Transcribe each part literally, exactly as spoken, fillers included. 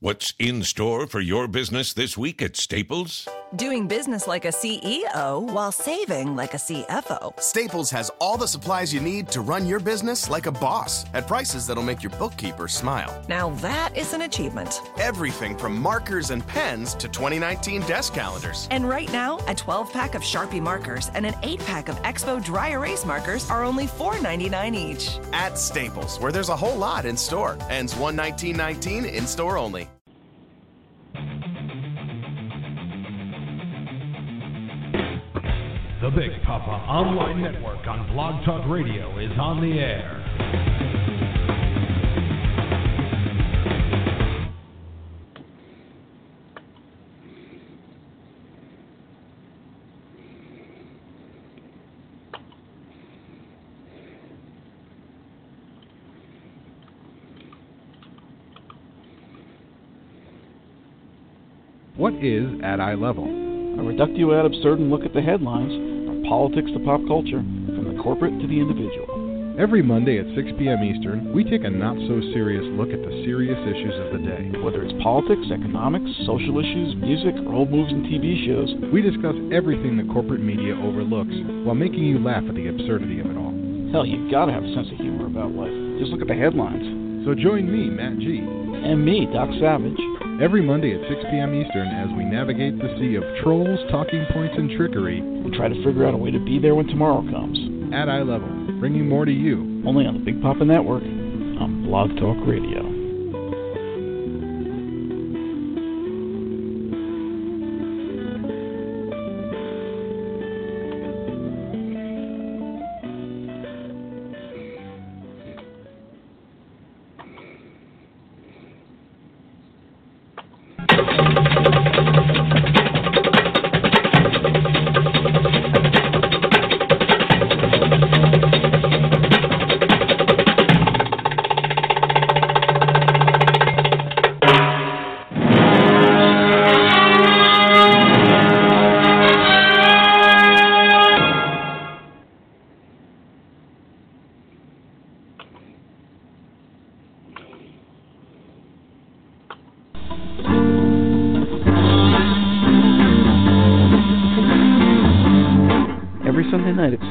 What's in store for your business this week at Staples? Doing business like a C E O while saving like a C F O. Staples has all the supplies you need to run your business like a boss at prices that'll make your bookkeeper smile. Now that is an achievement. Everything from markers and pens to twenty nineteen desk calendars. And right now, a twelve-pack of Sharpie markers and an eight-pack of Expo dry erase markers are only four ninety-nine each. At Staples, where there's a whole lot in store. Ends one nineteen nineteen, in store only. The Big Papa Online Network on Blog Talk Radio is on the air. What is At Eye Level? A reductio ad absurdum look at the headlines. Politics to pop culture, from the corporate to the individual. Every Monday at six p.m. Eastern, we take a not-so-serious look at the serious issues of the day. Whether it's politics, economics, social issues, music, or old movies and T V shows, we discuss everything the corporate media overlooks, while making you laugh at the absurdity of it all. Hell, you've got to have a sense of humor about life. Just look at the headlines. So join me, Matt G. And me, Doc Savage. Every Monday at six p.m. Eastern, as we navigate the sea of trolls, talking points, and trickery, we try to figure out a way to be there when tomorrow comes. At Eye Level, bringing more to you. Only on the Big Papa Network, on Blog Talk Radio.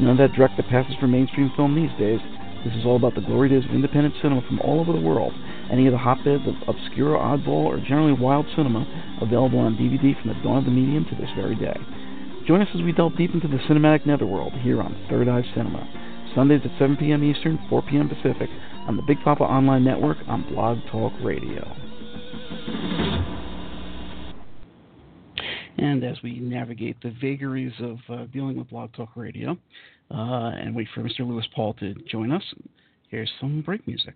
None of that direct that passes for mainstream film these days. This is all about the glory days of independent cinema from all over the world. Any of the hotbeds of obscure, oddball, or generally wild cinema available on D V D from the dawn of the medium to this very day. Join us as we delve deep into the cinematic netherworld here on Third Eye Cinema. Sundays at seven p.m. Eastern, four p.m. Pacific on the Big Papa Online Network on Blog Talk Radio. And as we navigate the vagaries of uh, dealing with Blog Talk Radio uh, and wait for Mister Lewis Paul to join us, here's some break music.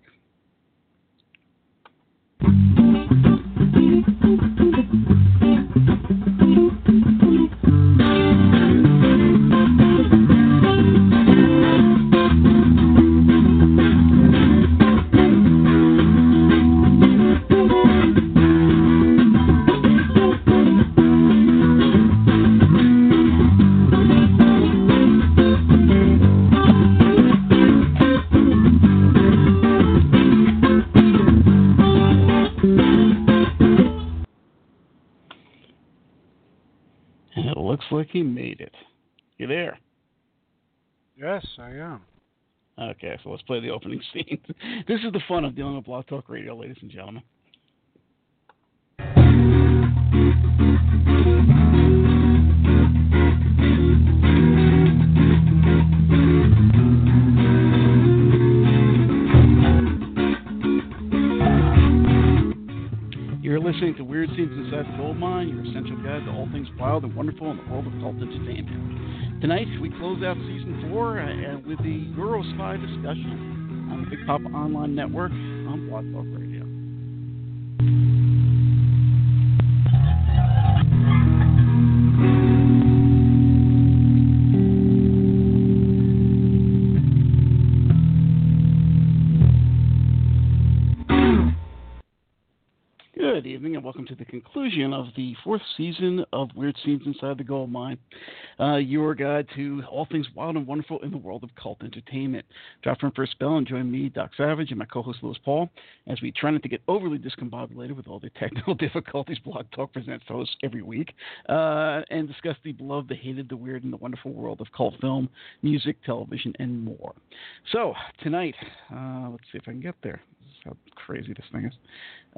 Like he made it. You there? Yes, I am. Okay, so let's play the opening scene. This is the fun of dealing with Blog Talk Radio, ladies and gentlemen. You're listening to Weird Scenes Inside the Gold Mine, your essential guide to all things wild and wonderful in the world of cult entertainment. Tonight, we close out Season four uh, with the Eurospy discussion on the Big Pop Online Network on Blog Talk Radio. Good evening and welcome to the conclusion of the fourth season of Weird Scenes Inside the Gold Mine, uh, your guide to all things wild and wonderful in the world of cult entertainment. Drop in for a spell and join me, Doc Savage, and my co-host, Lewis Paul, as we try not to get overly discombobulated with all the technical difficulties Blog Talk presents to us every week, uh, and discuss the beloved, the hated, the weird, and the wonderful world of cult film, music, television, and more. So, tonight, uh, let's see if I can get there. This is how crazy this thing is.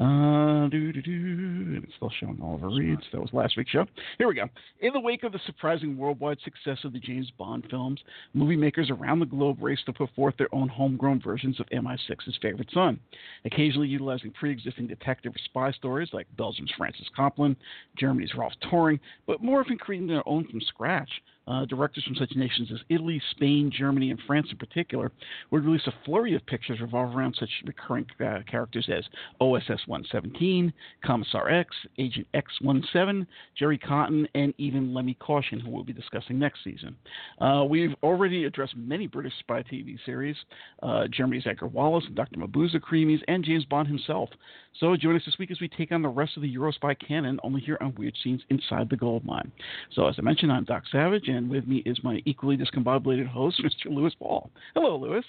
Uh, do, do, do, and it's still showing Oliver Reed's. That was last week's show. Here we go. In the wake of the surprising worldwide success of the James Bond films, movie makers around the globe raced to put forth their own homegrown versions of M I six's favorite son, occasionally utilizing pre-existing detective or spy stories like Belgium's Francis Copland, Germany's Rolf Turing, but more often creating their own from scratch. Uh, directors from such nations as Italy, Spain, Germany, and France in particular would release a flurry of pictures revolving around such recurring uh, characters as O S S one seventeen, Commissar X, Agent X seventeen, Jerry Cotton, and even Lemmy Caution, who we'll be discussing next season. Uh, we've already addressed many British spy T V series, uh, Germany's Edgar Wallace, Doctor Mabuse, Creamies, and James Bond himself. So join us this week as we take on the rest of the Eurospy canon only here on Weird Scenes Inside the Gold Mine. So as I mentioned, I'm Doc Savage, and with me is my equally discombobulated host, Mister Lewis Paul. Hello, Lewis.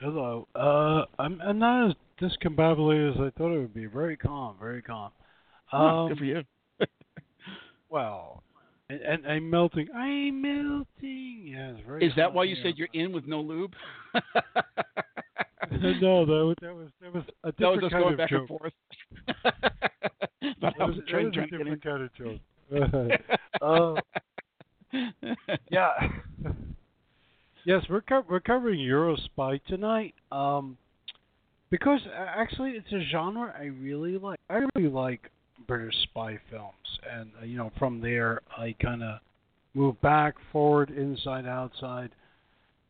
Hello. Uh, I'm, I'm not as discombobulated as I thought it would be. Very calm, very calm. Um, oh, good for you. Well, and, and I'm melting. I'm melting. Yeah, it's very. Is that why you here. said you're in with no lube? No, that, that was that was a different was kind of back joke. And forth. that was, was trying, that was a different kind of joke. uh, yeah. Yes, we're co- we're covering Eurospy tonight, um, because actually it's a genre I really like. I really like British spy films, and uh, you know, from there I kind of move back, forward, inside, outside,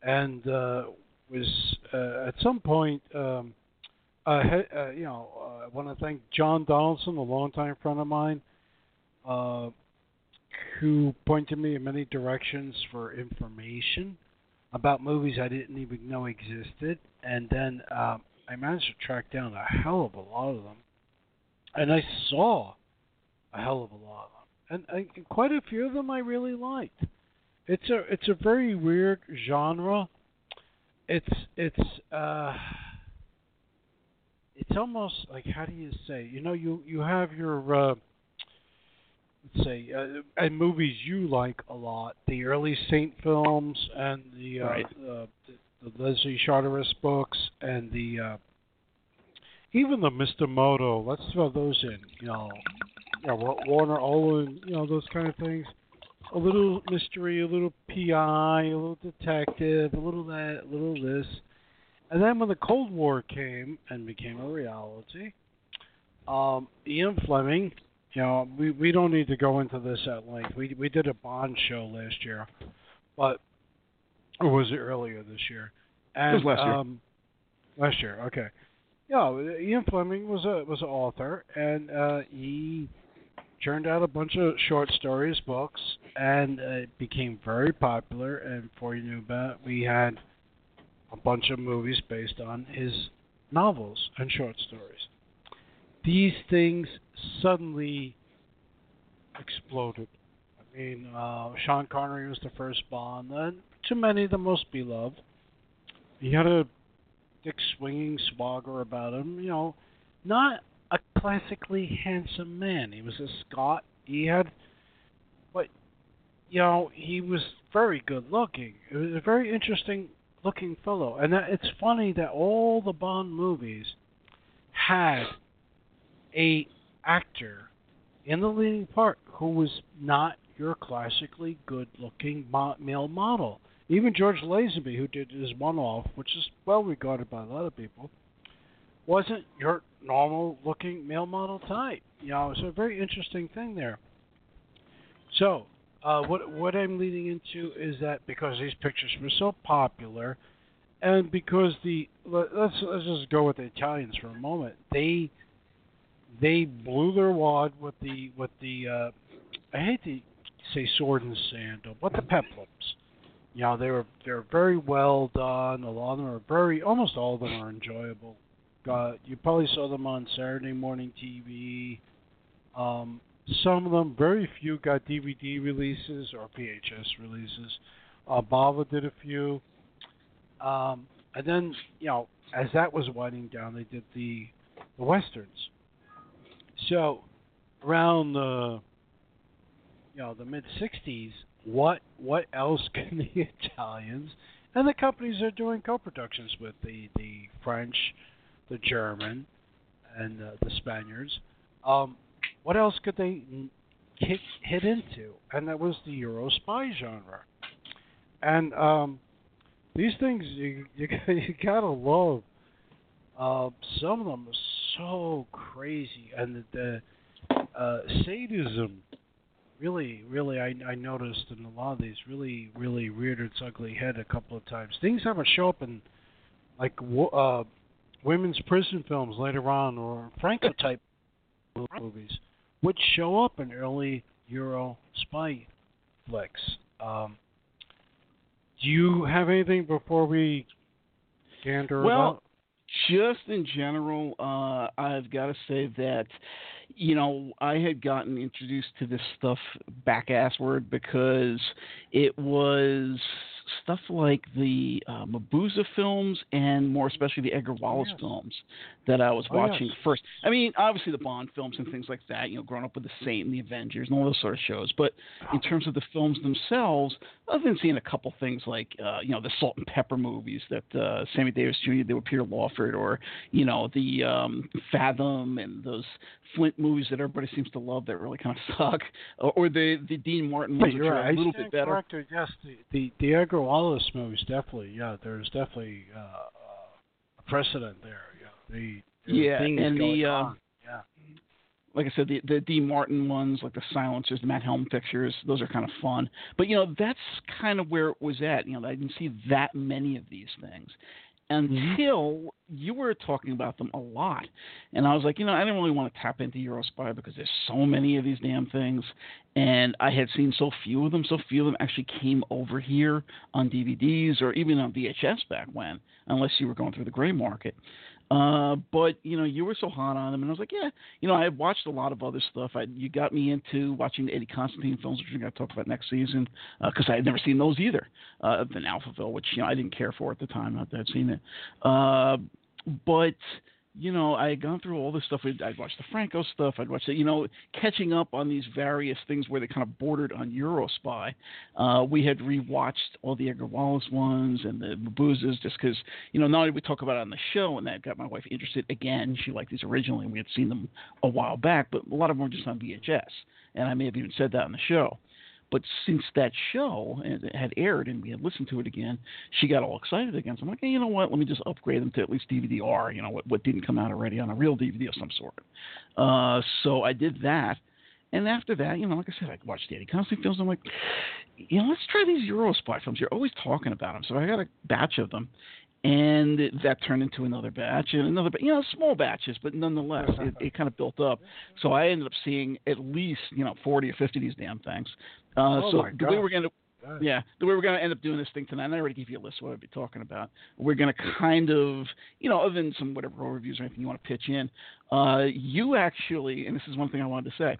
and uh, was uh, at some point. Um, uh, uh, you know, uh, I want to thank John Donaldson, a longtime friend of mine. Uh, who pointed me in many directions for information about movies I didn't even know existed. And then um, I managed to track down a hell of a lot of them. And I saw a hell of a lot of them. And, and quite a few of them I really liked. It's a it's a very weird genre. It's it's uh, it's almost like, how do you say? You know, you, you have your... Uh, Let's say, uh, and movies you like a lot, the early Saint films and the, uh, right. uh, the, the Leslie Charteris books and the uh, even the Mister Moto. Let's throw those in, you know, you know, Warner Olin, you know, those kind of things. A little mystery, a little P I, a little detective, a little that, a little this, and then when the Cold War came and became a reality, um, Ian Fleming. You know, we, we don't need to go into this at length. We we did a Bond show last year, but or was it earlier this year? And, it was last um, year. Last year, okay. Yeah, Ian Fleming was a was an author, and uh, he churned out a bunch of short stories, books, and uh, it became very popular. And before you knew about it, we had a bunch of movies based on his novels and short stories. These things suddenly exploded. I mean, uh, Sean Connery was the first Bond, and to many, the most beloved. He had a dick-swinging swagger about him. You know, not a classically handsome man. He was a Scot. He had, but, you know, he was very good-looking. He was a very interesting-looking fellow. And that, it's funny that all the Bond movies had a actor in the leading part who was not your classically good-looking mo- male model. Even George Lazenby, who did his one-off, which is well regarded by a lot of people, wasn't your normal-looking male model type. You know, it's a very interesting thing there. So, uh, what what I'm leading into is that because these pictures were so popular, and because the let's let's just go with the Italians for a moment, they. They blew their wad with the with the uh, I hate to say sword and sandal, but the peplums. You know, they were they're very well done. A lot of them are very almost all of them are enjoyable Uh, you probably saw them on Saturday morning T V. Um, some of them, very few, got D V D releases or V H S releases. Uh, Bava did a few. Um, and then, you know, as that was winding down, they did the, the Westerns. So around the, you know, the mid-sixties, what what else can the Italians and the companies are doing co-productions with, the, the French, the German, and uh, the Spaniards, um, what else could they hit, hit into? And that was the Euro spy genre. And um, these things, you, you, you gotta love. Uh, some of them are so crazy. And the, the uh, sadism, really, really, I, I noticed in a lot of these, really, really reared its ugly head a couple of times. Things haven't shown up in, like, uh, women's prison films later on, or Franco-type movies, would show up in early Euro spy flicks. Um, do you have anything before we gander well, about? Just in general, uh, I've got to say that, you know, I had gotten introduced to this stuff back-assward because it was stuff like the uh, Mabuza films and more especially the Edgar Wallace oh, yes. films that I was watching oh, yes. first. I mean, obviously the Bond films and things like that, you know, growing up with The Saint and The Avengers and all those sort of shows. But in terms of the films themselves, I've been seeing a couple things like, uh, you know, the Salt and Pepper movies that uh, Sammy Davis Junior did with Peter Lawford, or, you know, the um, Fathom and those Flint movies that everybody seems to love that really kind of suck, or, or the, the Dean Martin movies, which are right. a little bit better. Corrected. Yes, the, the, the Edgar Wallace movies, definitely, yeah. There's definitely uh, a precedent there. Yeah, the, the yeah, and the uh, yeah, like I said, the the Dean Martin ones, like the Silencers, the Matt Helm pictures, those are kind of fun. But you know, that's kind of where it was at. You know, I didn't see that many of these things until you were talking about them a lot. And I was like, you know, I didn't really want to tap into Eurospy because there's so many of these damn things. And I had seen so few of them, so few of them actually came over here on D V Ds or even on V H S back when, unless you were going through the gray market. Uh, but, you know, you were so hot on them. And I was like, yeah, you know, I had watched a lot of other stuff. I, you got me into watching the Eddie Constantine films, which we're going to talk about next season, because uh, I had never seen those either. Uh, than Alphaville, which, you know, I didn't care for at the time. Not that I'd seen it. Uh, but, you know, I had gone through all this stuff. I'd, I'd watched the Franco stuff. I'd watched, the, you know, catching up on these various things where they kind of bordered on Eurospy. Uh, we had rewatched all the Edgar Wallace ones and the Mabuzas just because, you know, not only did we talk about it on the show, and that got my wife interested again. She liked these originally, and we had seen them a while back, but a lot of them were just on V H S, and I may have even said that on the show. But since that show had aired and we had listened to it again, she got all excited again. So I'm like, hey, you know what? Let me just upgrade them to at least D V D-R, you know, what, what didn't come out already on a real D V D of some sort. Uh, so I did that. And after that, you know, like I said, I watched the Eddie Constantine films. I'm like, you know, let's try these Eurospy films. You're always talking about them. So I got a batch of them. And that turned into another batch and another, you know, small batches, but nonetheless, it, it kind of built up. So I ended up seeing at least, you know, forty or fifty of these damn things. Uh, oh so my God. We were going to, yeah, the way we're going to end up doing this thing tonight, and I already gave you a list of what I'd be talking about. We're going to kind of, you know, other than some whatever reviews or anything you want to pitch in, uh, you actually, and this is one thing I wanted to say.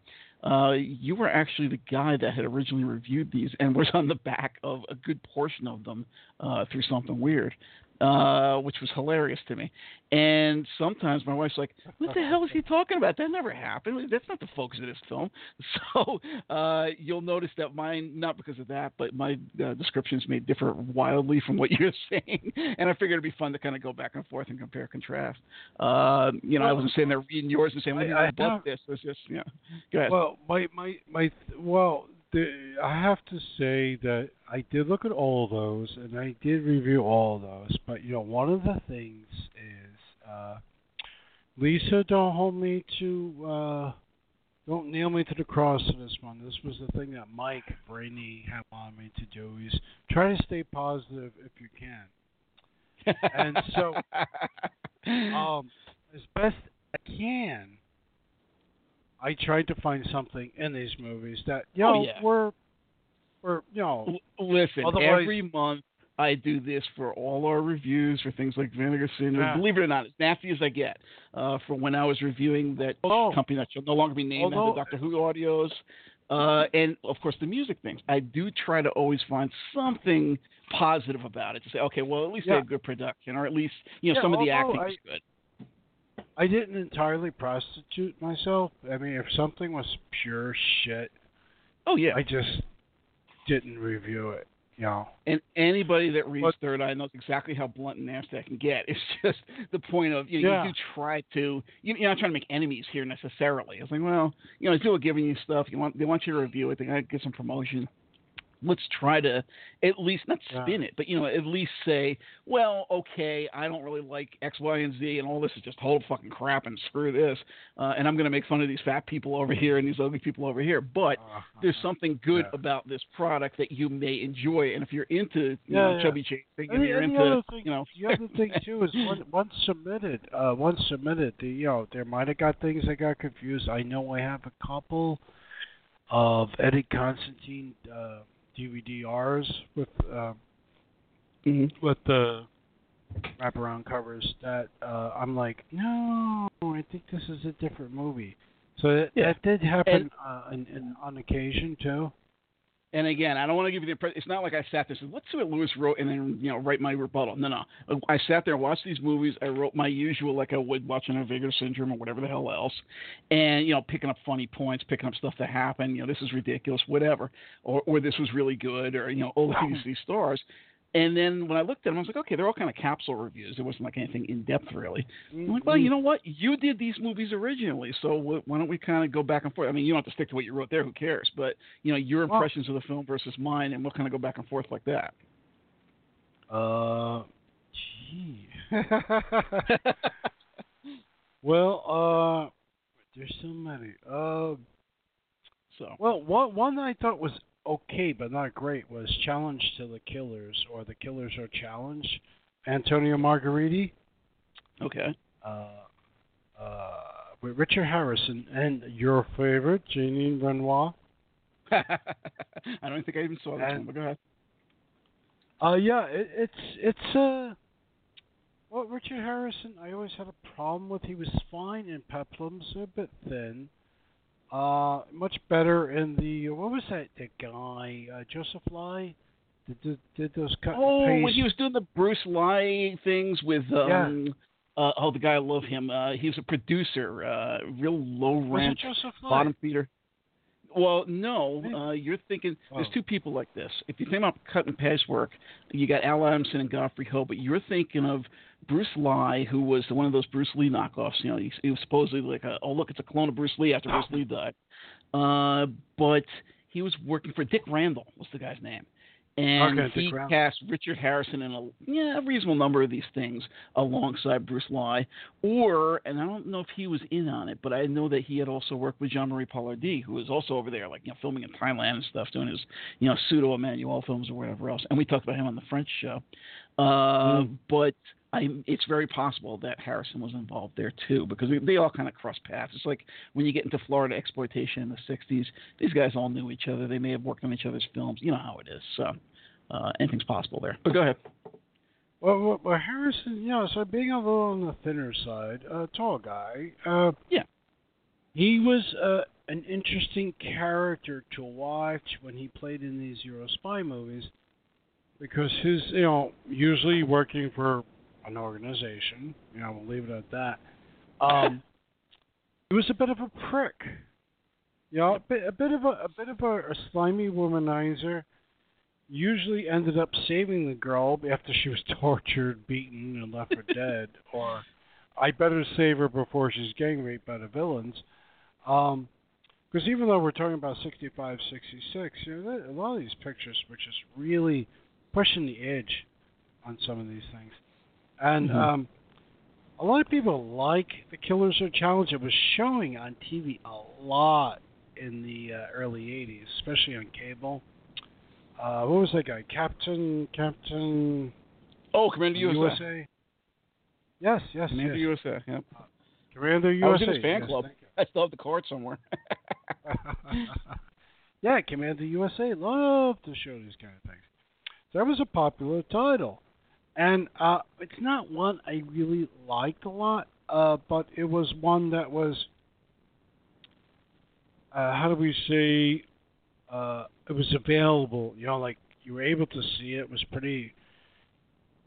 Uh, you were actually the guy that had originally reviewed these and was on the back of a good portion of them uh, through Something Weird, uh, which was hilarious to me. And sometimes my wife's like, what the hell is he talking about? That never happened. That's not the focus of this film. So uh, you'll notice that mine, not because of that, but my uh, descriptions may differ wildly from what you're saying. And I figured it'd be fun to kind of go back and forth and compare and contrast. Uh, you know, well, I wasn't sitting there reading yours and saying, well, I, I, I love this. It was just, you know, go ahead. Well, My my my. Well, the, I have to say that I did look at all of those, and I did review all of those. But you know, one of the things is, uh, Lisa, don't hold me to, uh, don't nail me to the cross in this one. This was the thing that Mike Brainy had on me to do. Is try to stay positive if you can. And so, um, as best I can, I tried to find something in these movies that, you know, oh, yeah. were, were, you know. Listen, every month I do this for all our reviews for things like Vinegar Syndrome. Yeah. Believe it or not, as nasty as I get, uh, for when I was reviewing that oh. company that shall no longer be named oh, no. after Doctor Who audios. Uh, and, of course, the music things. I do try to always find something positive about it to say, okay, well, at least yeah. they had good production, or at least, you know, yeah, some of the acting I, was good. I didn't entirely prostitute myself. I mean, if something was pure shit, oh yeah, I just didn't review it. You know. And anybody that reads but, Third Eye knows exactly how blunt and nasty I can get. It's just the point of, you know, yeah. you do try to, you, you're not trying to make enemies here necessarily. It's like, well, you know, people are giving you stuff. You want, they want you to review it. They got to get some promotion. Let's try to at least not spin yeah. it, but, you know, at least say, well, okay, I don't really like X, Y, and Z, and all this is just whole fucking crap, and screw this, uh, and I'm going to make fun of these fat people over here and these ugly people over here. But uh-huh. there's something good yeah. about this product that you may enjoy, and if you're into you yeah, know, yeah. chubby chasing, and, and you're into, thing, you know, the other thing too is once, once submitted, uh, once submitted, the, you know, there might have got things that got confused. I know I have a couple of Eddie Constantine. Uh, D V D Rs with uh, mm-hmm. with the wraparound covers that uh, I'm like, no, I think this is a different movie. So that, yeah. that did happen and, uh, in, in, on occasion too. And again, I don't want to give you the impression. It's not like I sat there and said, let's see what Lewis wrote and then, you know, write my rebuttal. No, no. I sat there, watched these movies. I wrote my usual, like I would watching a Vinegar Syndrome or whatever the hell else. And, you know, picking up funny points, picking up stuff that happened. You know, this is ridiculous, whatever. Or, or this was really good, or, you know, oh, look at these stars. And then when I looked at them, I was like, okay, they're all kind of capsule reviews. There wasn't like anything in depth, really. I'm like, well, you know what? You did these movies originally, so why don't we kind of go back and forth? I mean, you don't have to stick to what you wrote there. Who cares? But, you know, your impressions well, of the film versus mine, and we'll kind of go back and forth like that. Uh, gee. well, uh, there's so many. Uh, so well, one one I thought was okay, but not great, was Challenge to the Killers, or The Killers Are Challenge, Antonio Margheriti. Okay. Uh, uh, with Richard Harrison and your favorite, Jeanine Renoir. I don't think I even saw that one, but go ahead. Uh, yeah, it, it's, it's, uh, well, Richard Harrison, I always had a problem with. He was fine in Peplums, a bit thin. Uh, much better in the, what was that, the guy, uh, Joseph Lai, did, did, did those cut Oh, and paste. When he was doing the Bruce Lai things with, um, yeah. uh, oh, the guy, I love him, uh, he was a producer, uh, real low rent, bottom feeder. Well, no, uh, you're thinking, there's two people like this. If you think about cut and paste work, you got Al Adamson and Godfrey Ho, but you're thinking of Bruce Lai, who was one of those Bruce Lee knockoffs. You know, he, he was supposedly like, a, oh, look, it's a clone of Bruce Lee after Bruce Lee died. Uh, but he was working for Dick Randall, was the guy's name. And okay, he cast Richard Harrison in a, yeah, a reasonable number of these things alongside Bruce Lai. Or, and I don't know if he was in on it, but I know that he had also worked with Jean-Marie Pollardy, who was also over there, like, you know, filming in Thailand and stuff, doing his, you know, pseudo-Emmanuel films or whatever else. And we talked about him on the French show. Uh, mm. But I, it's very possible that Harrison was involved there, too, because they, they all kind of cross paths. It's like when you get into Florida exploitation in the sixties, these guys all knew each other. They may have worked on each other's films. You know how it is. So uh, anything's possible there. But go ahead. Well, well, well Harrison, you know, so being a little on the thinner side, a uh, tall guy. Uh, yeah. He was uh, an interesting character to watch when he played in these Euro spy movies, because his, you know, usually working for an organization, you know, we'll leave it at that. Um, he was a bit of a prick, you know, a bit, a bit of a, a bit of a, a slimy womanizer. Usually ended up saving the girl after she was tortured, beaten, and left for dead. Or I better save her before she's gang raped by the villains. Um, because even though we're talking about sixty-five, sixty-six, you know, that, a lot of these pictures were just really pushing the edge on some of these things. And mm-hmm. um, a lot of people like The Killers Are Challenge. It was showing on T V a lot in the uh, early eighties, especially on cable. Uh, what was that guy? Captain, Captain... Oh, Commander U S A. U S A. Yes, yes, Commander yes. U S A, yeah. Uh, Commander U S A. I was in his fan yes, club. I still have the card somewhere. yeah, Commander U S A loved to show these kind of things. That was a popular title. And uh, it's not one I really liked a lot, uh, but it was one that was, uh, how do we say, uh, it was available. You know, like you were able to see it. It was pretty,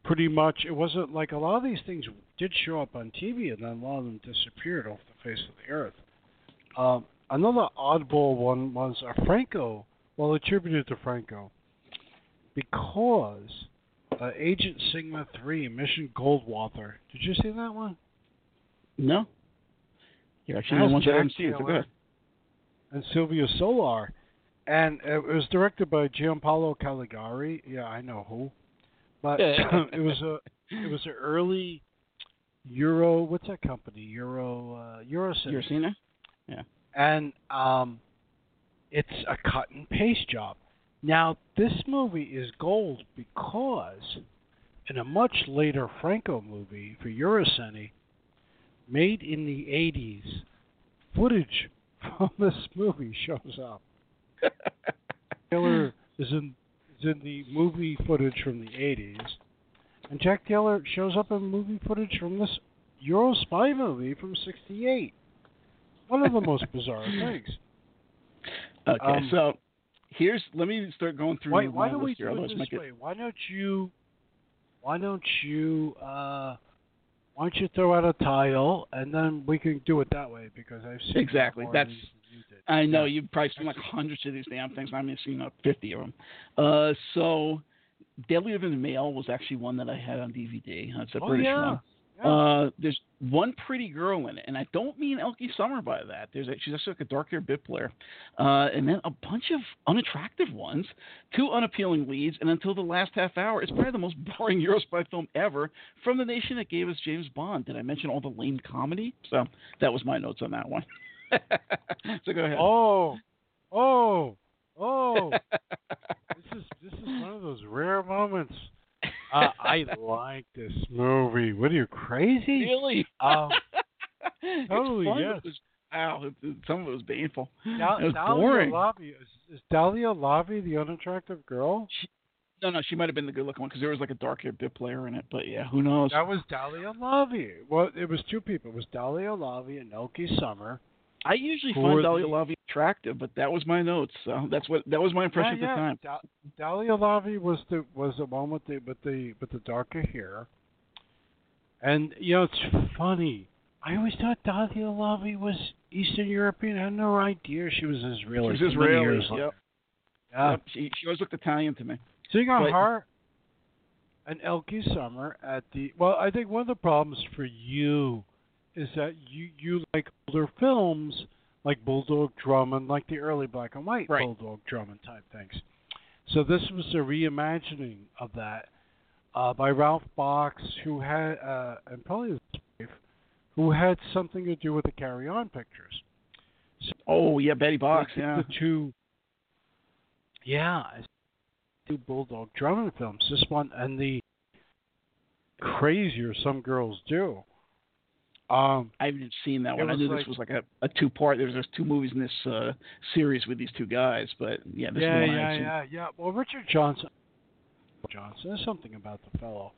pretty much, it wasn't like a lot of these things did show up on T V and then a lot of them disappeared off the face of the earth. Um, another oddball one was a Franco, well, attributed to Franco, because... Uh, Agent Sigma three, Mission Goldwasser. Did you see that one? No. You're actually the one that I didn't see it. Good. And Silvio Solar. And it was directed by Giampaolo Caligari. Yeah, I know who. But it was a it was an early Euro, what's that company? Euro, uh, Eurocine. Eurocine? Yeah. And um, it's a cut and paste job. Now, this movie is gold because in a much later Franco movie for Eurocine, made in the eighties, footage from this movie shows up. Taylor is in, is in the movie footage from the eighties, and Jack Taylor shows up in movie footage from this Euro spy movie from sixty-eight. One of the most bizarre things. Okay, um, so... Here's. Let me start going through. Why, why don't we do it this way? Why don't you? Why don't you? Uh, why don't you throw out a title and then we can do it that way? Because I've seen exactly. That's. I know yeah. You've probably seen like hundreds of these damn things. I've seen like fifty of them. Uh, so, Delivered in the Mail was actually one that I had on D V D. It's a oh, British yeah. one. Yeah. Uh, there's one pretty girl in it, and I don't mean Elkie Summer by that. There's a, she's actually like a dark-haired bit player, uh, and then a bunch of unattractive ones, two unappealing leads, and until the last half hour, it's probably the most boring Eurospy film ever from the nation that gave us James Bond. Did I mention all the lame comedy? So that was my notes on that one. So go ahead. Oh, oh, oh! this is this is one of those rare moments. Uh, I like this movie. What are you, crazy? Really? Um, totally, yes. It was, wow, it, it, some of it was painful. Da- it was Dahlia boring. Lavi, is, is Dahlia Lavi the unattractive girl? She, no, no, she might have been the good-looking one because there was like a dark-haired bit player in it, but yeah, who knows? That was Dahlia Lavi. Well, it was two people. It was Dahlia Lavi and Elkie Summer. I usually find Dahlia the... Lavi attractive, but that was my notes. So that's what that was my impression yeah, yeah. at the time. Da- Dahlia Lavi was the was the one with the with the with the darker hair. And you know, it's funny. I always thought Dahlia Lavi was Eastern European. I had no idea she was Israeli. She was Israeli. Yep. Yeah. Yep. She, she always looked Italian to me. So you got but... her and Elkie Summer at the well. I think one of the problems for you. Is that you, you like older films like Bulldog Drummond, like the early black and white right. Bulldog Drummond type things. So this was a reimagining of that uh, by Ralph Box, who had uh, and probably his wife, who had something to do with the Carry On pictures. So oh yeah, Betty Box. Yeah, the two. Yeah, two Bulldog Drummond films. This one and the crazier some girls do. Um, I haven't seen that one. I knew like, this was like a, a two-part. There's there's two movies in this uh, series with these two guys, but yeah, this yeah, is one yeah, I've yeah, seen. yeah. Well, Richard Johnson, Johnson, there's something about the fellow.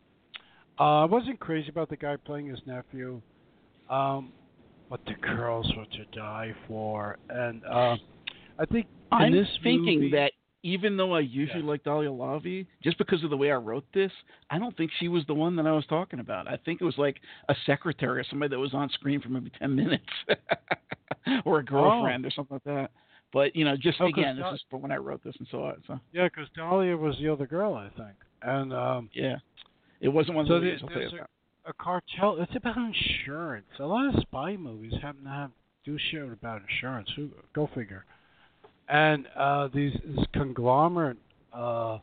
Uh, I wasn't crazy about the guy playing his nephew, um, but the girls were to die for, and uh, I think I'm in this thinking movie, that. Even though I usually yeah. like Dahlia Lavi, just because of the way I wrote this, I don't think she was the one that I was talking about. I think it was like a secretary or somebody that was on screen for maybe ten minutes or a girlfriend oh. or something like that. But, you know, just oh, again, this da- is when I wrote this and saw it. So. Yeah, because Dahlia was the other girl, I think. And um, yeah, it wasn't one so of the movies. There's a, a cartel. It's about insurance. A lot of spy movies happen to have do shit about insurance. Who, go figure. And uh, these, this conglomerate uh,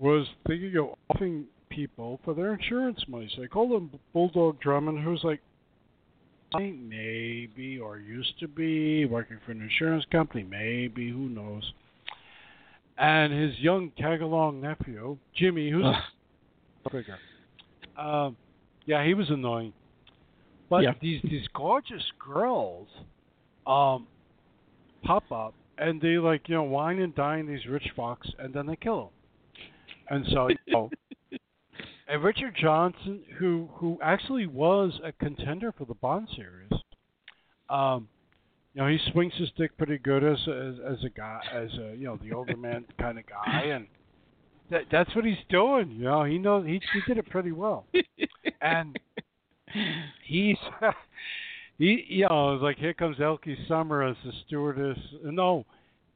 was thinking of offing people for their insurance money. So they called him Bulldog Drummond, who's like, I maybe or used to be working for an insurance company, maybe, who knows. And his young tag-along nephew, Jimmy, who's a figure. Um, yeah, he was annoying. But yeah. these, these gorgeous girls... Um, pop up, and they, like, you know, wine and dine these rich fucks, and then they kill them. And so, you know, and Richard Johnson, who who actually was a contender for the Bond series, um, you know, he swings his dick pretty good as as, as a guy, as a you know the older man kind of guy, and that that's what he's doing. You know, he knows he, he did it pretty well, and he's. He, you know, it's like, here comes Elkie Summer as the stewardess. No,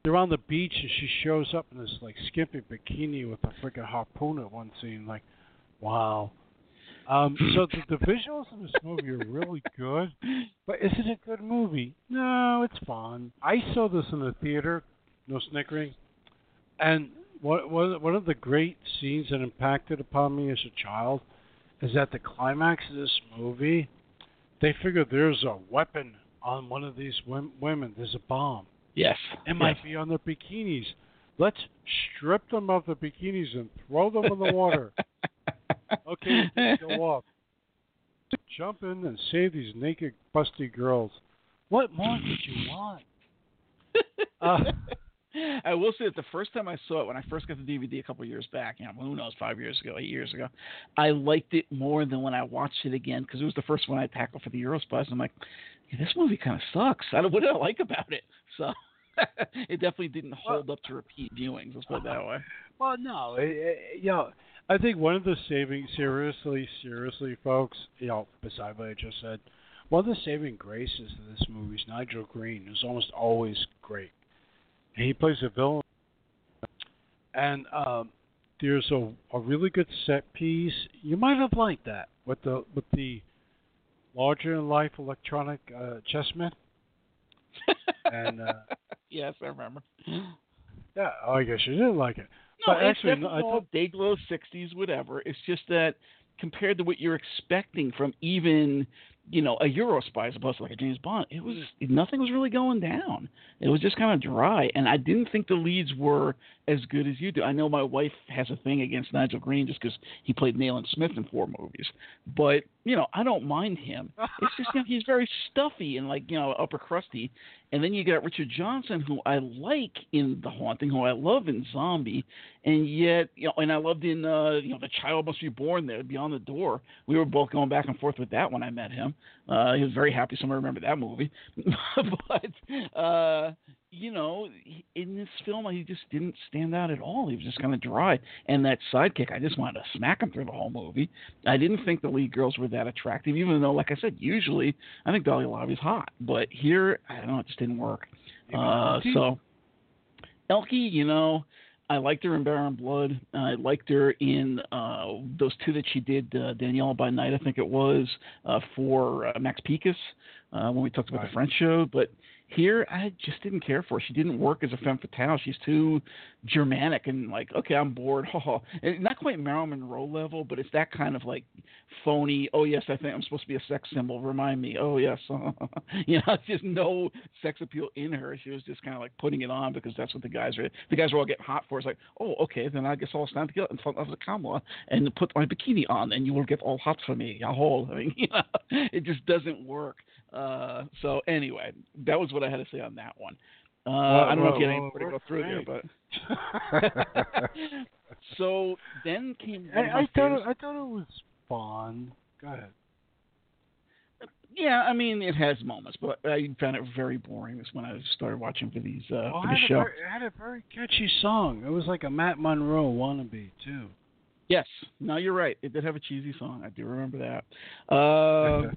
they're on the beach and she shows up in this, like, skimpy bikini with a freaking harpoon at one scene. Like, wow. Um, so the, the visuals in this movie are really good. But is it a good movie? No, it's fun. I saw this in the theater, no snickering. And what, what, one of the great scenes that impacted upon me as a child is that the climax of this movie... They figured there's a weapon on one of these women. There's a bomb. Yes. It might yes. be on their bikinis. Let's strip them of the bikinis and throw them in the water. Okay, go off. Jump in and save these naked, busty girls. What more did you want? uh, I will say that the first time I saw it, when I first got the D V D a couple of years back, you know, who knows, five years ago, eight years ago, I liked it more than when I watched it again, because it was the first one I tackled for the Eurospies. I'm like, yeah, this movie kind of sucks. I don't, what did I like about it? So it definitely didn't hold well, up to repeat viewings. Let's put it that way. Well, no, it, it, you know, I think one of the saving, seriously, seriously, folks, you know, besides what I just said, one of the saving graces of this movie is Nigel Green, who's almost always great. He plays a villain, and um, there's a, a really good set piece. You might have liked that with the with the larger-than-life electronic uh, chessmen. And uh, yes, I remember. Yeah, oh, I guess you didn't like it. No, but it's actually, definitely all Dayglow sixties, whatever. It's just that compared to what you're expecting from even. You know, a Eurospy as opposed to like a James Bond, it was nothing was really going down. It was just kind of dry, and I didn't think the leads were as good as you do. I know my wife has a thing against Nigel Green just because he played Nayland Smith in four movies, but you know, I don't mind him. It's just you know, he's very stuffy and like you know upper crusty, and then you got Richard Johnson, who I like in The Haunting, who I love in Zombie, and yet you know, and I loved in uh, you know The Child Must Be Born there, Beyond the Door. We were both going back and forth with that when I met him. Uh, he was very happy someone remembered that movie. But, uh, you know, in this film, he just didn't stand out at all. He was just kind of dry. And that sidekick, I just wanted to smack him through the whole movie. I didn't think the lead girls were that attractive, even though, like I said, usually I think Dahlia Lavi's hot. But here, I don't know, it just didn't work. Uh, so, Elkie, you know... I liked her in Baron Blood. I liked her in uh, those two that she did, uh, Danielle by Night, I think it was, uh, for uh, Max Picas uh, when we talked about right. the French show. But here, I just didn't care for her. She didn't work as a femme fatale. She's too Germanic and like, okay, I'm bored. And not quite Marilyn Monroe level, but it's that kind of like phony, oh, yes, I think I'm supposed to be a sex symbol. Remind me. Oh, yes. You know, just no sex appeal in her. She was just kind of like putting it on because that's what the guys are. The guys were all getting hot for. It's like, oh, okay, then I guess I'll stand together in front of the camera and put my bikini on and you will get all hot for me. Yahoo. I mean, you know, it just doesn't work. Uh, so anyway, that was what I had to say on that one. Uh, well, I don't well, know if you had anything well, to go through there, but so then came. I, I thought it, I thought it was Bond. Go ahead. Yeah, I mean it has moments, but I found it very boring. This when I started watching for these uh, well, for the show. Very, it had a very catchy song. It was like a Matt Monroe wannabe too. Yes, no, you're right. It did have a cheesy song. I do remember that. Uh,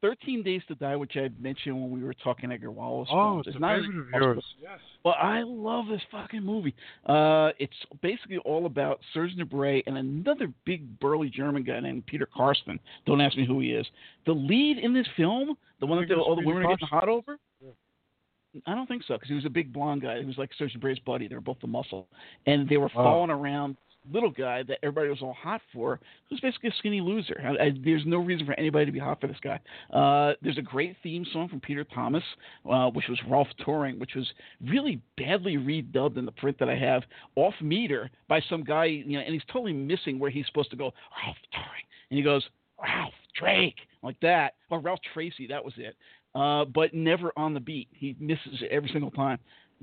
thirteen Days to Die, which I had mentioned when we were talking Edgar Wallace. Oh, it's a favorite of yours. Yes. Well, I love this fucking movie. Uh, it's basically all about Serge Debré and another big burly German guy named Peter Karsten. Don't ask me who he is. The lead in this film, the one that all the women are getting hot over? Yeah. I don't think so, because he was a big blonde guy. He was like Serge Debré's buddy. They were both the muscle. And they were oh. falling around. Little guy that everybody was all hot for, who's basically a skinny loser. I, I, there's no reason for anybody to be hot for this guy. Uh, there's a great theme song from Peter Thomas, uh, which was Rolf Turing, which was really badly redubbed in the print that I have, off meter by some guy, you know, and he's totally missing where he's supposed to go, Rolf Turing, and he goes, Ralph Drake, like that, or Ralph Tracy, that was it. uh, but never on the beat. He misses it every single time.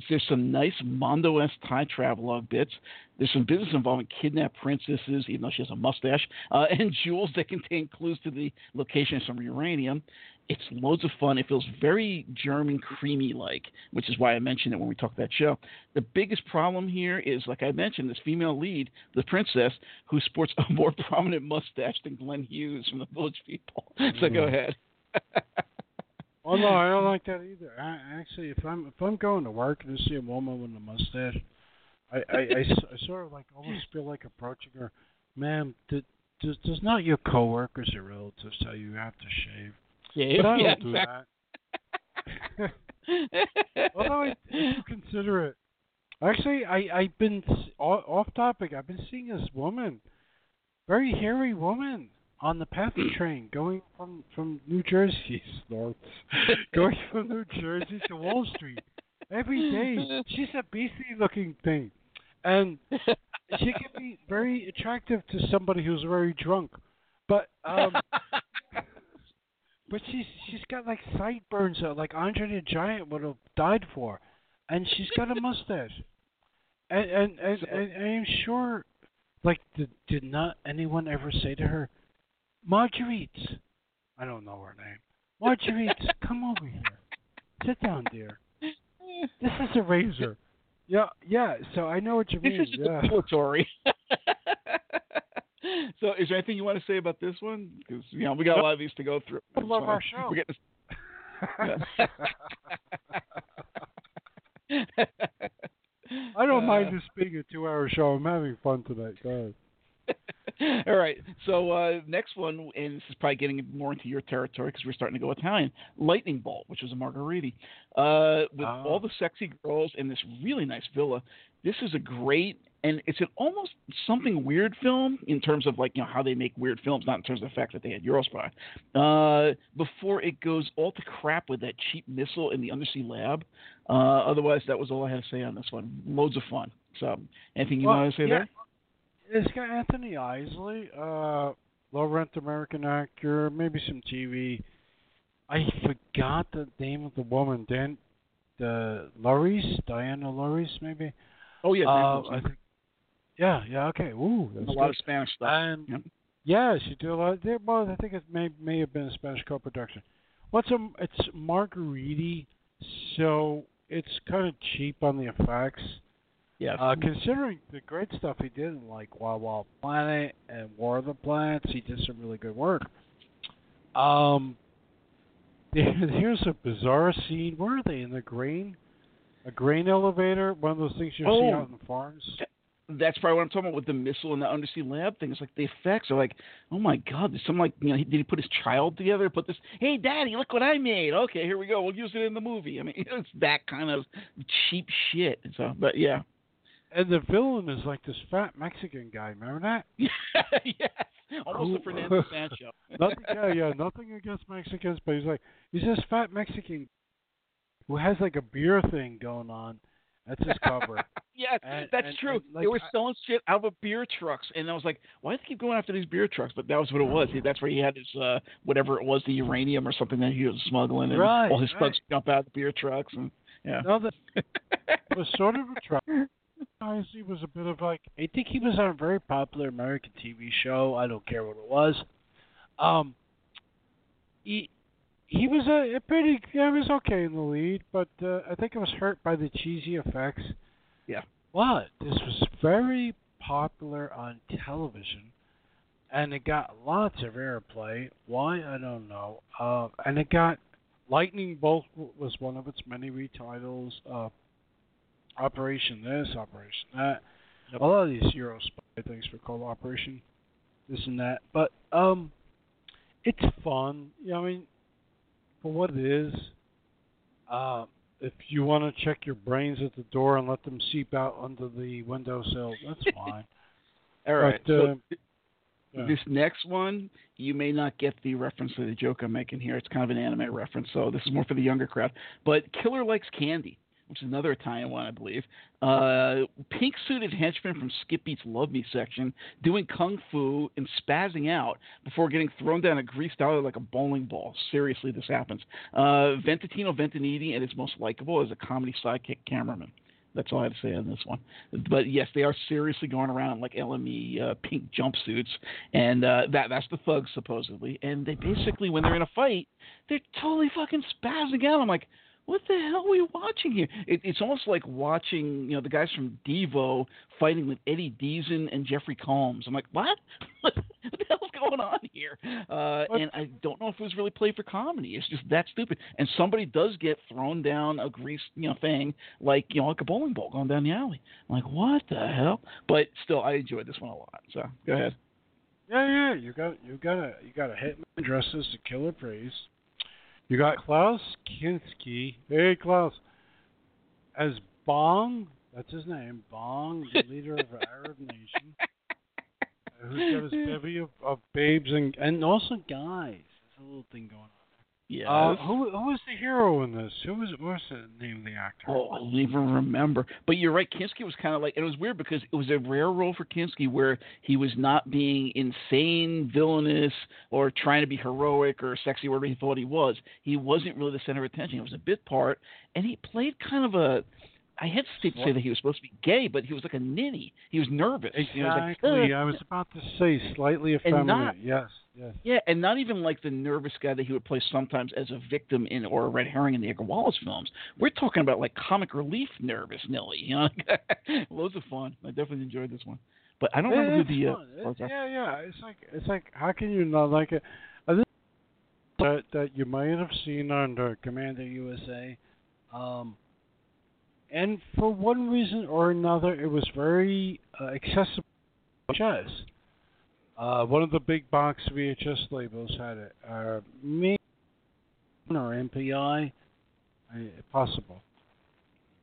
There's some nice Mondo-esque Thai travelogue bits. There's some business involving kidnapped princesses, even though she has a mustache, uh, and jewels that contain clues to the location of some uranium. It's loads of fun. It feels very German creamy-like, which is why I mentioned it when we talked that show. The biggest problem here is, like I mentioned, this female lead, the princess, who sports a more prominent mustache than Glenn Hughes from The Village People. Mm-hmm. So go ahead. Oh no, I don't like that either. I, actually, if I'm if I'm going to work and I see a woman with a mustache, I, I, I, I sort of like almost feel like approaching her, ma'am. Did, does does not your coworkers or relatives tell you you have to shave? Yeah, but I yeah, don't exactly. do that. Although I do consider it. Actually, I I've been off topic. I've been seeing this woman, very hairy woman, on the Pathy train going from, from New Jersey north, going from New Jersey to Wall Street every day. She's a beastly-looking thing, and she can be very attractive to somebody who's very drunk. But um, but she's she's got like sideburns that like Andre the Giant would have died for, and she's got a mustache, and and and, and, and I'm sure like did, did not anyone ever say to her, Marguerite, I don't know her name. Marguerite, come over here. Sit down, dear. This is a razor. Yeah, yeah. So I know what you mean. This is just yeah. Deploratory. So, is there anything you want to say about this one? Because you know we got a lot of these to go through. I love our show. We're getting this... I don't uh, mind this being a two-hour show. I'm having fun tonight, guys. All right, so uh, next one, and this is probably getting more into your territory because we're starting to go Italian, Lightning Bolt, which was a Margheriti. Uh, with oh. all the sexy girls and this really nice villa, this is a great, and it's an almost something weird film in terms of like you know how they make weird films, not in terms of the fact that they had Eurospy. Uh, before it goes all to crap with that cheap missile in the undersea lab. Uh, otherwise, that was all I had to say on this one. Loads of fun. So anything you well, want to say yeah. there? It's got Anthony Isley, uh, low-rent American actor, maybe some T V. I forgot the name of the woman, Dan, the Laurice, Diana Laurice, maybe. Oh yeah, uh, I think. Yeah, yeah, okay. Ooh, that's a lot good. Of Spanish stuff. And yep. yeah, she did a lot. There, well, I think it may may have been a Spanish co-production. What's a? It's Margheriti, so it's kind of cheap on the effects. Yes. Uh, considering the great stuff he did in like Wild Wild Planet and War of the Planets, he did some really good work. Um, here's a bizarre scene. Where are they? In the grain? A grain elevator? One of those things you oh, see out in the farms? That's probably what I'm talking about with the missile and the undersea lab thing. It's like the effects are like, oh my God, there's some like, you know, did he put his child together? Put this, hey, Daddy, look what I made. Okay, here we go. We'll use it in the movie. I mean, it's that kind of cheap shit. So, but yeah. And the villain is like this fat Mexican guy. Remember that? Yes. Almost a Fernando Sancho. nothing, yeah, yeah. Nothing against Mexicans, but he's like, he's this fat Mexican who has like a beer thing going on. That's his cover. Yes, and, that's and, true. And, like, they were selling I, shit out of beer trucks, and I was like, why do they keep going after these beer trucks? But that was what it was. That's where he had his, uh, whatever it was, the uranium or something that he was smuggling, and right, all his right. thugs jump out of beer trucks. And yeah. No, the, it was sort of a truck. Honestly, was a bit of like, I think he was on a very popular American T V show. I don't care what it was. Um, he he was a, a pretty, yeah, he was okay in the lead, but uh, I think it was hurt by the cheesy effects. Yeah. But this was very popular on television, and it got lots of airplay. Why, I don't know. Uh, and it got, Lightning Bolt was one of its many retitles. Uh, Operation this, Operation that. Yep. A lot of these Euro spy things were called Operation this and that. But um, it's fun. You know, I mean, for what it is, uh, if you want to check your brains at the door and let them seep out under the windowsill, that's fine. All right. But, so- uh, Yeah. This next one, you may not get the reference to the joke I'm making here. It's kind of an anime reference, so this is more for the younger crowd. But Killer Likes Candy, which is another Italian one, I believe. Uh, pink-suited henchmen from Skip Beat's Love Me section doing kung fu and spazzing out before getting thrown down a greased alley like a bowling ball. Seriously, this happens. Uh, Ventotino Ventanini and his most likable is a comedy sidekick cameraman. That's all I have to say on this one. But, yes, they are seriously going around like L M E uh, pink jumpsuits, and uh, that that's the thugs, supposedly. And they basically, when they're in a fight, they're totally fucking spazzing out. I'm like, what the hell are we watching here? It, it's almost like watching, you know, the guys from Devo fighting with Eddie Deason and Jeffrey Combs. I'm like, what? What the hell's going on here? Uh, and I don't know if it was really played for comedy. It's just that stupid. And somebody does get thrown down a greased, you know, thing like, you know, like a bowling ball going down the alley. I'm like, what the hell? But still, I enjoyed this one a lot. So go ahead. Yeah, yeah, you got you got a you got a hitman dresses to kill a praise. You got Klaus Kinski. Hey, Klaus. As Bong, that's his name, Bong, the leader of the Arab nation, who's got his bevy of, of babes and and also guys. There's a little thing going on there. Yeah. Uh, who who was the hero in this? Who was what's the name of the actor? Oh, I don't even remember. But you're right. Kinski was kind of like, it was weird because it was a rare role for Kinski where he was not being insane, villainous, or trying to be heroic or sexy, whatever he thought he was. He wasn't really the center of attention. It was a bit part, and he played kind of a. I hesitate to say that he was supposed to be gay, but he was like a ninny. He was nervous. Exactly. Was like, I was about to say slightly effeminate. Not, yes, yes. Yeah, and not even like the nervous guy that he would play sometimes as a victim in or a red herring in the Edgar Wallace films. We're talking about like comic relief nervous Nelly. You know, loads of fun. I definitely enjoyed this one, but I don't yeah, remember who the. Uh, it's, yeah, yeah. It's like it's like how can you not like it? I think that that you might have seen under Commander U S A. Um, And for one reason or another, it was very uh, accessible to V H S. Uh, one of the big box V H S labels had it. Uh, maybe or M P I, uh, possible.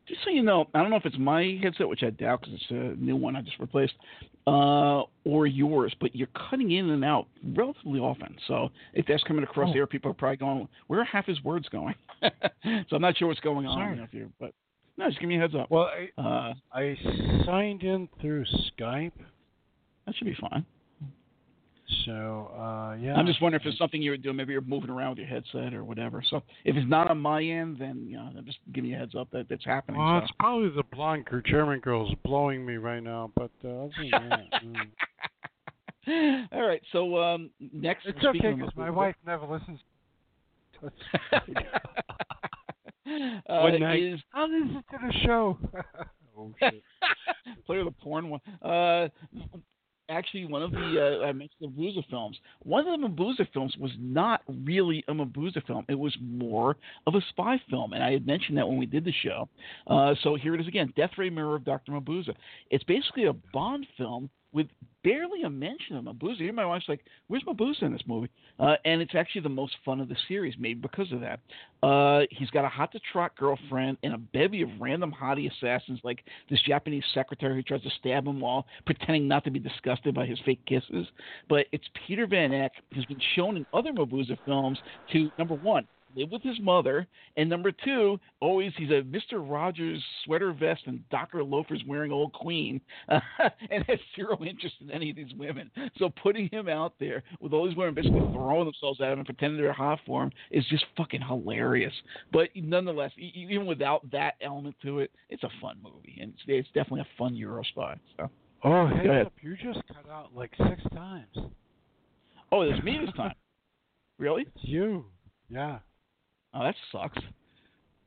Just so you know, I don't know if it's my headset, which I doubt because it's a new one I just replaced, uh, or yours, but you're cutting in and out relatively often. So if that's coming across oh. air, people are probably going, where are half his words going? So I'm not sure what's going on. Sorry. Enough here, but... No, just give me a heads up. Well, I, uh, I signed in through Skype. That should be fine. So, uh, yeah. I'm just wondering if it's something you were doing. Maybe you're moving around with your headset or whatever. So if it's not on my end, then you know, just give me a heads up that it's happening. Well, so. It's probably the blonde German girl's blowing me right now. But uh, other than that, mm. All right. So um, next. It's okay because my wife never listens. Uh, One night. Is, I'll listen to the show. Oh, shit. Play with the porn one. Uh, actually, one of the, uh, I mentioned the Mabuza films. One of the Mabuza films was not really a Mabuza film. It was more of a spy film, and I had mentioned that when we did the show. Uh, so here it is again, Death Ray Mirror of Doctor Mabuza. It's basically a Bond film with barely a mention of Mabuza. Here my wife's like, where's Mabuza in this movie? Uh, and it's actually the most fun of the series, maybe because of that. Uh, he's got a hot-to-trot girlfriend and a bevy of random hottie assassins, like this Japanese secretary who tries to stab him while pretending not to be disgusted by his fake kisses. But it's Peter Van Eck, who's been shown in other Mabuza films to, number one, live with his mother, and number two, always he's a Mister Rogers sweater vest and Docker loafers wearing old queen, uh, and has zero interest in any of these women. So putting him out there with all these women basically throwing themselves at him and pretending they're hot for him is just fucking hilarious. But nonetheless, even without that element to it, it's a fun movie, and it's, it's definitely a fun Eurospy. So. Oh, hey up, you just cut out like six times. Oh, it's me this time. Really? It's you. Yeah. Oh, that sucks.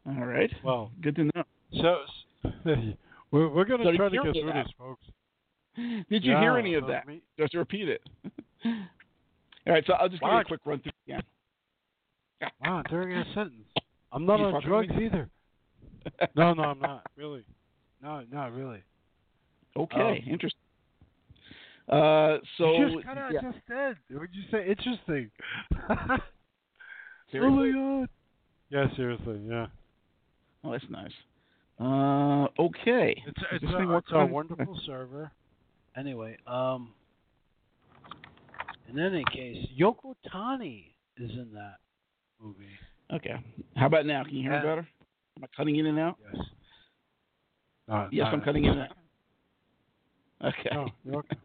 All right. Well, good to know. So we're, we're going to so try to get through this, folks. Did you yeah, hear any of so that? Me... Just repeat it. All right. So I'll just wow. give you a quick run through again. Wow, during a sentence. I'm not on drugs me? either. No, no, I'm not. Really? No, not really. Okay. Um, interesting. Uh, so you just kind of yeah. just said. Would you say interesting? Oh my God. Yeah, seriously, yeah. Oh, that's nice. Uh, okay. It's, it's, a, it's a wonderful server. Anyway, um, in any case, Yoko Tani is in that movie. Okay. How about now? Can you hear yeah. me better? Am I cutting in and out? Yes. Not, yes, not, I'm cutting in. Okay. No, you're okay.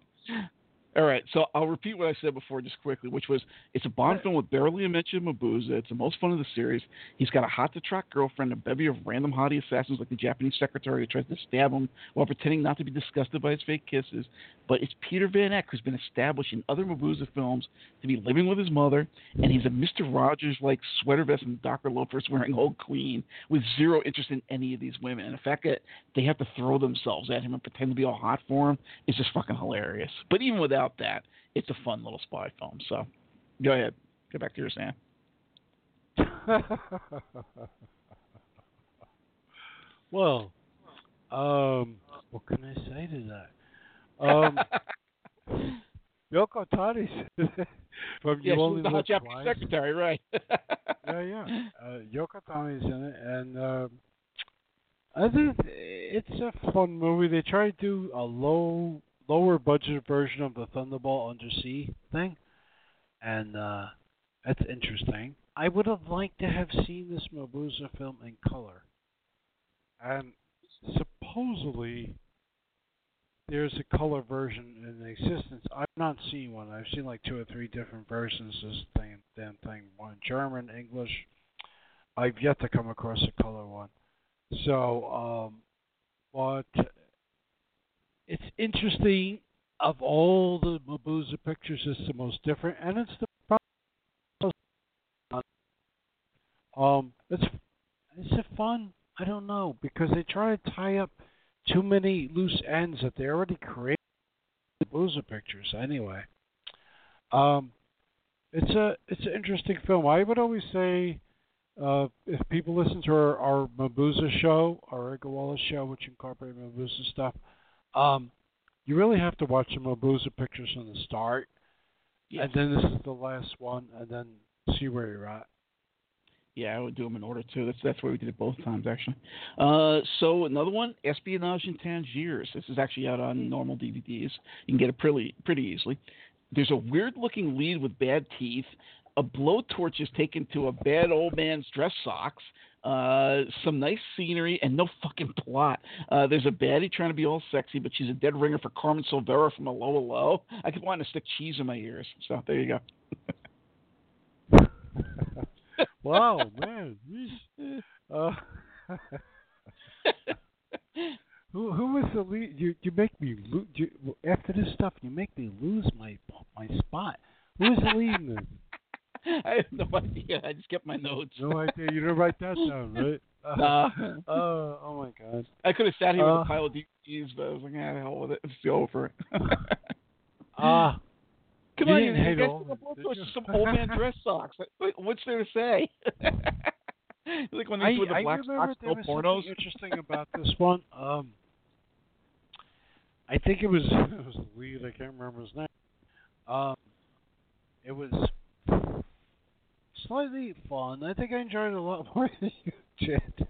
All right, so I'll repeat what I said before just quickly, which was it's a Bond film with barely a mention of Mabuza. It's the most fun of the series. He's got a hot-to-trot girlfriend, a bevy of random hottie assassins like the Japanese secretary who tries to stab him while pretending not to be disgusted by his fake kisses. But it's Peter Van Eck, who's been established in other Mabuza films to be living with his mother, and he's a Mister Rogers-like sweater vest and Doctor Loafers-wearing old queen with zero interest in any of these women. And the fact that they have to throw themselves at him and pretend to be all hot for him is just fucking hilarious. But even without that, it's a fun little spy film. So go ahead, go back to your Sam. Well, um, what can I say to that? Um, Yoko Tani from yeah, You Only Live Japanese Twice. Secretary, right? yeah, yeah. Uh, Yoko Tani's in it, and um, I think it's a fun movie. They try to do a low. Lower budget version of the Thunderball Undersea thing, and uh, that's interesting. I would have liked to have seen this Mabuza film in color. And supposedly there's a color version in existence. I've not seen one. I've seen like two or three different versions of this thing, damn thing. One German, English. I've yet to come across a color one. So, um, but. It's interesting. Of all the Mabuza pictures, it's the most different, and it's the most um. It's it's a fun. I don't know because they try to tie up too many loose ends that they already created Mabuza pictures anyway. Um, it's a it's an interesting film. I would always say uh, if people listen to our, our Mabuza show, our Egawala show, which incorporates Mabuza stuff. Um, you really have to watch the Mabuza pictures from the start, yes. And then this is the last one, and then see where you're at. Yeah, I would do them in order too. That's that's where we did it both times actually. Uh, so another one, Espionage in Tangiers. This is actually out on normal D V Ds. You can get it pretty pretty easily. There's a weird-looking lead with bad teeth. A blowtorch is taken to a bad old man's dress socks. Uh, some nice scenery and no fucking plot. Uh, there's a baddie trying to be all sexy, but she's a dead ringer for Carmen Silvera from a low low. I could want to stick cheese in my ears. So there you go. Wow, man. Uh, who who was the lead? You you make me lo- you, after this stuff. You make me lose my my spot. Who was the lead in this? I have no idea. I just kept my notes. No idea. You didn't write that down, right? Uh, nah. Uh, oh, my God. I could have sat here uh, with a pile of D V Ds, but I was like, ah, the hell with it. It's over. Ah, uh, come on, you guys put some old man dress socks. Like, what's there to say? Like when they do the black socks, no pornos. Interesting about this one. Um, I think it was it was the lead. I can't remember his name. Um, it was. Slightly fun. I think I enjoyed it a lot more than you did.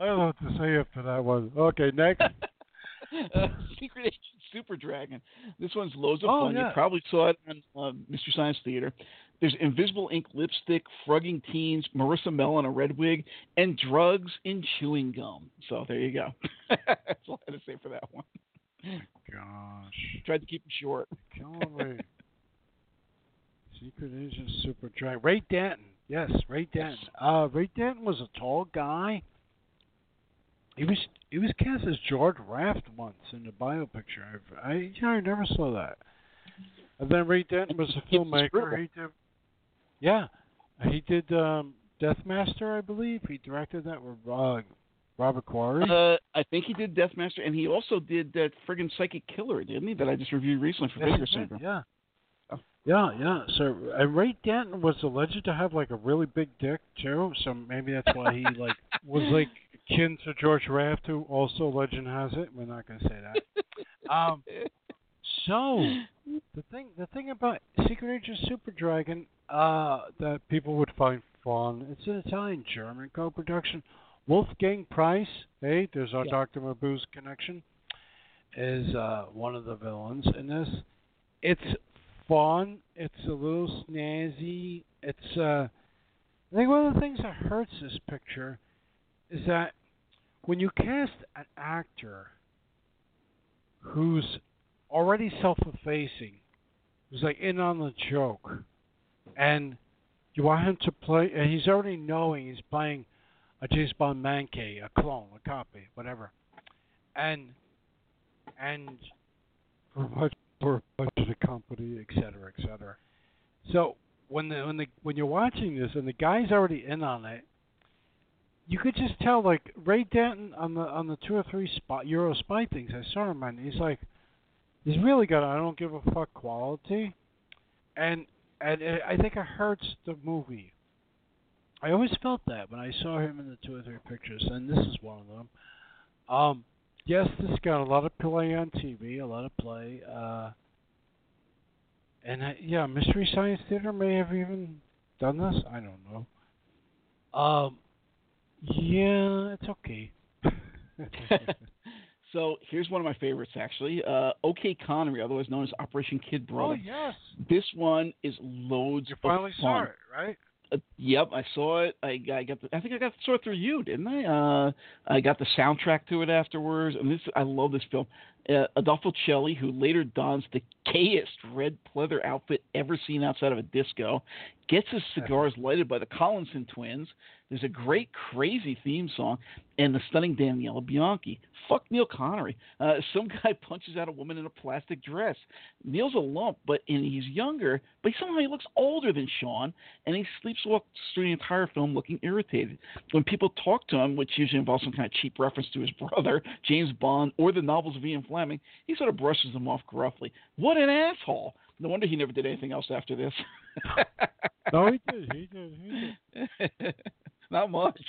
I don't know what to say after that one. Okay, next. uh, Secret Agent Super Dragon. This one's loads of oh, fun. Yeah. You probably saw it on uh, Mister Science Theater. There's invisible ink lipstick, frugging teens, Marissa Mell in a red wig, and drugs in chewing gum. So there you go. That's all I had to say for that one. Oh my gosh. Tried to keep it short. Killing me. Secret Agent Super Dragon. Ray Danton. Yes, Ray Danton. Uh, Ray Danton was a tall guy. He was he was cast as George Raft once in the bio picture. I, I you know I never saw that. And then Ray Danton was a filmmaker. He did, yeah, he did um, Deathmaster, I believe. He directed that with uh, Robert Quarry. Uh, I think he did Deathmaster, and he also did that friggin' Psychic Killer, didn't he? That I just reviewed recently for Vinegar Syndrome. Yeah. Yeah, yeah. So and Ray Danton was alleged to have like a really big dick too, so maybe that's why he like was like kin to George Raft, who also legend has it. We're not gonna say that. Um, so the thing, the thing about Secret Agent Super Dragon uh, that people would find fun, it's an Italian-German co-production. Wolfgang Price, hey, there's our yeah. Doctor Mabuse connection, is uh, one of the villains in this. It's fun. It's a little snazzy. It's uh, I think one of the things that hurts this picture is that when you cast an actor who's already self-effacing, who's like in on the joke, and you want him to play, and he's already knowing he's playing a James Bond mankey, a clone, a copy, whatever, and and for much for much of the company, et cetera, et cetera. So when the when the when you're watching this and the guy's already in on it, you could just tell, like Ray Danton on the on the two or three spot Euro Spy things I saw him on. He's like, he's really got I don't give a fuck quality, and and it, I think it hurts the movie. I always felt that when I saw him in the two or three pictures, and this is one of them. Um, yes, this got a lot of play on T V, a lot of play. Uh, and, I, yeah, Mystery Science Theater may have even done this. I don't know. Um, yeah, it's okay. So here's one of my favorites, actually. Uh, O K Connery, otherwise known as Operation Kid Brother. Oh, yes. This one is loads of fun. You finally saw it, right? Uh, yep, I saw it. I, I got. The, I think I got saw it through you, didn't I? Uh, I got the soundtrack to it afterwards, and this I love this film. Uh, Adolfo Celli, who later dons the gayest red pleather outfit ever seen outside of a disco, gets his cigars lighted by the Collinson twins. There's a great crazy theme song, and the stunning Daniela Bianchi. Fuck Neil Connery. Uh, some guy punches out a woman in a plastic dress. Neil's a lump, but and he's younger, but somehow he looks older than Sean, and he sleepwalks through the entire film looking irritated. When people talk to him, which usually involves some kind of cheap reference to his brother, James Bond, or the novels of Ian Fleming, he sort of brushes them off gruffly. What an asshole! No wonder he never did anything else after this. No, he did. He did. He did. Not much.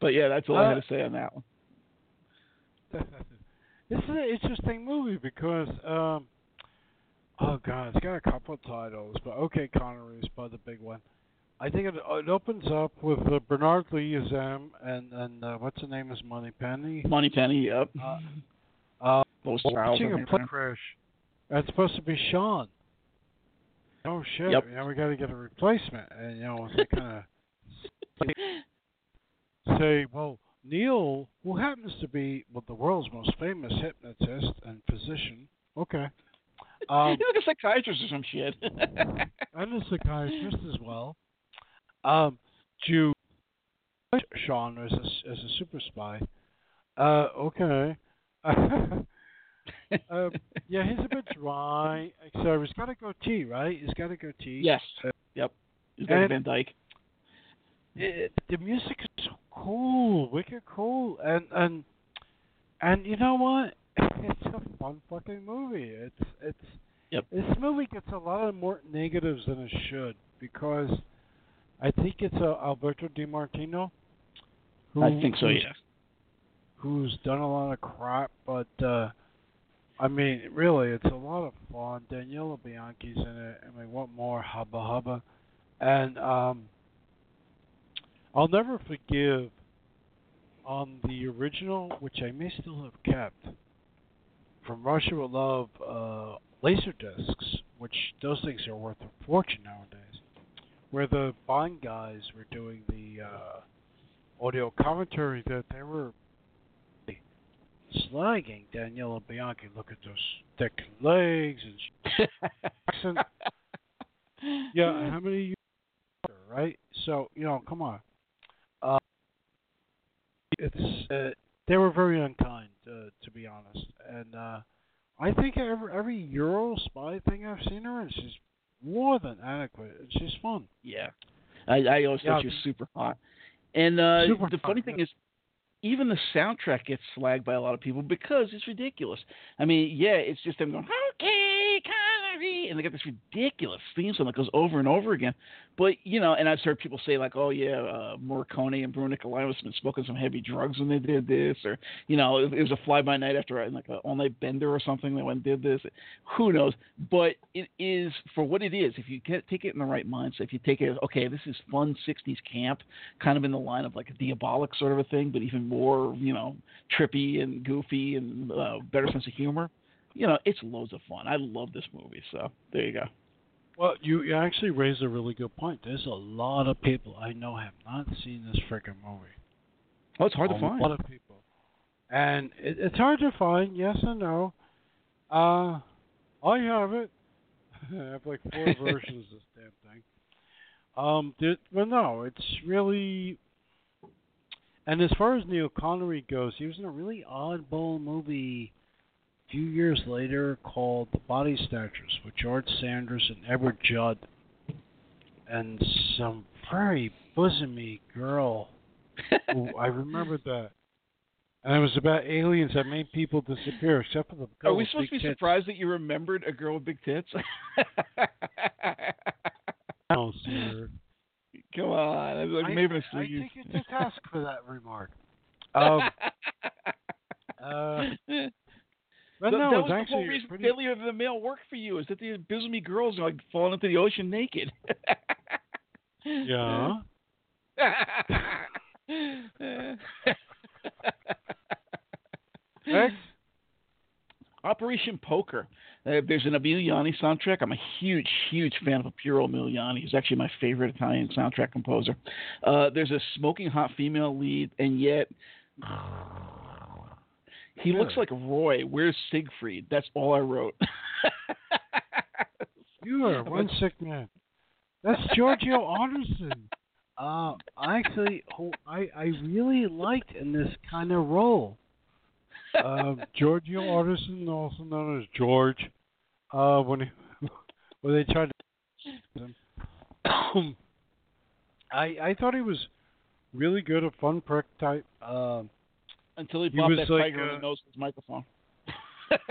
But, yeah, that's all uh, I had to say on that one. This is an interesting movie because, um, oh, God, it's got a couple of titles, but okay, Connery is probably the big one. I think it, it opens up with uh, Bernard Lee as M, and, and uh, what's the name is Moneypenny? Moneypenny, yep. Uh, uh, watching a plane crash. That's supposed to be Sean. Oh, shit. Yep. You know, we got to get a replacement. And, you know, they kind of like, say, well, Neil, who happens to be well, the world's most famous hypnotist and physician. Okay. Um, You're like a psychiatrist or some shit. I'm a psychiatrist as well. Um, to Sean as a, as a super spy. Uh, okay. uh, yeah, he's a bit dry. So he's got a goatee, right? He's got a goatee. Yes. Uh, yep. He's got a Van Dyke. It, the music is so cool, wicked cool, and and and you know what? It's a fun fucking movie. It's it's yep. This movie gets a lot of more negatives than it should because I think it's uh, Alberto DiMartino. Who, I think so. Who's, yeah. Who's done a lot of crap, but. Uh, I mean, really, it's a lot of fun. Daniela Bianchi's in it. I mean, what more? Hubba Hubba. And um, I'll never forgive on the original, which I may still have kept, from Russia with Love uh, laser discs, which those things are worth a fortune nowadays, where the Bond guys were doing the uh, audio commentary that they were slagging Daniela Bianchi. Look at those thick legs and yeah, how many you right? So you know, come on. Uh, it's uh, they were very unkind, uh, to be honest. And uh, I think every every Euro Spy thing I've seen her in, she's more than adequate. She's fun. Yeah, I, I always yeah, thought she was super hot. And uh, super the hot, funny thing yeah. is. Even the soundtrack gets slagged by a lot of people because it's ridiculous. I mean, yeah, it's just them going, okay, Connery, and they got this ridiculous theme song that goes over and over again. But, you know, and I've heard people say, like, oh, yeah, uh, Morricone and Bruno Nicolai must have been smoking some heavy drugs when they did this, or, you know, it, it was a fly-by-night after, like, an all-night bender or something that went and did this. Who knows? But it is, for what it is, if you get, take it in the right mindset, if you take it as, okay, this is fun sixties camp, kind of in the line of, like, a diabolic sort of a thing, but even more more, you know, trippy and goofy and uh, better sense of humor. You know, it's loads of fun. I love this movie, so there you go. Well, you, you actually raised a really good point. There's a lot of people I know have not seen this freaking movie. Oh, it's hard um, to find. A lot of people. And it, it's hard to find, yes and no. Uh, I have it. I have like four versions of this damn thing. Um, there, well, no, it's really... And as far as Neil Connery goes, he was in a really oddball movie a few years later called The Body Snatchers with George Sanders and Edward Judd and some very bosomy girl. Ooh, I remember that. And it was about aliens that made people disappear, except for the girl. Are we supposed to be tits. surprised that you remembered a girl with big tits? No, sir. Come on. I, like, I, maybe I, I take you to task for that remark. Um, uh, but no, that was the whole reason pretty... daily of the mail work for you, is that the bosomy girls are like falling into the ocean naked. Yeah. Next. Operation Poker. Uh, there's an Emiliani soundtrack. I'm a huge, huge fan of Piero Emiliani. He's actually my favorite Italian soundtrack composer. Uh, there's a smoking hot female lead, and yet he yeah. looks like Roy. Where's Siegfried? That's all I wrote. You are one sick man. That's Giorgio Anderson. Uh, actually, who I, I really liked in this kind of role. Uh, Giorgio Anderson, also known as George, uh, when he, when they tried to him, I I thought he was really good, a fun prick type. Uh, Until he popped that like, tiger uh, in the nose with his microphone.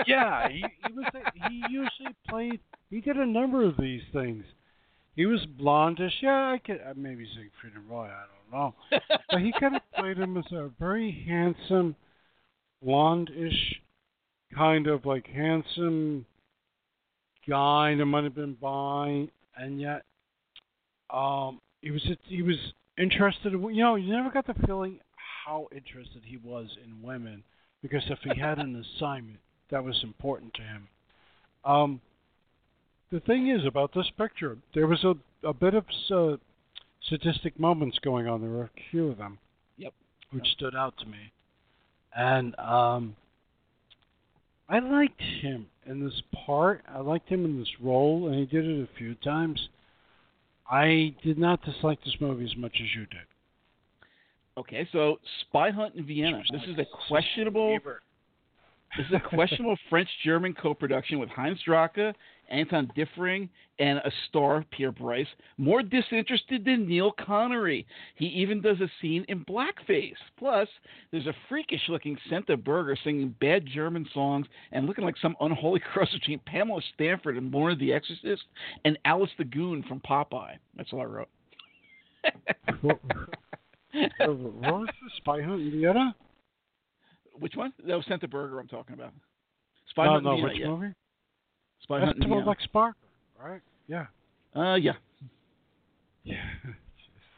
Yeah, he he, was a, he usually played. He did a number of these things. He was blondish. Yeah, I could uh, maybe Siegfried and Roy. I don't know, but he kind of played him as a very handsome, blondish, kind of like handsome guy that might have been bi, and yet um, he was he was interested. You know, you never got the feeling how interested he was in women, because if he had an assignment that was important to him. Um, the thing is about this picture, there was a, a bit of uh, sadistic moments going on. There were a few of them, yep, which stood out to me. And um, I liked him in this part. I liked him in this role, and he did it a few times. I did not dislike this movie as much as you did. Okay, so Spy Hunt in Vienna. This is a questionable. This is a questionable French-German co-production with Heinz Dracke, Anton Diffring, and a star, Pierre Bryce, more disinterested than Neil Connery. He even does a scene in blackface. Plus, there's a freakish-looking Senta Berger singing bad German songs and looking like some unholy cross between Pamela Stanford and Lorna the Exorcist and Alice the Goon from Popeye. That's all I wrote. What was the Spy Hunt in Vienna? Which one? That was Senta Berger I'm talking about. Spy no, Hunt no, which yet. movie? Spy That's Hunt That's more like Spark, right? Yeah. Uh, yeah. Yeah.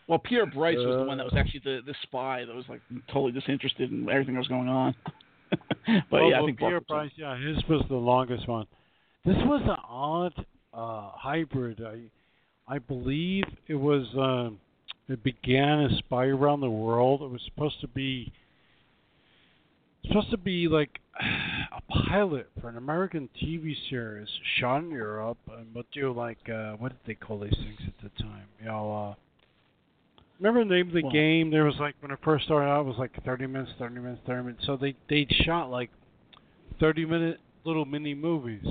Well, Pierre Bryce uh, was the one that was actually the, the spy that was like totally disinterested in everything that was going on. But well, yeah, I think well, Pierre Bryce, it. yeah, his was the longest one. This was an odd uh, hybrid. I, I believe it was. Uh, it began as Spy Around the World. It was supposed to be. supposed to be like a pilot for an American T V series shot in Europe, and would do like uh, what did they call these things at the time? You know, uh, remember the name of the well, game? There was like when it first started out, it was like thirty minutes, thirty minutes, thirty minutes. So they they shot like thirty minute little mini movies.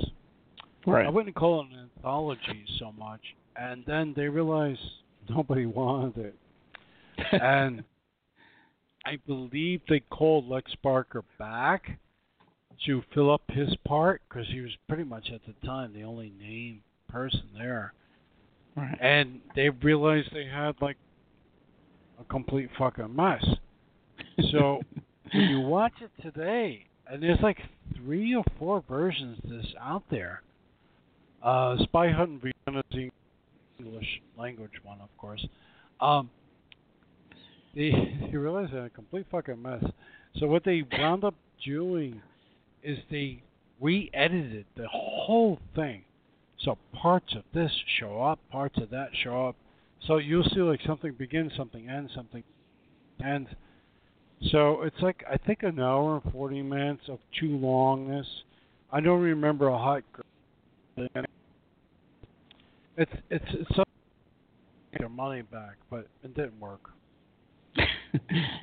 Right. I wouldn't call it an anthology so much. And then they realized nobody wanted it, and. I believe they called Lex Barker back to fill up his part because he was pretty much at the time the only named person there. Right. And they realized they had like a complete fucking mess. So when you watch it today, and there's like three or four versions of this out there. Uh, Spy Hunt in Vienna is the English language one, of course. Um, They, they realized they're a complete fucking mess. So what they wound up doing is they re-edited the whole thing. So parts of this show up, parts of that show up. So you'll see like something begins, something ends, something ends. So it's like, I think an hour and forty minutes of too longness. I don't remember a hot girl. It's it's, it's something to get their money back, but it didn't work.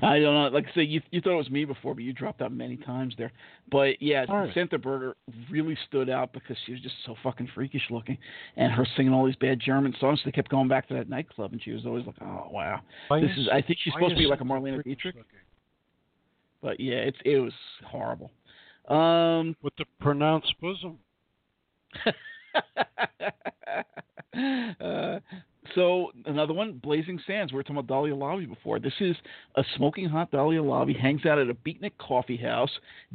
I don't know. Like I say, you you thought it was me before, but you dropped out many times there. But yeah, right. Santa Berger really stood out because she was just so fucking freakish looking, and her singing all these bad German songs. They kept going back to that nightclub, and she was always like, "Oh wow, why this is, is." I think she's supposed to be like a Marlene Dietrich. But yeah, it it was horrible. Um, With the pronounced bosom. uh, so another one, Blazing Sands. We were talking about Dahlia Lavi before. This is a smoking hot Dahlia Lavi, hangs out at a beatnik coffee house,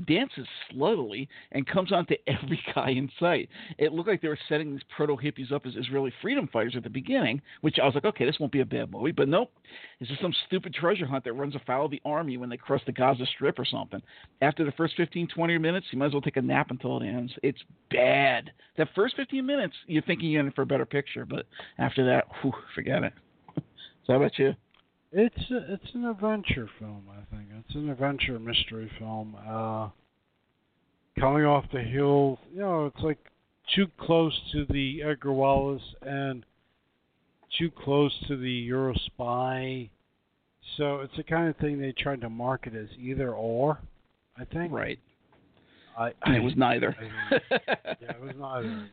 dances sluttily, and comes on to every guy in sight. It looked like they were setting these proto-hippies up as Israeli freedom fighters at the beginning, which I was like, okay, this won't be a bad movie. But nope, it's just some stupid treasure hunt that runs afoul of the army when they cross the Gaza Strip or something. After the first fifteen, twenty minutes, you might as well take a nap until it ends. It's bad. That first fifteen minutes, you're thinking you're in for a better picture, but after that, whew, forget it. So how about you? It's a, it's an adventure film, I think. It's an adventure mystery film. Uh, coming off the heels, you know, it's like too close to the Edgar Wallace and too close to the Eurospy. So it's the kind of thing they tried to market as either or, I think. Right. I, I it was neither. I, yeah, it was neither.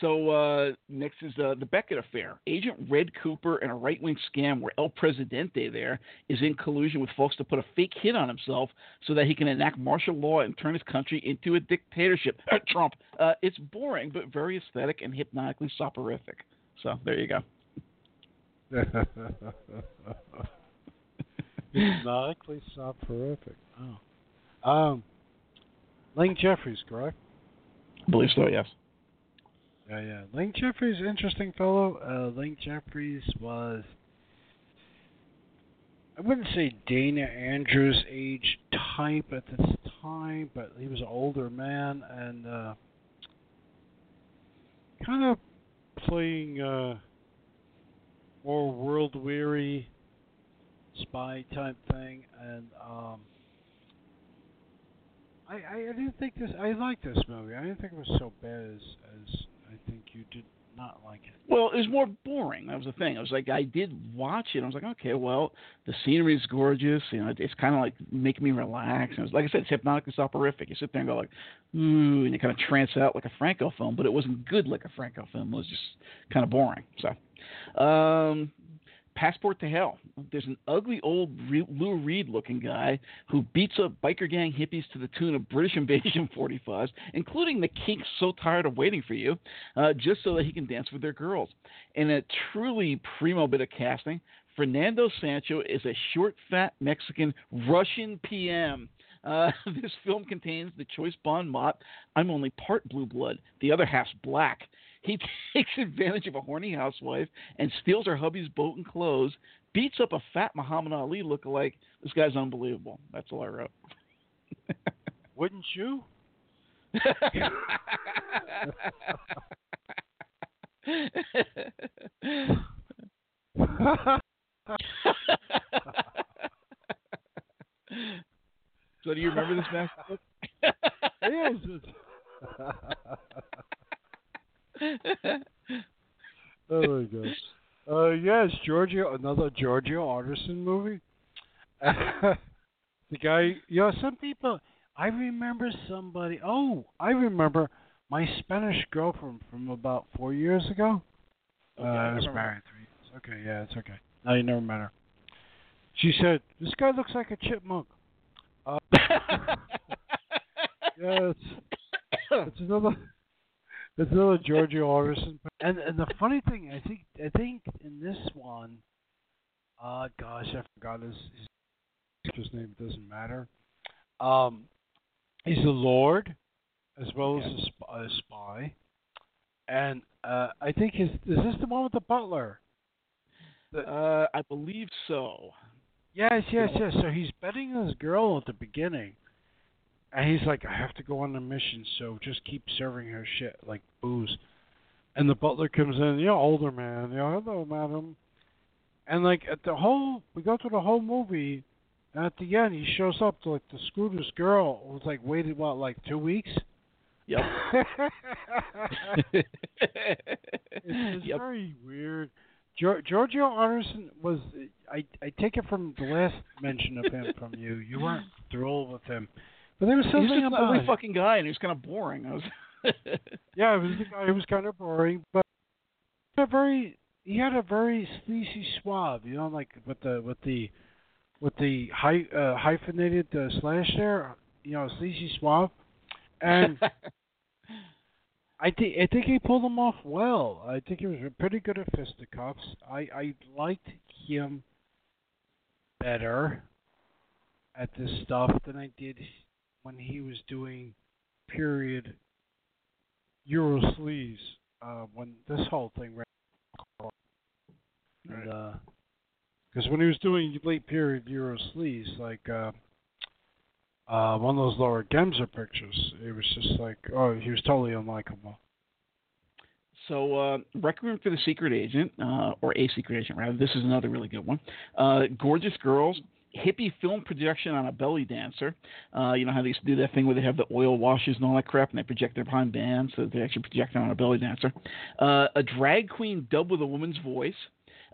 So uh, next is uh, the Beckett Affair. Agent Red Cooper and a right-wing scam where El Presidente there is in collusion with folks to put a fake hit on himself so that he can enact martial law and turn his country into a dictatorship. Trump. Uh, it's boring, but very aesthetic and hypnotically soporific. So there you go. Hypnotically soporific. Oh. Um, Lane Jeffries, correct? I believe so, yes. Yeah, yeah. Lane Jeffries, interesting fellow. Uh, Lane Jeffries was, I wouldn't say Dana Andrews' age type at this time, but he was an older man and uh, kind of playing uh, more world-weary spy type thing. And um, I, I didn't think this, I liked this movie. I didn't think it was so bad as... as I think you did not like it. Well, it was more boring. That was the thing. I was like, I did watch it. I was like, okay, well, the scenery is gorgeous. You know, it's kind of like making me relax. And it was, like I said, it's hypnotically soporific. You sit there and go like, ooh, and you kind of trance out like a Franco film, but it wasn't good like a Franco film. It was just kind of boring. So, um, Passport to Hell. There's an ugly old Re- Lou Reed-looking guy who beats up biker gang hippies to the tune of British Invasion forty-fives, including the Kinks' So Tired of Waiting for You, uh, just so that he can dance with their girls. In a truly primo bit of casting, Fernando Sancho is a short, fat Mexican Russian P M. Uh, this film contains the choice bon mot, I'm only part blue blood, the other half's black. He takes advantage of a horny housewife and steals her hubby's boat and clothes, beats up a fat Muhammad Ali lookalike. This guy's unbelievable. That's all I wrote. Wouldn't you? So do you remember this, Max? Yes. Oh my gosh. Uh, yes, Giorgio, another Giorgio Arderson movie. The guy, you know, some people, I remember somebody, oh, I remember my Spanish girlfriend from about four years ago. Okay, uh, I was married three years. Okay, yeah, it's okay. No, you never met her. She said, this guy looks like a chipmunk. Uh, yes. It's another... It's another Giorgio Arderson. And and the funny thing, I think I think in this one, uh, gosh, I forgot his, his name. It doesn't matter. Um, he's a lord as well as a, sp- a spy. And uh, I think his, is this the one with the butler? The, uh, I believe so. Yes, yes, yes. So he's betting on his girl at the beginning. And he's like, I have to go on a mission, so just keep serving her shit, like booze. And the butler comes in, you know, older man, you know, hello, madam. And like at the whole, we go through the whole movie, and at the end he shows up to like to screw this girl who's like waited what like two weeks. Yep. it's it's yep. very weird. Jo- Giorgio Arneson was, I, I take it from the last mention of him from you. You weren't thrilled with him. But there was something about him. He was a fucking guy, and he was kind of boring. I was yeah, he was the guy who was kind of boring, but a very, he had a very sleazy suave, you know, like with the with the with the hy, uh, hyphenated uh, slash there, you know, sleazy suave, and I think I think he pulled him off well. I think he was pretty good at fisticuffs. I, I liked him better at this stuff than I did when he was doing period Euro sleaze. Uh, when this whole thing ran. Because right. uh, when he was doing late period Euro sleaze, like uh, uh, one of those Laura Gemser pictures, it was just like, oh, he was totally unlikable. So, uh, Requiem for the Secret Agent, uh, or A Secret Agent, rather. This is another really good one. Uh, gorgeous girls. Hippie film projection on a belly dancer. Uh, you know how they used to do that thing where they have the oil washes and all that crap, and they project their behind bands, so they actually project it on a belly dancer. Uh, a drag queen dubbed with a woman's voice.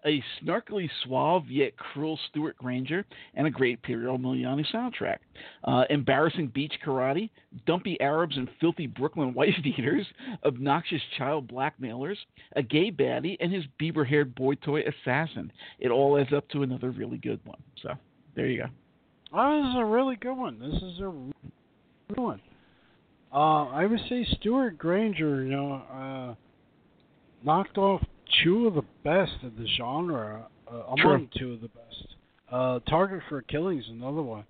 A snarkily suave yet cruel Stuart Granger, and a great Piero Miliani soundtrack. Uh, embarrassing beach karate, dumpy Arabs and filthy Brooklyn wife beaters, obnoxious child blackmailers, a gay baddie, and his beaver-haired boy toy assassin. It all adds up to another really good one. So, there you go. Oh, this is a really good one. This is a really good one. Uh, I would say Stuart Granger, you know, uh, knocked off two of the best of the genre, uh, among two of the best. Uh, Target for a Killing is another one.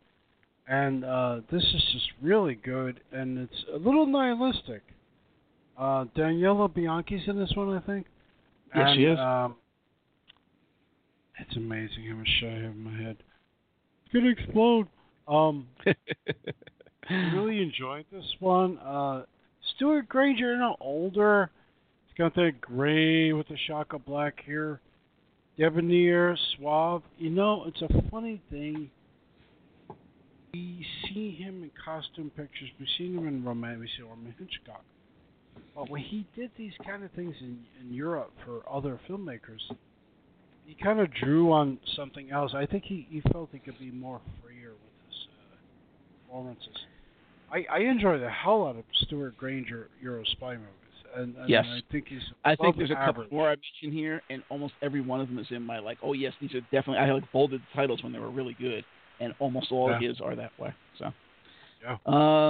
And uh, this is just really good, and it's a little nihilistic. Uh, Daniela Bianchi's in this one, I think. Yes, and, she is. Um, it's amazing how much shit I have in my head. It's going to explode. Um, I really enjoyed this one. Uh, Stuart Granger, you know, older. Got that gray with the shock of black hair, debonair, suave. You know, it's a funny thing. We see him in costume pictures. We've seen him in Roman. We see Roman Hitchcock. But when he did these kind of things in, in Europe for other filmmakers, he kind of drew on something else. I think he, he felt he could be more freer with his uh, performances. I, I enjoy the hell out of Stuart Granger Euro spy movies. And, and yes, I think, he's I think there's a average. couple more I mentioned here, and almost every one of them is in my like. Oh yes, these are definitely. I like bolded the titles when they were really good, and almost all yeah. of his are that way. So, yeah.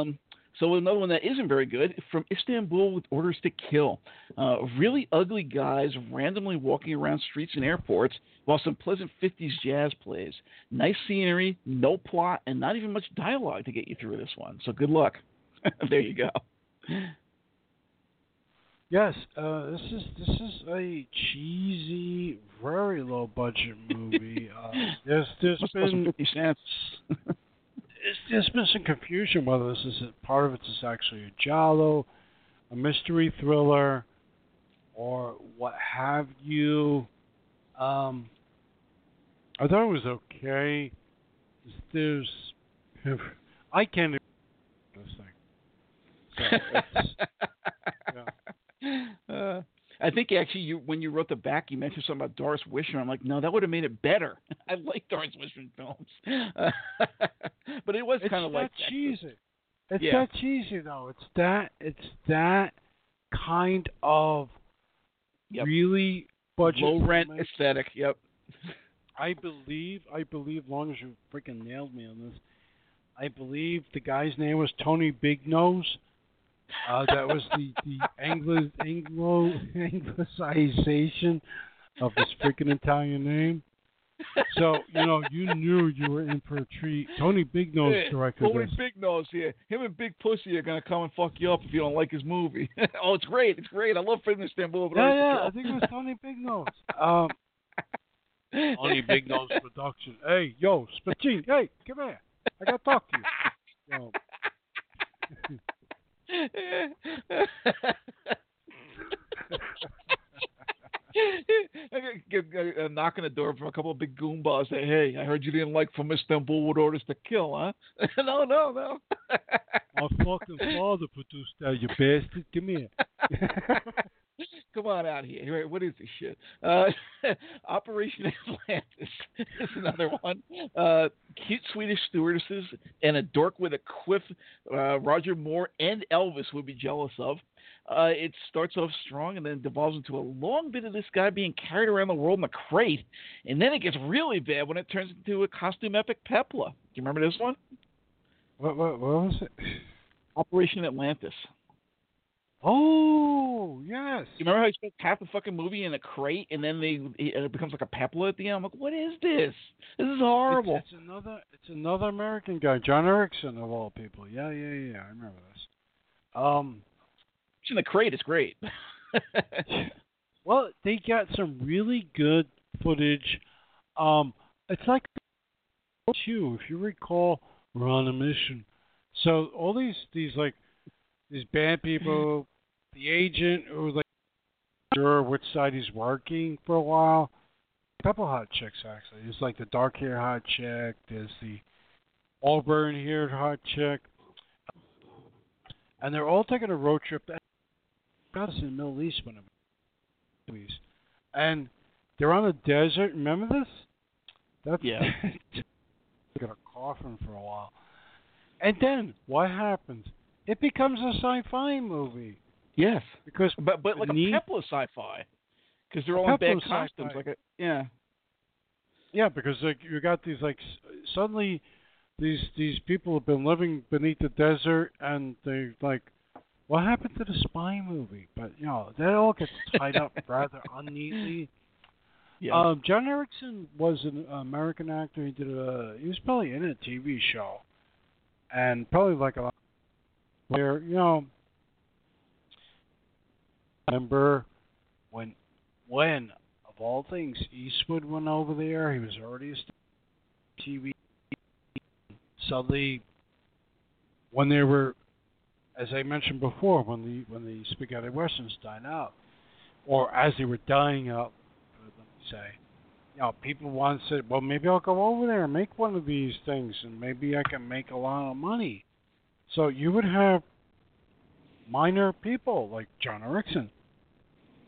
Um. So another one that isn't very good, From Istanbul with Orders to Kill. Uh, really ugly guys randomly walking around streets and airports while some pleasant fifties jazz plays. Nice scenery, no plot, and not even much dialogue to get you through this one. So good luck. There you go. Yes, uh, this is this is a cheesy, very low budget movie. Uh, there's there's been fifty cents. There's been some confusion whether this is a, part of it is actually a giallo, a mystery thriller, or what have you. Um, I thought it was okay. There's I can't agree with this thing. So it's, yeah. Uh, I think actually you, when you wrote the back, you mentioned something about Doris Wishman. I'm like, no, that would have made it better. I like Doris Wishman films. Uh, but it was kind of like that cheesy. It's yeah. that cheesy though. It's that it's that kind of yep. really budget low rent aesthetic. Yep. I believe I believe long as you freaking nailed me on this. I believe the guy's name was Tony Big Nose. Uh, that was the, the Anglo, Anglo, Anglicization of his freaking Italian name. So, you know, you knew you were in for a treat. Tony Big Nose yeah, directed Tony this. Tony Big Nose here. Him and Big Pussy are going to come and fuck you up if you don't like his movie. Oh, it's great. It's great. I love From Istanbul. Yeah, yeah. I think it was Tony Big Nose. Um, Tony Big Nose production. Hey, yo, Spacini. Hey, come here. I got to talk to you. Um, A knock on the door from a couple of big Goombas saying, "Hey, I heard you didn't like from Istanbul with orders to kill, huh?" no, no, no. My fucking father produced that, you bastard. Come here. Come on out here. What is this shit? Uh, Operation Atlantis is another one. Uh, cute Swedish stewardesses and a dork with a quiff. Uh, Roger Moore and Elvis would be jealous of. Uh, it starts off strong and then devolves into a long bit of this guy being carried around the world in a crate. And then it gets really bad when it turns into a costume epic Pepla. Do you remember this one? What, what, what was it? Operation Atlantis. Oh, yes. You remember how he spent half the fucking movie in a crate and then they it becomes like a Pepla at the end? I'm like, what is this? This is horrible. It's, it's another it's another American guy, John Erickson of all people. Yeah, yeah, yeah. I remember this. Um, it's in the crate is great. Well, they got some really good footage. Um, it's like you, if you recall, we're on a mission. So all these these like these bad people, the agent who was like sure which side he's working for a while. A couple hot chicks actually. There's like the dark hair hot chick. There's the auburn haired hot chick, and they're all taking a road trip. Got us in the Middle East when movies, and they're on a desert. Remember this? That's yeah. Got a coffin for a while, and then what happens? It becomes a sci-fi movie. Yes, because but but like a Pepla sci-fi, because they're all in bad costumes. Like a yeah, yeah, because like you got these like suddenly these these people have been living beneath the desert, and they like, what happened to the spy movie? But you know that all gets tied up rather unneatly. Yeah. Um, John Erickson was an American actor. He did a he was probably in a T V show, and probably like a. Where, you know, remember when, when of all things, Eastwood went over there. He was already a T V. Suddenly, when they were, as I mentioned before, when the when the spaghetti westerns died out, or as they were dying out, let me say, you know, people once said, "Well, maybe I'll go over there and make one of these things, and maybe I can make a lot of money." So you would have minor people like John Erickson.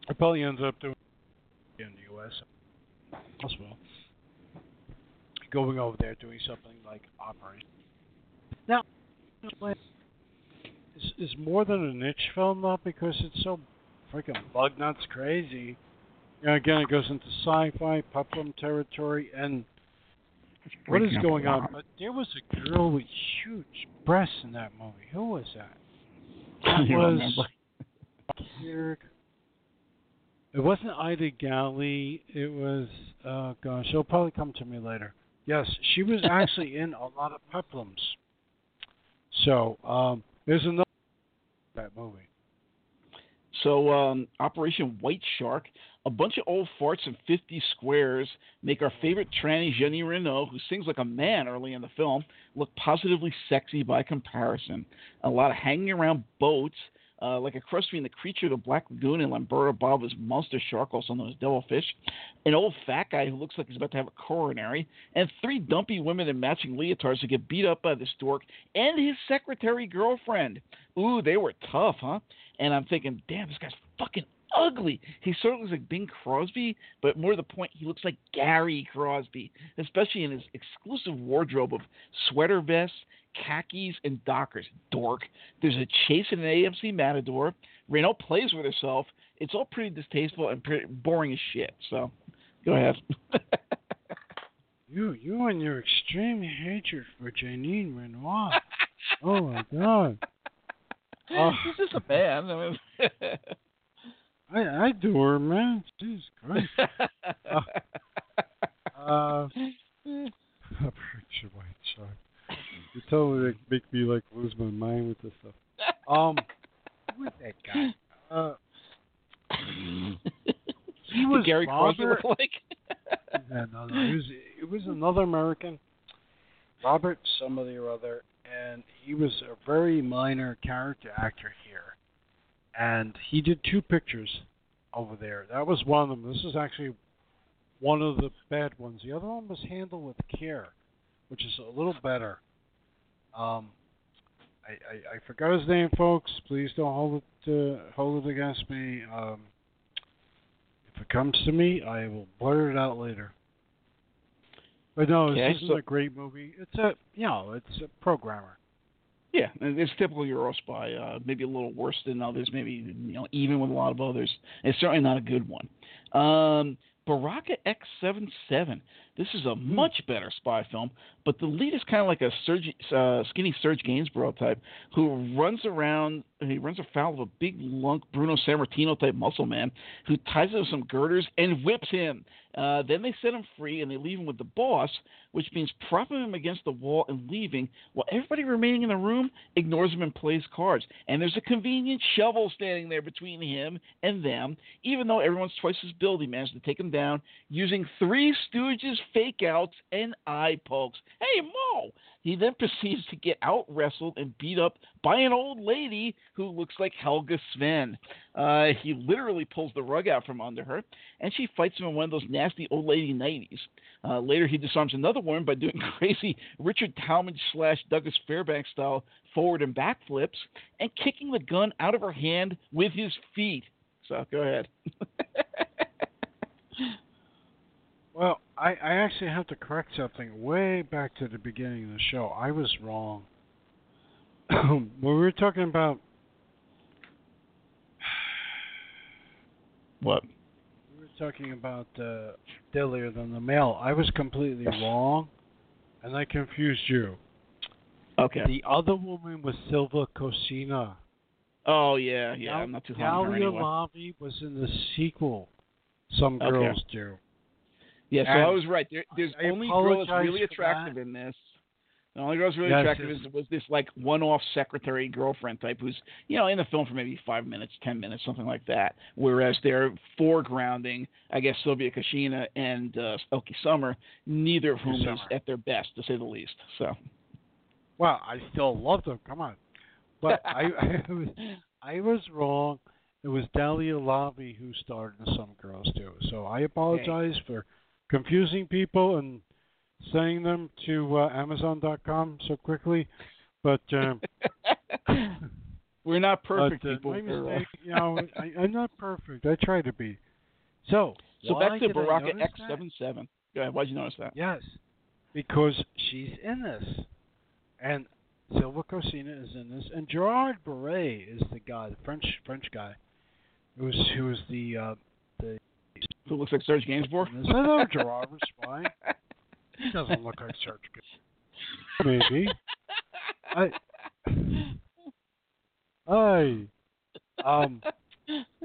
He probably ends up doing in the U S as well. Going over there doing something like Operation. Now, it's, it's more than a niche film, though, because it's so freaking bug nuts crazy. And again, it goes into sci-fi, Pepla territory, and... What is going on? But there was a girl with huge breasts in that movie. Who was that? That was. It wasn't Ida Galley. It was. Oh gosh, she'll probably come to me later. Yes, she was actually in a lot of peplums. So um, there's another that movie. So um, Operation White Shark. A bunch of old farts in fifty squares make our favorite tranny, Jenny Renault, who sings like a man early in the film, look positively sexy by comparison. A lot of hanging around boats, uh, like a crust between the creature of the Black Lagoon and Lamberto Bava's monster shark, also known as devilfish, an old fat guy who looks like he's about to have a coronary, and three dumpy women in matching leotards who get beat up by this dork and his secretary girlfriend. Ooh, they were tough, huh? And I'm thinking, damn, this guy's fucking ugly. He sort of looks like Bing Crosby, but more to the point, he looks like Gary Crosby, especially in his exclusive wardrobe of sweater vests, khakis, and Dockers. Dork. There's a chase in an A M C Matador. Renault plays with herself. It's all pretty distasteful and pretty boring as shit. So, go ahead. you, you and your extreme hatred for Janine Renoir. Oh my God. Uh, this is a band. I mean. I, I do her, man. Jesus Christ. uh, uh, Operation White Shark. You totally like, make me like lose my mind with this stuff. Um, who was that guy? Uh, he was Gary Crosby look like. yeah, no, no, he was, it was another American, Robert somebody or other, and he was a very minor character actor here. And he did two pictures. over there. That was one of them. This is actually one of the bad ones. The other one was Handle with Care, which is a little better. Um, I, I, I forgot his name, folks. Please don't hold it, uh, hold it against me. Um, if it comes to me, I will blurt it out later. But no, okay, this so- isn't a great movie. It's a, you know, it's a programmer. Yeah, it's typical Eurospy, uh, maybe a little worse than others, maybe, you know, even with a lot of others. It's certainly not a good one. Um, Baraka X seventy-seven. This is a much better spy film, but the lead is kind of like a Serge, uh, skinny Serge Gainsborough type who runs around, he runs afoul of a big, lunk Bruno Sammartino type muscle man who ties him with some girders and whips him. Uh, then they set him free and they leave him with the boss, which means propping him against the wall and leaving while everybody remaining in the room ignores him and plays cards. And there's a convenient shovel standing there between him and them, even though everyone's twice his build. He managed to take him down using Three Stooges fake outs and eye pokes. Hey, Mo! He then proceeds to get out-wrestled and beat up by an old lady who looks like Helga Sven. Uh, he literally pulls the rug out from under her, and she fights him in one of those nasty old lady nighties. Uh, later, he disarms another woman by doing crazy Richard Talmadge slash Douglas Fairbanks style forward and back flips and kicking the gun out of her hand with his feet. So, go ahead. Well, I, I actually have to correct something way back to the beginning of the show. I was wrong. When we were talking about... What? We were talking about uh, Deadlier Than the Mail. I was completely wrong, and I confused you. Okay. The other woman was Silva Cosina. Oh, yeah, yeah. Now, I'm not too hot on her anyway. Dalia Lavi was in the sequel, Some Girls okay. Do. Yeah, so and I was right. There, there's I only girl that's really attractive that. in this. The only girl that's really yes, attractive is, was this, like, one-off secretary girlfriend type who's, you know, in the film for maybe five minutes, ten minutes, something like that, whereas they're foregrounding, I guess, Sylvia Kashina and uh, Okie Summer, neither of whom Summer. is at their best, to say the least. So, well, I still love them. Come on. But I, I, was, I was wrong. It was Dalia Lavi who starred in Some Girls Do. So I apologize okay. for... confusing people and sending them to uh, Amazon dot com so quickly, but um, we're not perfect but, uh, people. My mistake, you know, I, I'm not perfect. I try to be. So, so back to Baraka X seventy-seven. Go ahead. Why'd you notice that? Yes, because she's in this, and Silva Cosina is in this, and Gerard Beret is the guy, the French French guy, who is who is the uh, the. Who looks like Serge Gainsbourg? I know Gerard was fine. He doesn't look like Serge Gainsbourg. Maybe. I, I, um,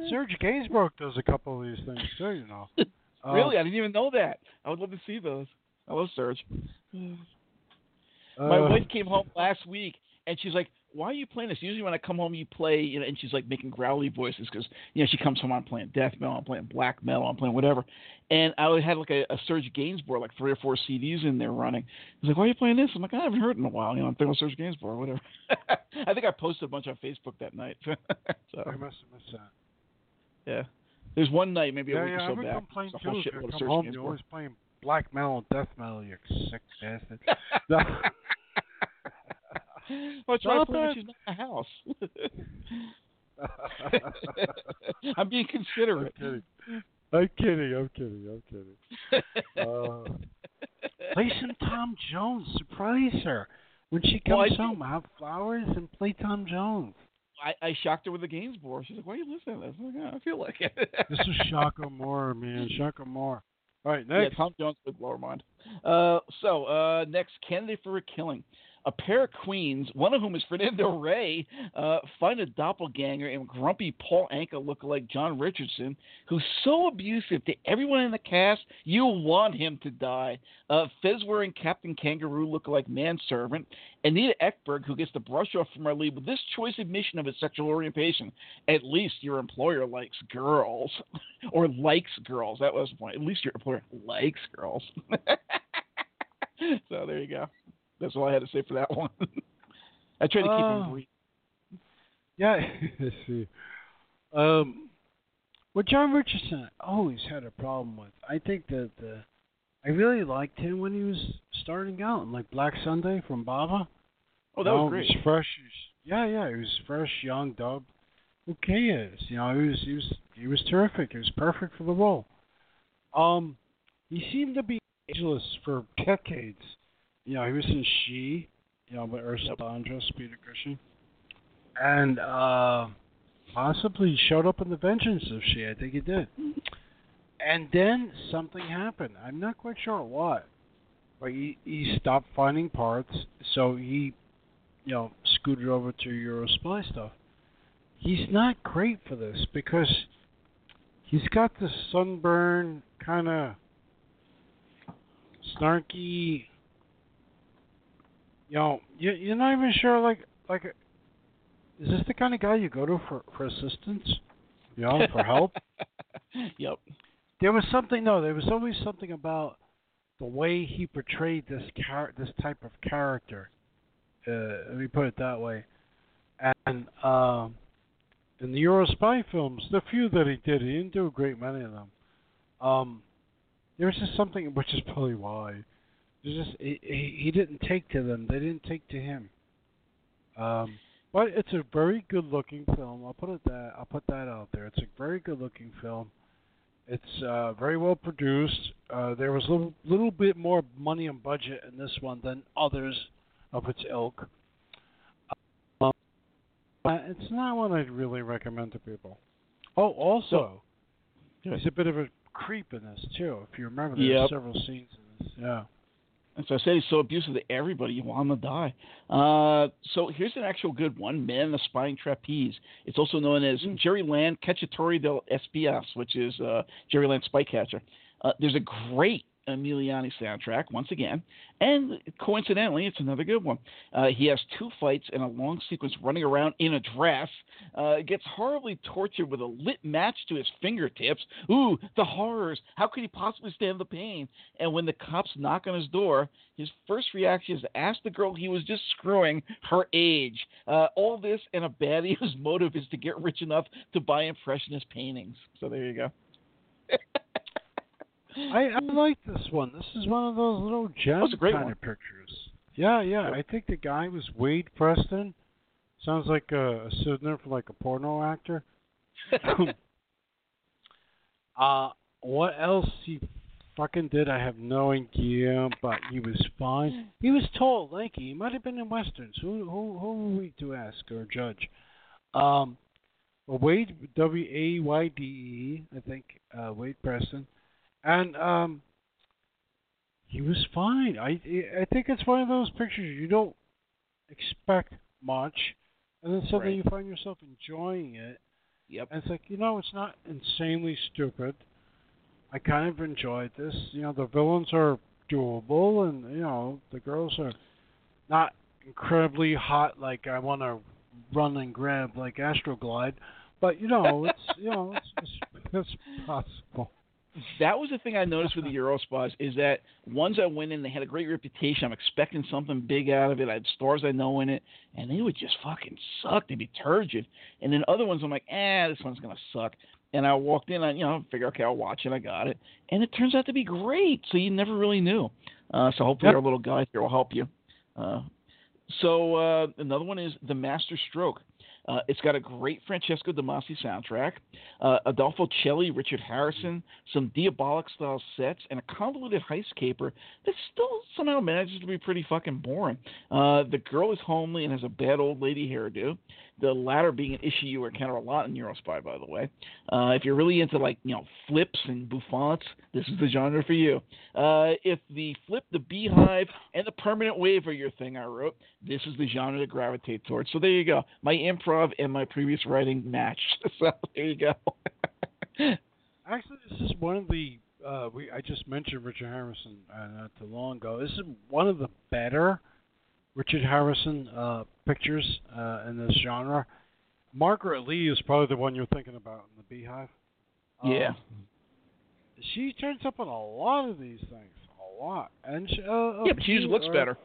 Serge Gainsbourg does a couple of these things too, you know. Um, really? I didn't even know that. I would love to see those. I love Serge. Uh, My wife came home last week, and she's like, why are you playing this? Usually when I come home, you play, you know, and she's like making growly voices because, you know, she comes home, I'm playing death metal, I'm playing black metal, I'm playing whatever. And I had like a, a Serge Gainsbourg, like three or four C Ds in there running. He's like, why are you playing this? I'm like, I haven't heard in a while. You know, I'm thinking of Serge Gainsbourg or whatever. I think I posted a bunch on Facebook that night. So, I must have missed that. Yeah. There's one night, maybe yeah, a week yeah, or so back. Yeah, I've been complaining too. If I come home, Gainsbourg. You're always playing black metal, death metal, you sick bastard. No. Well, try playing she's not in the house. I'm being considerate. I'm kidding. I'm kidding. I'm kidding. I'm kidding. Uh, play some Tom Jones. Surprise her when she comes well, home. Have flowers and play Tom Jones. I, I shocked her with the Gainsbourg. She's like, "Why are you listening to this?" I'm like, oh, I feel like it. This is Shaka Moore, man. Shaka Moore. All right, next. Yeah, Tom Jones with Lower Mind. Uh, so uh, next, Candidate for a Killing. A pair of queens, one of whom is Fernando Rey, uh, find a doppelganger in grumpy Paul Anka lookalike John Richardson, who's so abusive to everyone in the cast, you want him to die. Uh, Fez-wearing Captain Kangaroo lookalike manservant, Anita Ekberg, who gets the brush off from our lead with this choice admission of his sexual orientation. At least your employer likes girls. Or likes girls. That was the point. At least your employer likes girls. So there you go. That's all I had to say for that one. I tried to keep uh, them brief. Yeah. um, What John Richardson I always had a problem with. I think that the, I really liked him when he was starting out, like Black Sunday from Baba. Oh, that you know, was great. He was fresh. Yeah, yeah, he was fresh, young, dub. Okay, he is. You know, he was, he was, he was terrific. He was perfect for the role. Um, he seemed to be ageless for decades. You know, he was in She, you know, with Ursula Andress, Peter Cushing, and uh, possibly showed up in The Vengeance of She. I think he did. And then something happened. I'm not quite sure what, but he, he stopped finding parts, so he, you know, scooted over to Eurospy stuff. He's not great for this because he's got this sunburn kind of snarky. You know, you, you're not even sure. Like, like, is this the kind of guy you go to for, for assistance? You know, for help. Yep. There was something, no, there was always something about the way he portrayed this char- this type of character. Uh, let me put it that way. And um, in the Eurospy films, the few that he did, he didn't do a great many of them. Um, there was just something, which is probably why. Just he, he, he didn't take to them. They didn't take to him. Um, but it's a very good-looking film. I'll put it that. I'll put that out there. It's a very good-looking film. It's uh, very well produced. Uh, there was a little, little bit more money and budget in this one than others of its ilk. Um, but it's not one I'd really recommend to people. Oh, also, so, there's a bit of a creep in this, too. If you remember, there's yep. several scenes in this. Yeah. As I said, he's so abusive to everybody, you want him to die. Uh, so here's an actual good one, Man in the Spying Trapeze. It's also known as mm. Jerry Land Cacciatore del Espias, which is uh, Jerry Land Spy Catcher. Uh, there's a great Emiliani soundtrack, once again, and coincidentally, it's another good one. Uh, he has two fights and a long sequence running around in a dress. Uh, gets horribly tortured with a lit match to his fingertips. Ooh, the horrors. How could he possibly stand the pain? And when the cops knock on his door, his first reaction is to ask the girl he was just screwing her age. Uh, all this and a baddie whose motive is to get rich enough to buy impressionist paintings. So there you go. I, I like this one. This is one of those little gem kind of pictures. Yeah, yeah. I think the guy was Wade Preston. Sounds like a, a pseudonym for like a porno actor. uh, what else he fucking did, I have no idea, but he was fine. He was tall, lanky. He might have been in Westerns. Who who, who are we to ask or judge? Um, Wade, W A Y D E, I think, uh, Wade Preston. And um, he was fine. I I think it's one of those pictures you don't expect much, and then suddenly right. you find yourself enjoying it. Yep. And it's like, you know, it's not insanely stupid. I kind of enjoyed this. You know, the villains are doable, and you know, the girls are not incredibly hot. Like I want to run and grab like Astroglide, but you know, it's you know, it's, it's, it's possible. That was the thing I noticed with the Eurospas is that ones I went in, they had a great reputation. I'm expecting something big out of it. I had stars I know in it, and they would just fucking suck. They'd be turgid. And then other ones, I'm like, ah, this one's going to suck. And I walked in, I you know, figure, okay, I'll watch it. I got it. And it turns out to be great, so you never really knew. Uh, so hopefully yep. our little guide here will help you. Uh, so uh, another one is The Master Stroke. Uh, it's got a great Francesco De Masi soundtrack, uh, Adolfo Celli, Richard Harrison, some diabolic-style sets, and a convoluted heist caper that still somehow manages to be pretty fucking boring. Uh, the girl is homely and has a bad old lady hairdo, the latter being an issue you encounter a lot in Eurospy, by the way. Uh, if you're really into, like, you know, flips and bouffants, this is the genre for you. Uh, if the flip, the beehive, and the permanent wave are your thing, I wrote, this is the genre to gravitate towards. So there you go. My improv and my previous writing matched. So there you go. Actually, this is one of the uh, we I just mentioned Richard Harrison uh, not too long ago. This is one of the better Richard Harrison uh, pictures uh, in this genre. Margaret Lee is probably the one you're thinking about in The Beehive. Um, yeah, she turns up on a lot of these things, a lot, and she, uh, yeah, but she just looks are, better.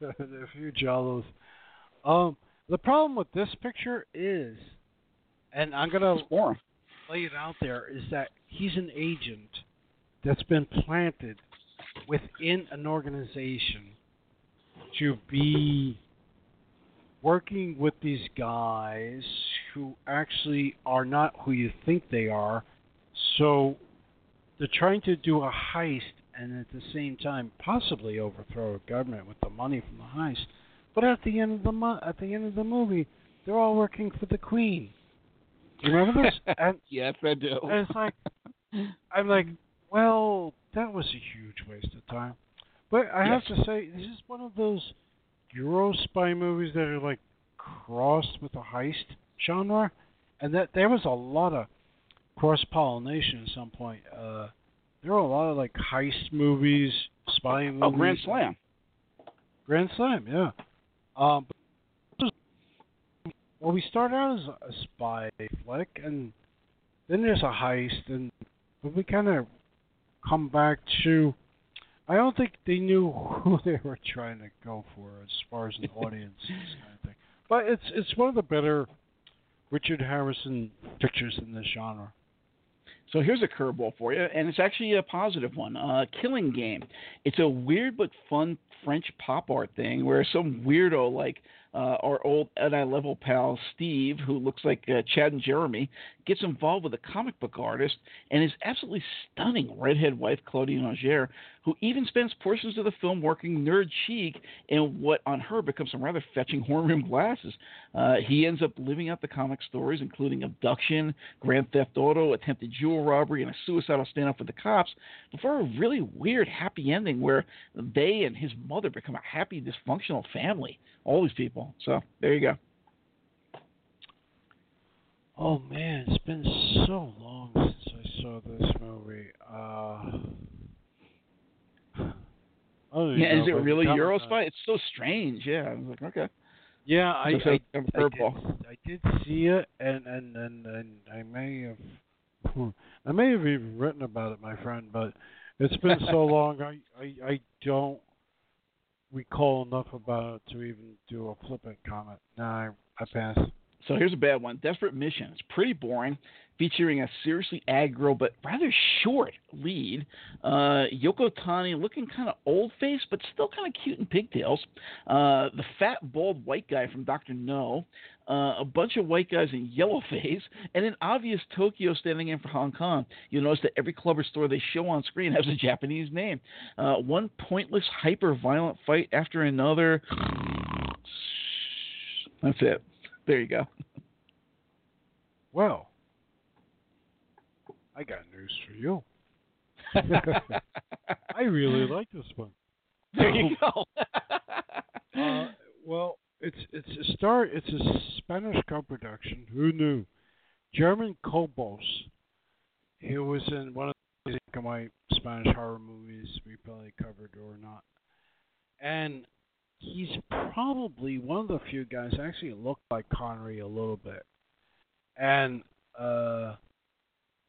There are a few jollos. Um, the problem with this picture is and I'm going to lay it out there, is that he's an agent that's been planted within an organization to be working with these guys who actually are not who you think they are. So they're trying to do a heist and at the same time possibly overthrow a government with the money from the heist. But at the end of the mo- at the end of the movie, they're all working for the Queen. Do you remember this? And, yes, I do. And it's like, I'm like, well, that was a huge waste of time. But I yes. have to say, this is one of those Euro spy movies that are like crossed with the heist genre, and that there was a lot of cross-pollination at some point. Uh, there were a lot of like heist movies, spy movies. Oh, Grand Slam. Grand Slam, yeah. Um, but, well, we start out as a spy flick, and then there's a heist, and but we kind of come back to. I don't think they knew who they were trying to go for as far as an audience kind of thing. But it's it's one of the better Richard Harrison pictures in this genre. So here's a curveball for you, and it's actually a positive one. Uh, Killing Game. It's a weird but fun French pop art thing where some weirdo like uh, our old Edi Level pal Steve, who looks like uh, Chad and Jeremy, gets involved with a comic book artist and his absolutely stunning redhead wife, Claudine Auger, who even spends portions of the film working nerd chic in what on her becomes some rather fetching horn rimmed glasses. Uh, he ends up living out the comic stories, including abduction, grand theft auto, attempted jewel robbery, and a suicidal standoff with the cops, before a really weird happy ending where they and his mother become a happy, dysfunctional family. All these people. So there you go. Oh man, it's been so long since I saw this movie. Uh, oh, yeah, know, is it really Eurospy? It's so strange. Yeah, I was like, okay. Yeah, I, I, I, did, I did see it, and, and, and, and I may have, I may have even written about it, my friend. But it's been so long, I, I, I don't recall enough about it to even do a flippant comment. No, I, I passed. So here's a bad one. Desperate Mission. It's pretty boring, featuring a seriously aggro but rather short lead. Uh, Yoko Tani looking kind of old-faced but still kind of cute in pigtails. Uh, the fat, bald white guy from Doctor No. Uh, a bunch of white guys in yellow face. And an obvious Tokyo standing in for Hong Kong. You'll notice that every club or store they show on screen has a Japanese name. Uh, one pointless, hyper-violent fight after another. That's it. There you go. Well, I got news for you. I really like this one. There you go. uh, well, it's it's a star. It's a Spanish co-production. Who knew? German Cobos. He was in one of my Spanish horror movies we probably covered or not, and he's probably one of the few guys that actually looked like Connery a little bit. And uh,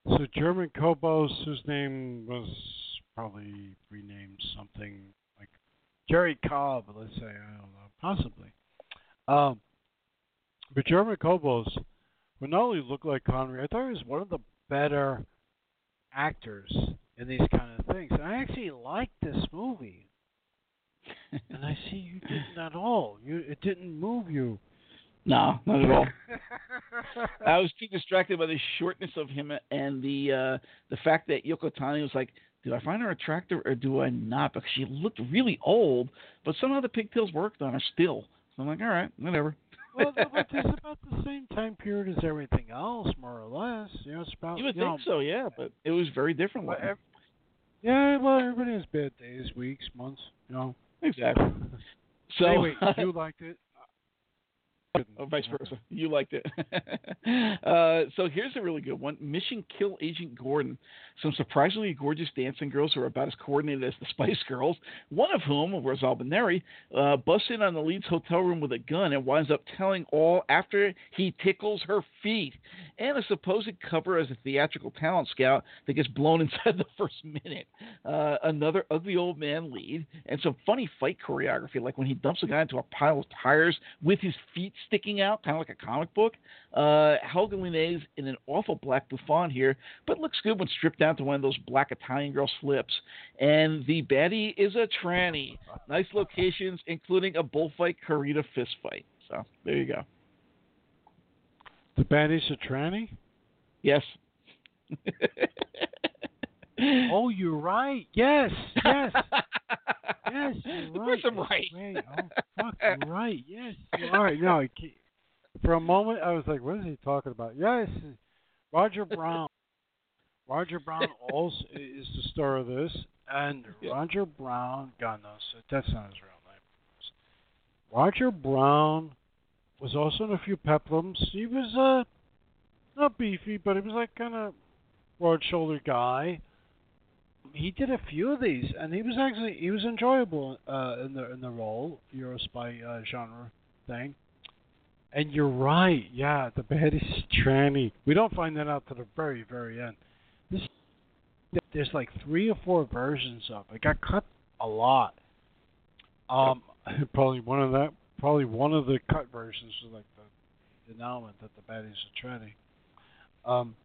so German Cobos, whose name was probably renamed something like Jerry Cobb, let's say, I don't know, possibly. Um, but German Cobos would not only look like Connery, I thought he was one of the better actors in these kind of things. And I actually liked this movie. And I see you didn't at all. You it didn't move you. No, not at all. I was too distracted by the shortness of him and the uh, the fact that Yoko Tani was like, do I find her attractive or do I not? Because she looked really old, but somehow the pigtails worked on her still. So I'm like, all right, whatever. Well, but it's about the same time period as everything else, more or less. You know, it's about, you would you think know, so, yeah, but it was very different. Well, ev- yeah, well, everybody has bad days, weeks, months, you know. Exactly. So anyway, you liked it. Or vice versa. You liked it. uh, so here's a really good one. Mission Kill Agent Gordon. Some surprisingly gorgeous dancing girls who are about as coordinated as the Spice Girls, one of whom, Rosalba Neri, uh, busts in on the lead's hotel room with a gun and winds up telling all after he tickles her feet. And a supposed cover as a theatrical talent scout that gets blown inside the first minute. Uh, another ugly old man lead and some funny fight choreography, like when he dumps a guy into a pile of tires with his feet sticking out, kind of like a comic book. Uh, Helga Linet's in an awful black bouffant here, but looks good when stripped down to one of those black Italian girl slips. And the baddie is a tranny. Nice locations, including a bullfight, corrida, fist fight. So there you go. The baddie's a tranny? Yes. Oh, you're right. Yes, yes. Yes, you're right. Of course I'm right. right. Oh, fuck, you're right. Yes. All right. No, for a moment, I was like, what is he talking about? Yes, Roger Brown. Roger Brown also is the star of this. And Roger Brown, God knows, that's not his real name. Roger Brown was also in a few peplums. He was uh, not beefy, but he was like kind of broad-shouldered guy. He did a few of these, and he was actually he was enjoyable uh, in the in the role Eurospy uh, genre thing. And you're right, yeah, the baddest tranny. We don't find that out to the very very end. This there's like three or four versions of it. It got cut a lot. Um, probably one of that probably one of the cut versions was like the denouement that the baddest tranny. Um.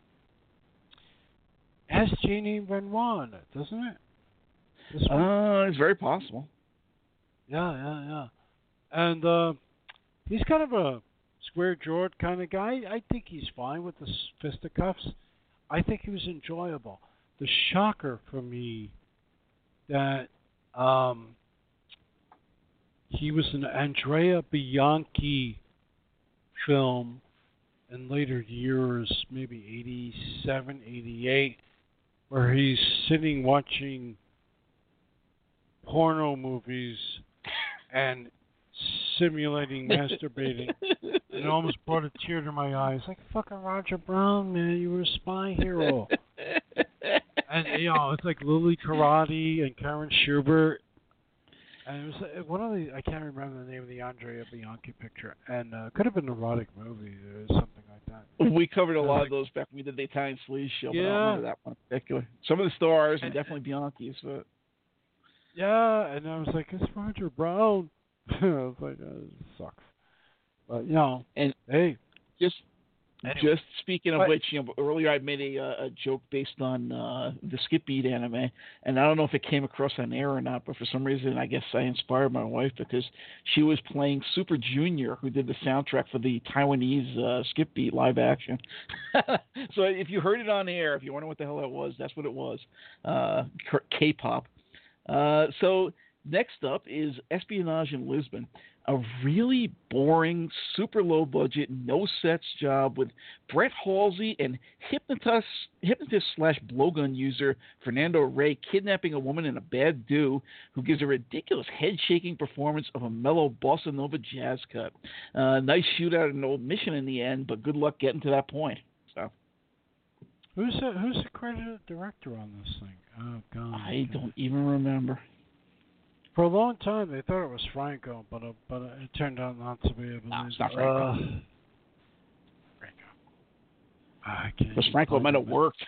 Has Jeannie Renoir in it, doesn't it? This one. Uh, it's very possible. Yeah, yeah, yeah. And uh, he's kind of a square-jawed kind of guy. I think he's fine with the fisticuffs. I think he was enjoyable. The shocker for me that um, he was an Andrea Bianchi film in later years, maybe eighty-seven, eighty-eight, where he's sitting watching porno movies and simulating masturbating. It almost brought a tear to my eyes. Like, fucking Roger Brown, man, you were a spy hero. And, you know, it's like Lily Karate and Karen Schubert. And it was one of the, I can't remember the name of the Andrea Bianchi picture. And uh, could have been an erotic movie or something like that. We covered a lot of those back when we did the Italian Sleaze show, yeah. But I don't remember that one in particular. Some of the stars and, and definitely Bianchi's. But... Yeah, and I was like, it's Roger Brown. I was like, oh, this sucks. But, you know, and hey. Just anyway. just speaking of but, which, you know, earlier I made a, a joke based on uh, the Skip Beat anime, and I don't know if it came across on air or not, but for some reason I guess I inspired my wife because she was playing Super Junior, who did the soundtrack for the Taiwanese uh, Skip Beat live action. So if you heard it on air, if you wonder what the hell that was, that's what it was, uh, K-pop. Uh, so next up is Espionage in Lisbon. A really boring, super low-budget, no-sets job with Brett Halsey and hypnotist, hypnotist slash blowgun user Fernando Rey kidnapping a woman in a bad do who gives a ridiculous head-shaking performance of a mellow bossa nova jazz cut. Uh, nice shootout and an old mission in the end, but good luck getting to that point. So, who's the, who's the credited director on this thing? Oh, God. I don't even remember. For a long time, they thought it was Franco, but uh, but uh, it turned out not to be. No, it's not Franco. Uh, Franco. I can't. Because Franco might have worked.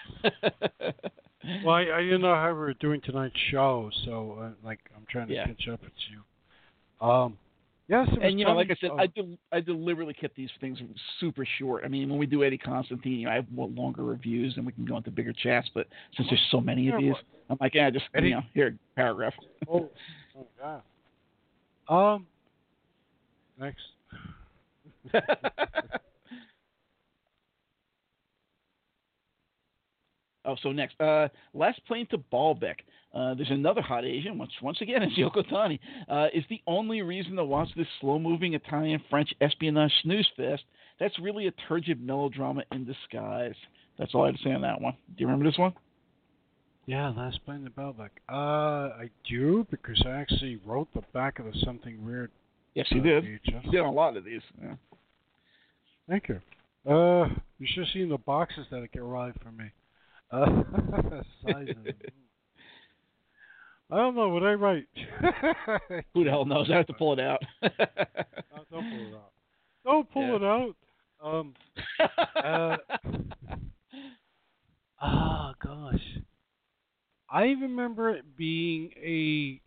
Well, I, I didn't know how we were doing tonight's show, so uh, like I'm trying to yeah. catch up with you. Um, yes, it was and you know, like I said, oh. I del- I deliberately kept these things super short. I mean, when we do Eddie Constantine, you know, I have more longer reviews, and we can go into bigger chats. But since there's so many of these, I'm like, yeah, just Eddie, you know, here, paragraph. Oh. Oh, God. Um, next. oh, so next. Uh, Last Plane to Baalbek. Uh, there's another hot Asian, which once again is Yoko Tani. Uh, is the only reason to watch this slow-moving Italian-French espionage snooze fest. That's really a turgid melodrama in disguise. That's all I had to say on that one. Do you remember this one? Yeah, Last Plane to Baalbek. Uh, I do, because I actually wrote the back of the Something Weird. Yes, you uh, did. V H S. You did a lot of these. Yeah. Thank you. Uh, you should have seen the boxes that it arrived for me. Uh, sizes. I don't know what I write. Who the hell knows? I have to pull it out. no, don't pull it out. Don't pull yeah. it out. Um, uh, oh, gosh. I remember it being a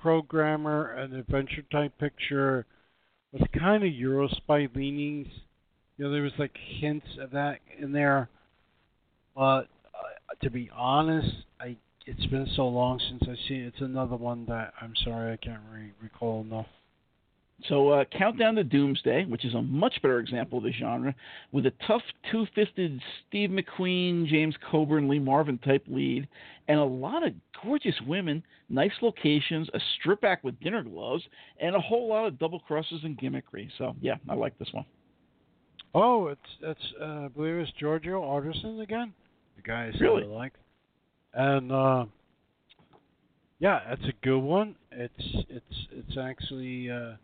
programmer, an adventure type picture was kind of Eurospy leanings. You know, there was like hints of that in there. But uh, to be honest, I it's been so long since I've seen it. It's another one that I'm sorry I can't re- recall enough. So uh, Countdown to Doomsday, which is a much better example of the genre, with a tough two-fisted Steve McQueen, James Coburn, Lee Marvin type lead, and a lot of gorgeous women, nice locations, a strip act with dinner gloves, and a whole lot of double crosses and gimmickry. So yeah, I like this one. Oh, it's it's uh, I believe it's Giorgio Arderson again. The guy I really like, and uh, yeah, that's a good one. It's it's it's actually. Uh,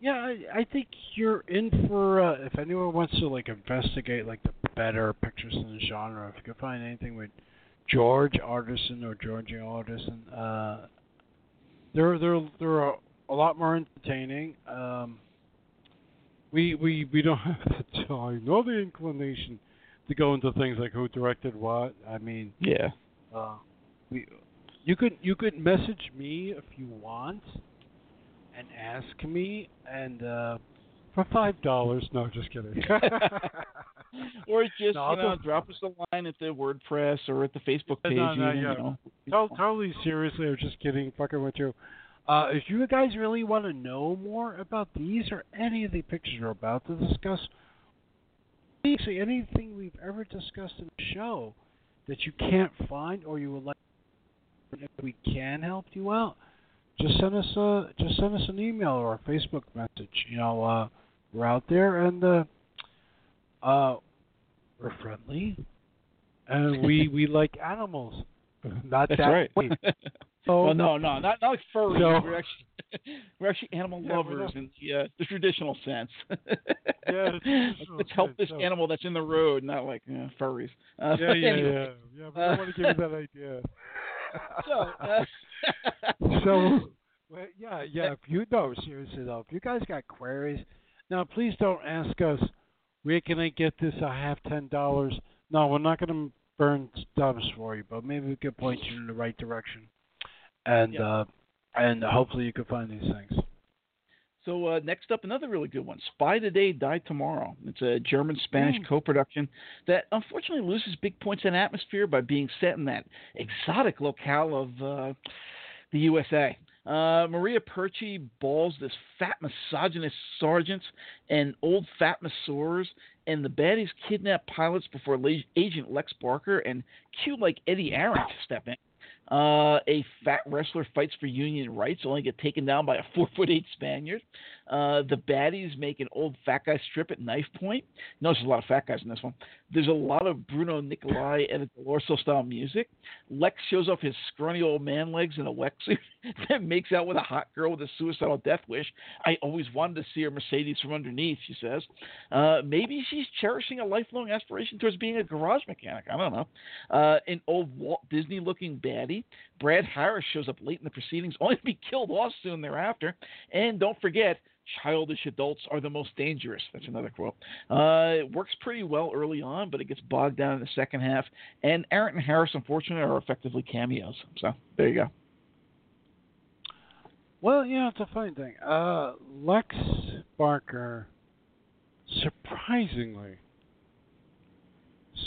Yeah, I, I think you're in for, uh, if anyone wants to, like, investigate, like, the better pictures in the genre, if you can find anything with George Arderson or Giorgio Arderson, uh, they're, they're, they're a, a lot more entertaining. Um, we, we, we don't have the time or the inclination to go into things like who directed what. I mean, yeah. Uh, we, you could, you could message me if you want. And ask me, and uh, for five dollars. No, just kidding. Or just no, you know, drop us a line at the WordPress or at the Facebook page. No, no, and, yeah. you know, no, totally seriously, I was just kidding, fucking with you. Uh, if you guys really want to know more about these or any of the pictures we're about to discuss, basically anything we've ever discussed in the show that you can't find or you would like, if we can help you out. Just send us a just send us an email or a Facebook message. You know, uh, we're out there and uh, uh, we're friendly, and we, we like animals. Not That's that right. way. So, well, no, no, not not like furry. So, we're actually we're actually animal yeah, lovers in the, uh, the traditional sense. Yeah, traditional let's help sense, this so. animal that's in the road, not like you know, furries. Uh, yeah, yeah, anyway. yeah, yeah. But I uh, want to give you that idea. So, uh, so well, yeah, yeah. If you know, seriously though, if you guys got queries, now please don't ask us, where can I get this? I have ten dollars. No, we're not going to burn stubs for you, but maybe we could point you in the right direction, and yeah. uh, and hopefully you can find these things. So uh, next up, another really good one, Spy Today, Die Tomorrow. It's a German-Spanish mm. co-production that unfortunately loses big points in atmosphere by being set in that exotic locale of uh, the U S A. Uh, Maria Perci balls this fat misogynist sergeant and old fat masseurs, and the baddies kidnap pilots before Le- Agent Lex Barker and cute like Eddie Arendt step in. Uh, a fat wrestler fights for union rights, only get taken down by a four foot eight Spaniard. Uh, the baddies make an old fat guy strip at knife point. Notice there's a lot of fat guys in this one. There's a lot of Bruno Nicolai and a Delorso style music. Lex shows off his scrawny old man legs in a wetsuit that makes out with a hot girl with a suicidal death wish. I always wanted to see her Mercedes from underneath, she says. Uh, maybe she's cherishing a lifelong aspiration towards being a garage mechanic. I don't know. Uh, an old Walt Disney looking baddie. Brad Harris shows up late in the proceedings, only to be killed off soon thereafter. And don't forget, childish adults are the most dangerous. That's another quote. Uh, it works pretty well early on, but it gets bogged down in the second half. And Arendt and Harris, unfortunately, are effectively cameos. So there you go. Well, you know, it's a funny thing. Uh, Lex Barker, surprisingly,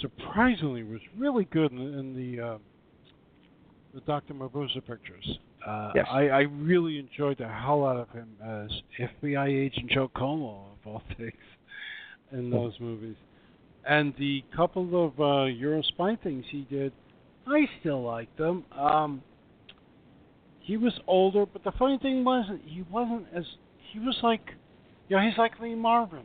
surprisingly was really good in, in the... Uh, the Doctor Mabuse pictures. Uh, yes. I, I really enjoyed the hell out of him as F B I agent Joe Como, of all things, in those movies. And the couple of uh, Eurospy things he did, I still liked them. Um, he was older, but the funny thing was, he wasn't as, he was like, you know, he's like Lee Marvin.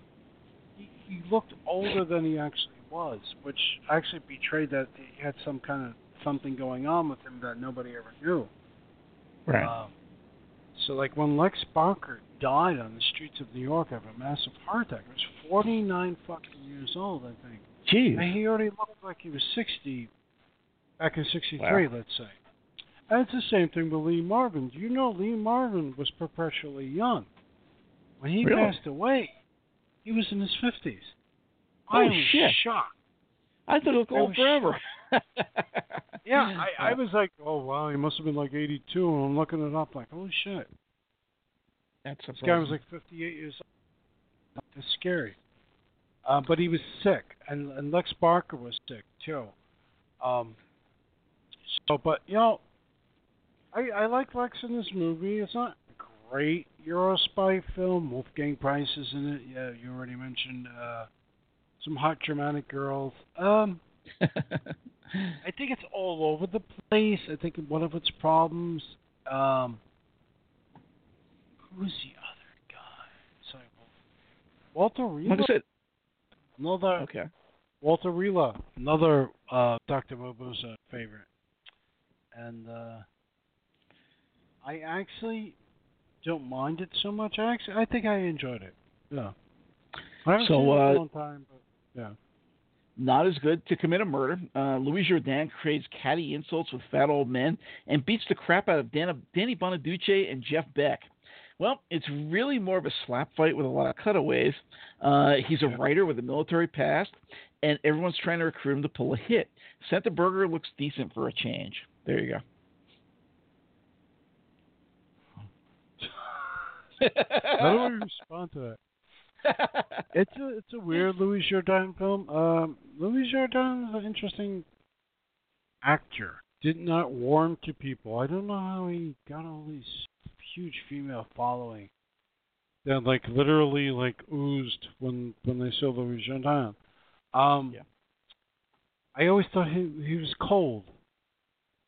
He, he looked older than he actually was, which actually betrayed that he had some kind of something going on with him that nobody ever knew. Right. Um, so, like, when Lex Barker died on the streets of New York of a massive heart attack, he was forty-nine fucking years old, I think. Jeez. And he already looked like he was sixty back in sixty-three, wow. let's say. And it's the same thing with Lee Marvin. Do you know Lee Marvin was perpetually young? When he really? passed away, he was in his fifties. Oh, I was shit. shocked. I thought it looked old forever. yeah, I, I was like, oh, wow, he must have been like eighty-two, and I'm looking it up like, holy shit. That's this guy was like fifty-eight years old. That's scary. Uh, but he was sick, and, and Lex Barker was sick too. Um, so, but you know, I, I like Lex in this movie. It's not a great Eurospy film. Wolfgang Price is in it. Yeah, you already mentioned uh, some hot Germanic girls. Um, I think it's all over the place. I think one of its problems. Um, who's the other guy? Sorry, Walter Rila. What is it? Another okay. Walter Rila, another uh, Doctor Barbosa favorite, and uh, I actually don't mind it so much. I actually, I think I enjoyed it. Yeah. I haven't so, seen it in uh, a long time, but yeah. Not as good to commit a murder. Uh, Louis Jourdain creates catty insults with fat old men and beats the crap out of Dan- Danny Bonaduce and Jeff Beck. Well, it's really more of a slap fight with a lot of cutaways. Uh, he's a writer with a military past, and everyone's trying to recruit him to pull a hit. Santa Burger looks decent for a change. There you go. How do I respond to that? it's a it's a weird Louis Jourdain film. Um, Louis Jourdain is an interesting actor. Did not warm to people. I don't know how he got all these huge female following that like literally like oozed when when they saw Louis Jourdain. Um, yeah. I always thought he he was cold.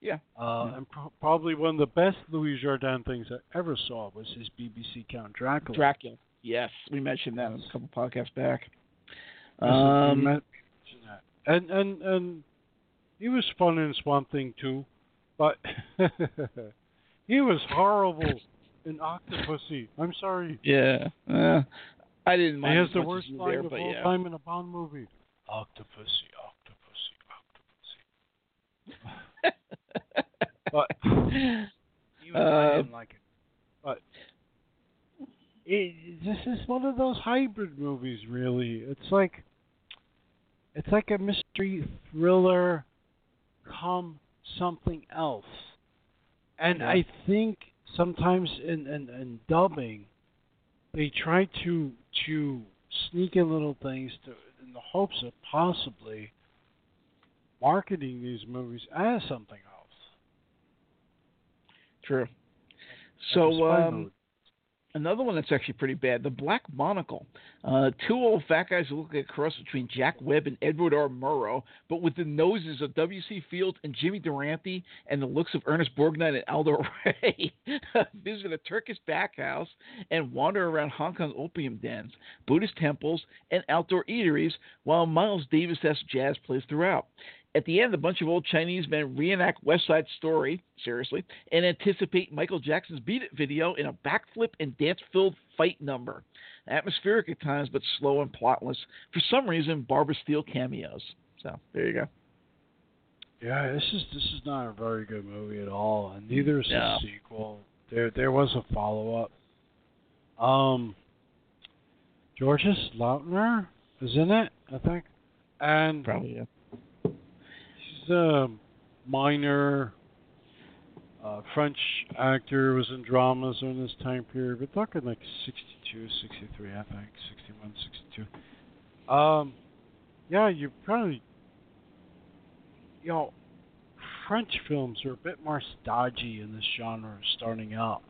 Yeah. Uh, yeah. And pro- probably one of the best Louis Jourdain things I ever saw was his B B C Count Dracula. Dracula. Yes, we mentioned that a couple podcasts back. Um, and and and he was fun in Swamp Thing too, but he was horrible in Octopussy. I'm sorry. Yeah, uh, I didn't mind. He has the worst line there, of all yeah. time in a Bond movie. Octopussy, Octopussy, Octopussy. But even uh, I didn't like it. But. It, this is one of those hybrid movies, really. It's like, it's like a mystery thriller, come something else, and yeah. I think sometimes in, in, in dubbing, they try to to sneak in little things to, in the hopes of possibly marketing these movies as something else. True. So. um Another one that's actually pretty bad, The Black Monocle. Uh, two old fat guys who look like a cross between Jack Webb and Edward R. Murrow, but with the noses of W C Fields and Jimmy Durante and the looks of Ernest Borgnine and Aldo Ray, visit a Turkish backhouse and wander around Hong Kong opium dens, Buddhist temples, and outdoor eateries while Miles Davis-esque jazz plays throughout. At the end, a bunch of old Chinese men reenact West Side Story, seriously, and anticipate Michael Jackson's Beat It video in a backflip and dance-filled fight number. Atmospheric at times, but slow and plotless. For some reason, Barbara Steele cameos. So, there you go. Yeah, this is this is not a very good movie at all, and neither is no. the sequel. There there was a follow-up. Um, Georges Lautner is in it, I think. And probably, yeah. A minor uh, French actor, was in dramas during this time period. We're talking like sixty-two, sixty-three, I think, sixty-one, sixty-two. Um, yeah, you probably, you know, French films are a bit more stodgy in this genre starting out.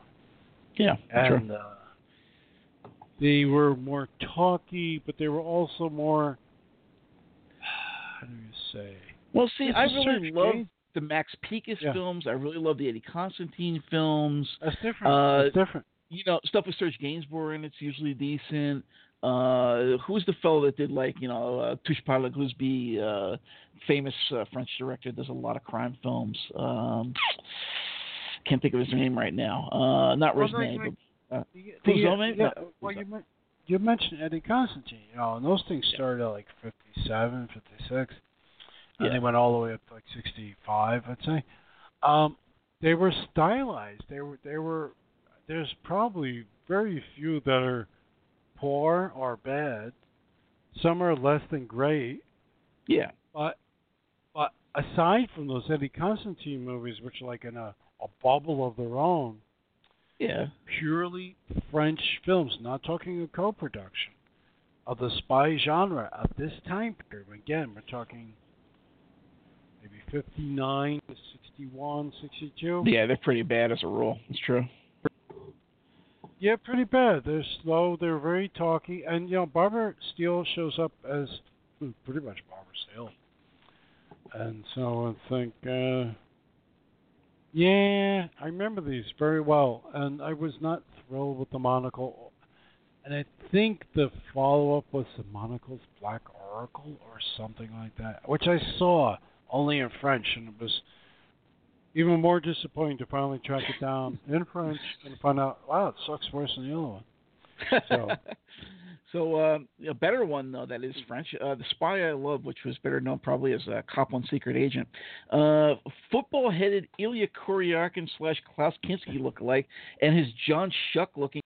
Yeah, and sure. uh, they were more talky, but they were also more, how do you say? Well, see, it's I really love the Max Picas yeah. films. I really love the Eddie Constantine films. That's different. Uh, That's different. You know, stuff with Serge Gainsbourg in it's usually decent. Uh, who's the fellow that did, like, you know, uh, Touche par la Glousby, uh, famous uh, French director, does a lot of crime films. Um, can't think of his name right now. Uh, not well, Resnais, like, but... Uh, the, the, Clouzot, yeah, no, well, you, men- you mentioned Eddie Constantine, you know, and those things yeah. started at, like, fifty-seven, fifty-six. And yeah. they went all the way up to like sixty-five, I'd say. Um, they were stylized. They were, they were. There's probably very few that are poor or bad. Some are less than great. Yeah. But, but aside from those Eddie Constantine movies, which are like in a, a bubble of their own, Yeah. Purely French films, not talking a co-production, of the spy genre of this time period. Again, we're talking maybe fifty-nine to sixty-one, sixty-two. Yeah, they're pretty bad as a rule. It's true. Yeah, pretty bad. They're slow. They're very talky. And, you know, Barbara Steele shows up as pretty much Barbara Steele. And so I think, uh, yeah, I remember these very well. And I was not thrilled with the monocle. And I think the follow-up was the monocle's Black Oracle or something like that, which I saw only in French. And it was even more disappointing to finally track it down in French and find out, wow, it sucks worse than the other one. So, so uh, a better one, though, that is French, uh, The Spy I Love, which was better known probably as uh, Copland Secret Agent. Uh, football-headed Ilya Kuryakin slash Klaus Kinski lookalike and his John Shuck-looking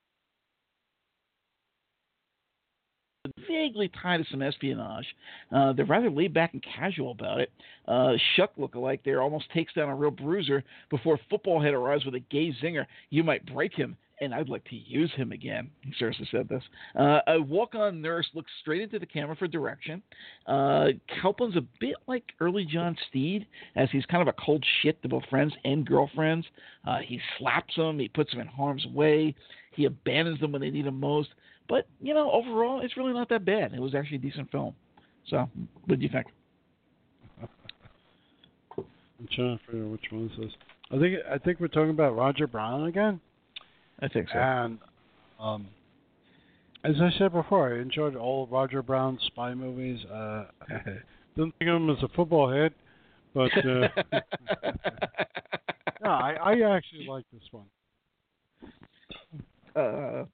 vaguely tied to some espionage. Uh, they're rather laid back and casual about it. Uh, Shuck look-alike there almost takes down a real bruiser before Football Head arrives with a gay zinger. You might break him, and I'd like to use him again. He seriously said this. Uh, a walk-on nurse looks straight into the camera for direction. Uh, Copland's a bit like early John Steed, as he's kind of a cold shit to both friends and girlfriends. Uh, he slaps them. He puts them in harm's way. He abandons them when they need him most. But, you know, overall, it's really not that bad. It was actually a decent film. So, what do you think? I'm trying to figure out which one this is. I think I think we're talking about Roger Brown again. I think so. And um, as I said before, I enjoyed all of Roger Brown's spy movies. Uh, didn't think of him as a football head, but uh, no, I, I actually like this one. Uh.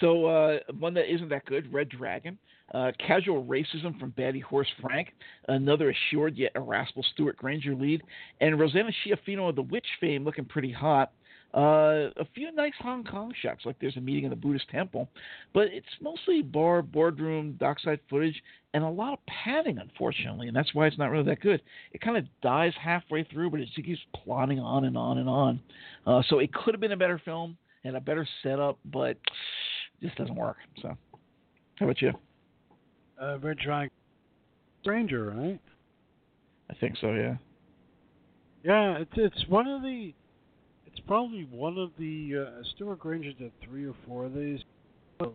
So uh, one that isn't that good, Red Dragon, uh, casual racism from Batty Horse Frank, another assured yet irascible Stuart Granger lead, and Rosanna Schiaffino of the Witch fame looking pretty hot. Uh, a few nice Hong Kong shots, like there's a meeting in the Buddhist temple, but it's mostly bar, boardroom, dockside footage, and a lot of padding, unfortunately, and that's why it's not really that good. It kind of dies halfway through, but it just keeps plodding on and on and on. Uh, so it could have been a better film and a better setup, but this doesn't work. So, how about you? Uh, Red Dragon, Stranger, right? I think so. Yeah. Yeah, it's it's one of the, it's probably one of the uh, Stuart Granger did three or four of these. The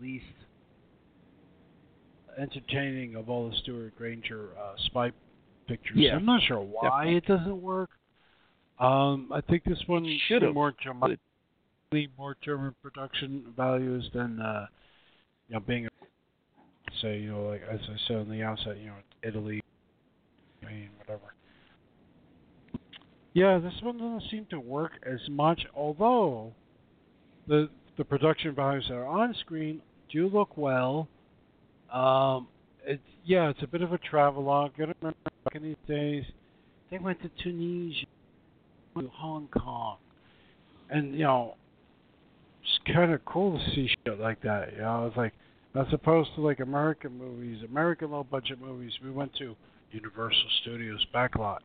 least entertaining of all the Stuart Granger uh, spy pictures. Yeah. I'm not sure why Definitely. It doesn't work. Um, I think this one should have more dramatic. More German production values than, uh, you know, being, say, you know, like as I said on the outset, you know, Italy, Spain, whatever. Yeah, this one doesn't seem to work as much, although the the production values that are on screen do look well. Um, it's yeah, it's a bit of a travelogue. I remember back in these days, they went to Tunisia, to Hong Kong, and you know. It's kind of cool to see shit like that, you know. It's like, as opposed to like American movies, American low budget movies, we went to Universal Studios backlot.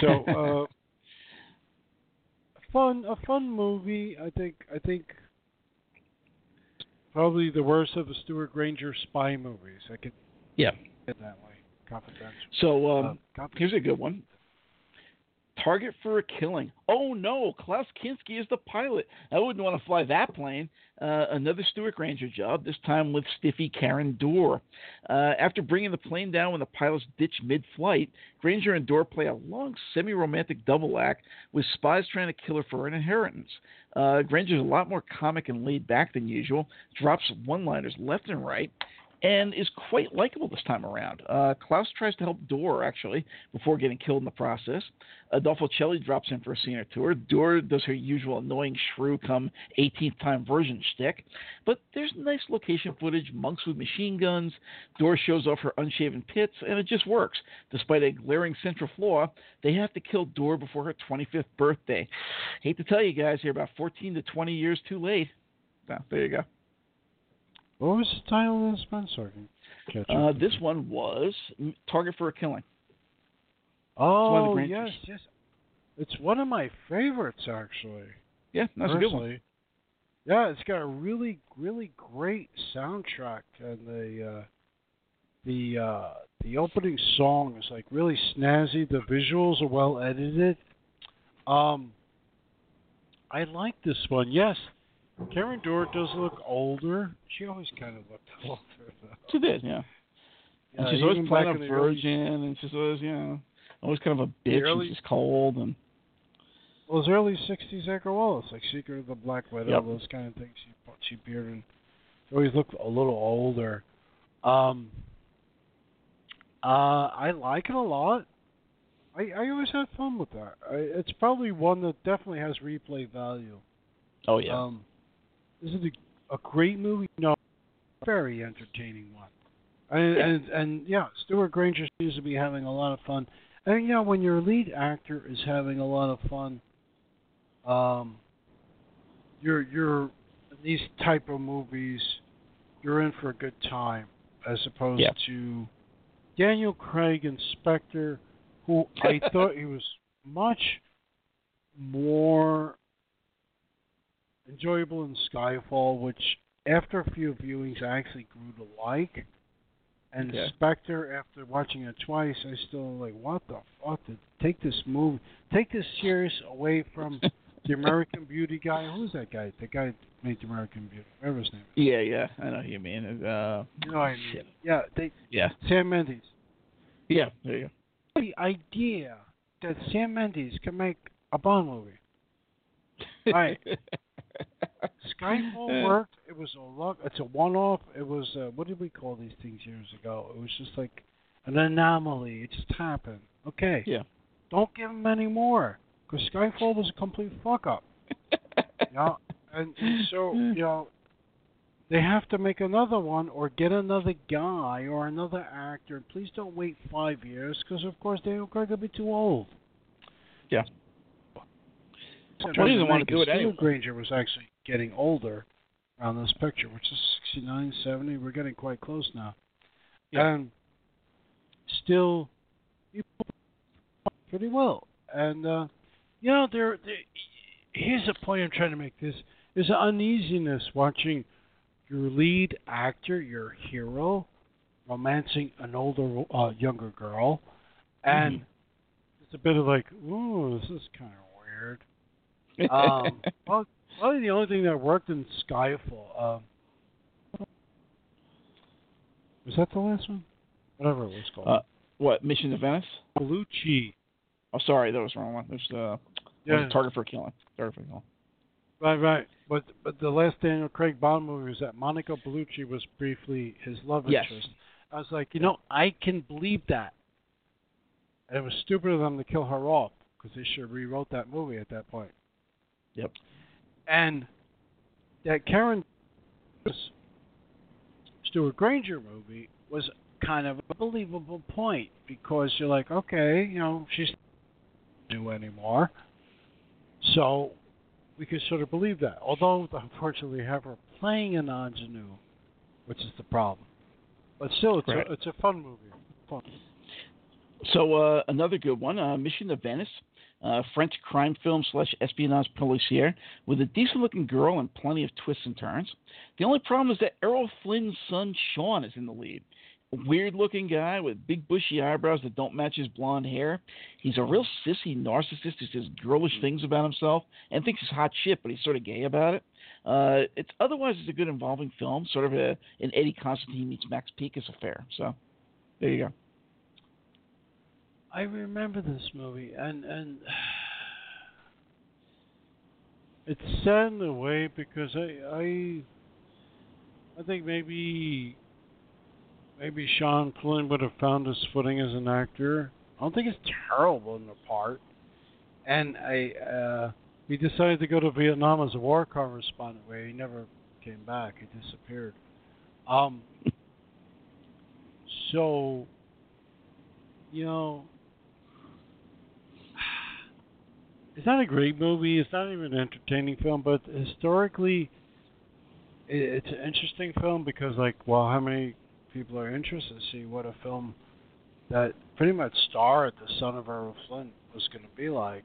So, uh, fun, a fun movie. I think, I think, probably the worst of the Stuart Granger spy movies. I could, yeah, that way. Confidential. So, um, uh, here's a good one. Target for a Killing. Oh, no. Klaus Kinski is the pilot. I wouldn't want to fly that plane. Uh, another Stuart Granger job, this time with stiffy Karen Dorr. Uh, after bringing the plane down when the pilots ditch mid-flight, Granger and Dorr play a long semi-romantic double act with spies trying to kill her for an inheritance. Uh, Granger's a lot more comic and laid back than usual, drops one-liners left and right, and is quite likable this time around. Uh, Klaus tries to help Dorr, actually, before getting killed in the process. Adolfo Celli drops in for a scene or two. Dorr does her usual annoying shrew-come-eighteenth-time version shtick. But there's nice location footage, monks with machine guns. Dorr shows off her unshaven pits, and it just works. Despite a glaring central flaw, they have to kill Dorr before her twenty-fifth birthday. Hate to tell you guys, you're about fourteen to twenty years too late. So, there you go. What was the title of this one? Sorry. Uh, this one was Target for a Killing. Oh, yes, yes. It's one of my favorites, actually. Yeah, that's personally. A good one. Yeah, it's got a really, really great soundtrack, and the uh, the uh, the opening song is like really snazzy. The visuals are well edited. Um, I like this one. Yes, Karen Dort does look older. She always kind of looked older, though. She did, yeah. And uh, she's always playing a virgin, early... and she's always, you know, always kind of a bitch, early... and she's cold and. Those early sixties Edgar Wallace, like Secret of the Black Widow, yep. Those kind of things. She, she bearded and she always looked a little older. Um, uh, I like it a lot. I, I always had fun with that. I, it's probably one that definitely has replay value. Oh, yeah. Um, this is a, a great movie. No, very entertaining one. And, yeah. And, and, yeah, Stuart Granger seems to be having a lot of fun. And, you know, when your lead actor is having a lot of fun, Um, you're you're in these type of movies, you're in for a good time, as opposed yeah. to Daniel Craig and Spectre, who I thought he was much more enjoyable in Skyfall, which after a few viewings I actually grew to like, and okay. Spectre, after watching it twice, I still like, what the fuck? Did, take this movie, take this series away from. The American Beauty guy. Who's that guy? The guy that made The American Beauty. Whatever his name is. Yeah, yeah. I know who you mean. Uh, you know what I mean. Shit. Yeah. They, yeah. Sam Mendes. Yeah, there you go. The idea that Sam Mendes can make a Bond movie. All right. Skyfall worked. It was a luck. It's a one-off. It was, uh, what did we call these things years ago? It was just like an anomaly. It just happened. Okay. Yeah. Don't give him any more. Because Skyfall was a complete fuck-up. You know? And so, you know, they have to make another one or get another guy or another actor. Please don't wait five years because, of course, Daniel Craig will be too old. Yeah. So well, he doesn't want to do it anyway. Stuart Granger was actually getting older around this picture, which is sixty-nine, seventy. We're getting quite close now. Yeah. And still, he performed pretty well. And, uh, you know, there. Here's the point I'm trying to make. This is an uneasiness watching your lead actor, your hero, romancing an older, uh, younger girl, and mm-hmm. it's a bit of like, ooh, this is kind of weird. Um, well, probably the only thing that worked in Skyfall. Um, was that the last one? Whatever it was called. Uh, what Mission to Venice? Bellucci. Oh, sorry, that was the wrong one. There's uh. Yeah. Target for Killing. Target for Killing. Right, right. But but the last Daniel Craig Bond movie was that Monica Bellucci was briefly his love yes. interest. I was like, you know, I can believe that. And it was stupid of them to kill her off because they should have rewrote that movie at that point. Yep. And that Karen Stuart Granger movie was kind of a believable point because you're like, okay, you know, she's not new anymore. So we could sort of believe that. Although, unfortunately, we have her playing an ingenue, which is the problem. But still, it's, right. a, it's a fun movie. Fun. So uh, another good one, uh, Mission to Venice, uh, French crime film slash espionage policier with a decent-looking girl and plenty of twists and turns. The only problem is that Errol Flynn's son, Sean, is in the lead. Weird-looking guy with big, bushy eyebrows that don't match his blonde hair. He's a real sissy narcissist who says girlish things about himself and thinks he's hot shit, but he's sort of gay about it. Uh, it's otherwise, it's a good involving film, sort of a, an Eddie Constantine meets Max Picas affair. So, there you go. I remember this movie, and, and it's sad in a way because I, I, I think maybe... Maybe Sean Flynn would have found his footing as an actor. I don't think it's terrible in the part. And I, uh, he decided to go to Vietnam as a war correspondent, where he never came back. He disappeared. Um, so, you know, it's not a great movie. It's not even an entertaining film, but historically, it, it's an interesting film because, like, well, how many... people are interested to see what a film that pretty much starred the son of Errol Flynn was going to be like.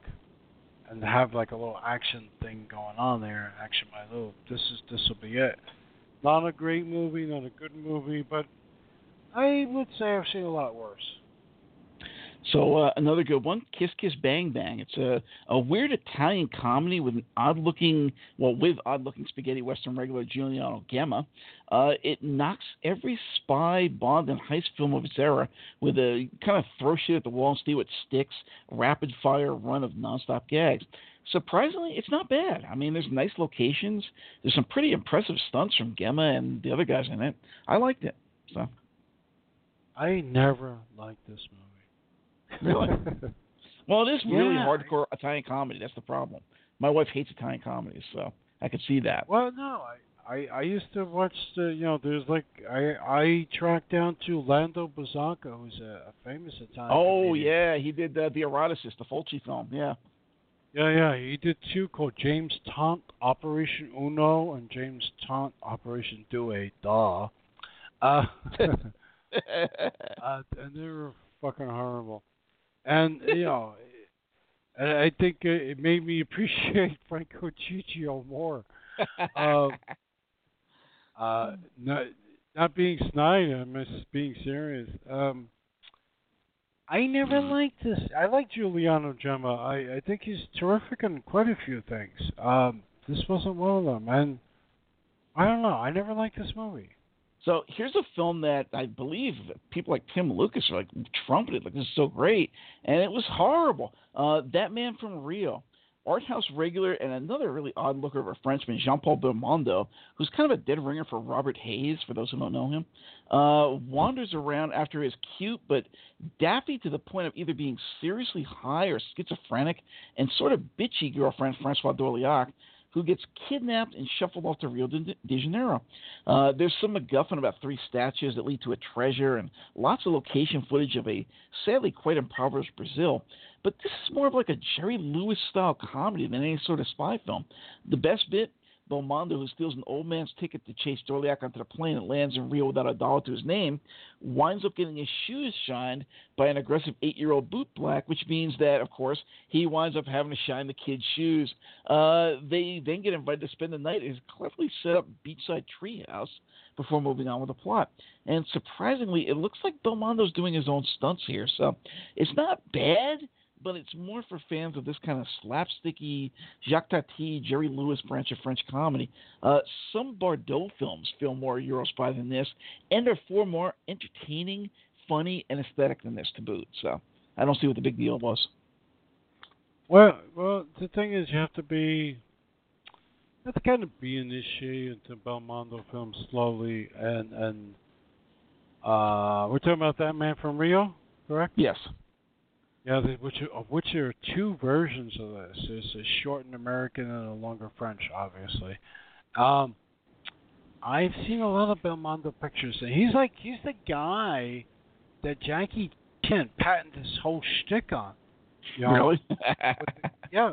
and have like a little action thing going on there. Action by Lou. This is this will be it. Not a great movie, not a good movie, but I would say I've seen a lot worse. So uh, another good one, Kiss Kiss Bang Bang. It's a, a weird Italian comedy with an odd-looking, well, with odd-looking spaghetti western regular Giuliano Gemma. Uh, it knocks every spy, Bond, and heist film of its era with a kind of throw shit at the wall and see what sticks, rapid-fire run of nonstop gags. Surprisingly, it's not bad. I mean, there's nice locations. There's some pretty impressive stunts from Gemma and the other guys in it. I liked it. So I never liked this movie. Really? Well, it is really yeah. hardcore Italian comedy. That's the problem. My wife hates Italian comedies, so I could see that. Well, no, I, I, I used to watch the, you know, there's like, I I tracked down to Lando Bazzanca, who's a, a famous Italian Oh, comedian. Yeah, he did uh, The Eroticist, the Fulci film, yeah. Yeah, yeah, he did two called James Todd Operation Uno and James Todd Operation Due, duh. Uh, uh, and they were fucking horrible. And, you know, I think it made me appreciate Franco Ciccio more. uh, uh, not, not being snide, I'm just being serious. Um, I never liked this. I like Giuliano Gemma. I, I think he's terrific in quite a few things. Um, this wasn't one of them. And I don't know. I never liked this movie. So here's a film that I believe people like Tim Lucas are like trumpeted, like this is so great, and it was horrible. Uh, that Man from Rio, art house regular, and another really odd looker of a Frenchman, Jean-Paul Belmondo, who's kind of a dead ringer for Robert Hayes, for those who don't know him, uh, wanders around after his cute but daffy to the point of either being seriously high or schizophrenic and sort of bitchy girlfriend Francois d'Orléac, who gets kidnapped and shuffled off to Rio de Janeiro. Uh, there's some MacGuffin about three statues that lead to a treasure and lots of location footage of a sadly quite impoverished Brazil. But this is more of like a Jerry Lewis-style comedy than any sort of spy film. The best bit, Belmondo, who steals an old man's ticket to chase Dorliac onto the plane and lands in Rio without a dollar to his name, winds up getting his shoes shined by an aggressive eight-year-old boot black, which means that, of course, he winds up having to shine the kid's shoes. Uh, they then get invited to spend the night at his cleverly set up beachside treehouse before moving on with the plot. And surprisingly, it looks like Belmondo's doing his own stunts here, so it's not bad, but it's more for fans of this kind of slapsticky, Jacques Tati, Jerry Lewis branch of French comedy. Uh, some Bardot films feel more Eurospy than this, and are far more entertaining, funny, and aesthetic than this to boot. So I don't see what the big deal was. Well, well, the thing is, you have to be, you have to kind of be initiated into Belmondo films slowly, and and uh, we're talking about That Man from Rio, correct? Yes. Yeah, which, of which there are two versions of this. There's a shortened American and a longer French, obviously. Um, I've seen a lot of Belmondo pictures, and he's like he's the guy that Jackie Chan patented his whole shtick on. You know? Really? with the, yeah,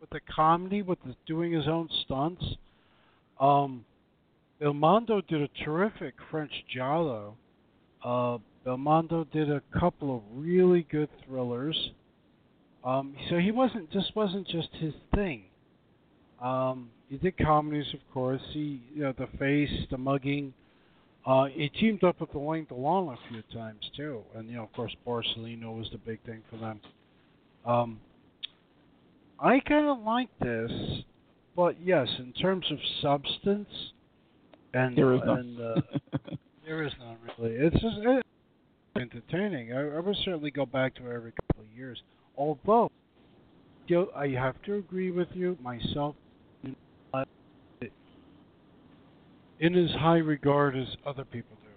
with the comedy, with the doing his own stunts. Um, Belmondo did a terrific French giallo. Uh, Belmondo did a couple of really good thrillers, um, so he wasn't. This wasn't just his thing. Um, he did comedies, of course. He, you know, The Face, The Mugging. Uh, he teamed up with Alain Delon a few times too, and you know, of course, Borsellino was the big thing for them. Um, I kind of like this, but yes, in terms of substance, and there is and, uh, there is not really. It's just. It, entertaining. I, I would certainly go back to it every couple of years. Although, still, I have to agree with you, myself, in as high regard as other people do.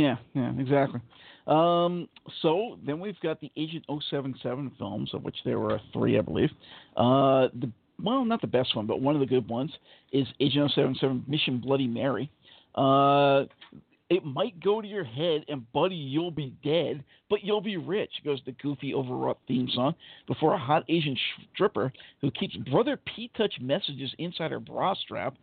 Yeah, yeah, exactly. Um, so then we've got the Agent oh seven seven films, of which there were three, I believe. Uh, the well, not the best one, but one of the good ones is Agent oh seven seven Mission Bloody Mary. Uh, It might go to your head, and buddy, you'll be dead, but you'll be rich, goes the goofy, overwrought theme song before a hot Asian stripper who keeps Brother P-Touch messages inside her bra strap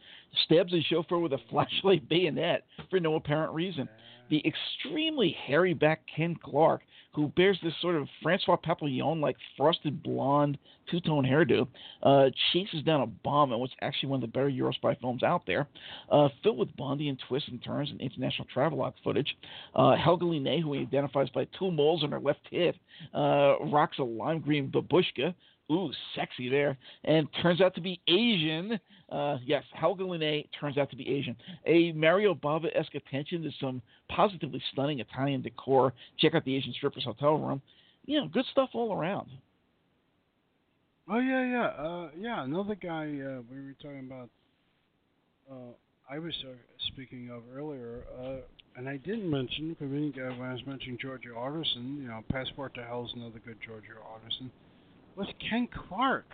stabs a chauffeur with a flashlight bayonet for no apparent reason. the extremely hairy back Ken Clark, who bears this sort of Francois Papillon-like frosted blonde two-tone hairdo, uh, chases down a bomb in what's actually one of the better Eurospy films out there, uh, filled with Bondian twists and turns and international travelogue footage. Uh, Helga Linet, who he identifies by two moles on her left hip, uh, rocks a lime-green babushka. Ooh, sexy there. And turns out to be Asian. Uh, yes, Helga Linet turns out to be Asian. A Mario Bava-esque attention to some positively stunning Italian decor. Check out the Asian Stripper's Hotel Room. You know, good stuff all around. Oh, yeah, yeah. Uh, yeah, another guy uh, we were talking about, uh, I was uh, speaking of earlier, uh, and I didn't mention, because we didn't get, when I was mentioning Georgia Artisan, you know, Passport to Hell is another good Georgia Artisan. Was Ken Clark.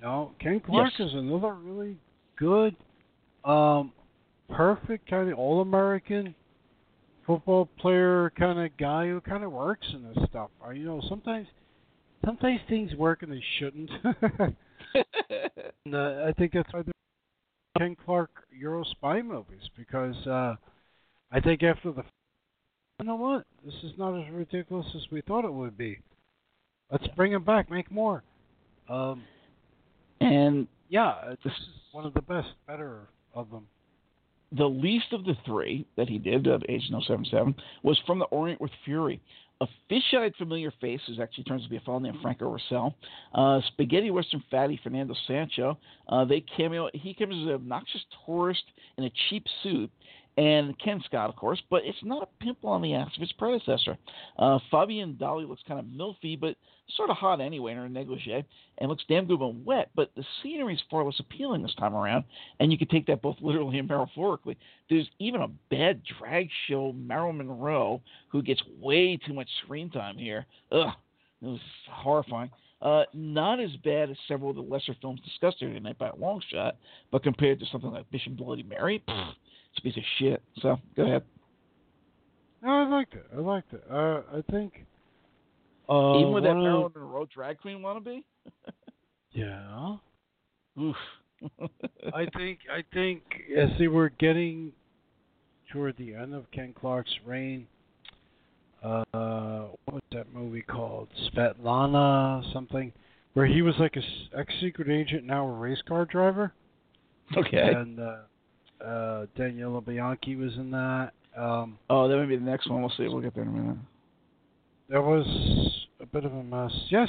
No, Ken Clark yes. is another really good, um, perfect kind of all-American football player kind of guy who kind of works in this stuff. Or, you know, sometimes sometimes things work and they shouldn't. and, uh, I think that's why they're Ken Clark Euro spy movies, because uh, I think after the, you know what, this is not as ridiculous as we thought it would be. Let's bring him back. Make more. Um, and yeah, this is one of the best, better of them. The least of the three that he did of Agent oh seven seven was From the Orient with Fury. A fish-eyed familiar face, who actually turns to be a fellow named Franco Rossell. Uh, spaghetti Western fatty Fernando Sancho. Uh, they cameo. He comes as an obnoxious tourist in a cheap suit. And Ken Scott, of course, but it's not a pimple on the ass of its predecessor. Uh, Fabienne Dolly looks kind of milfy, but sort of hot anyway in her negligee, and looks damn good when wet, but the scenery is far less appealing this time around, and you can take that both literally and metaphorically. There's even a bad drag show Marilyn Monroe, who gets way too much screen time here. Ugh, it was horrifying. Uh, not as bad as several of the lesser films discussed here tonight by a long shot, but compared to something like Bishop Bloody Mary, pfft, piece of shit. So go ahead. No, I liked it. I liked it. Uh, I think uh, even with that Marilyn Monroe drag queen wannabe. yeah. Oof. I think. I think as they were getting toward the end of Ken Clark's reign, uh, what was that movie called? Svetlana something, where he was like a ex-secret agent, now a race car driver. Okay. And. Uh, Uh, Daniela Bianchi was in that. Um, oh, that would be the next one. We'll see. We'll get there in a minute. There was a bit of a mess. Yes.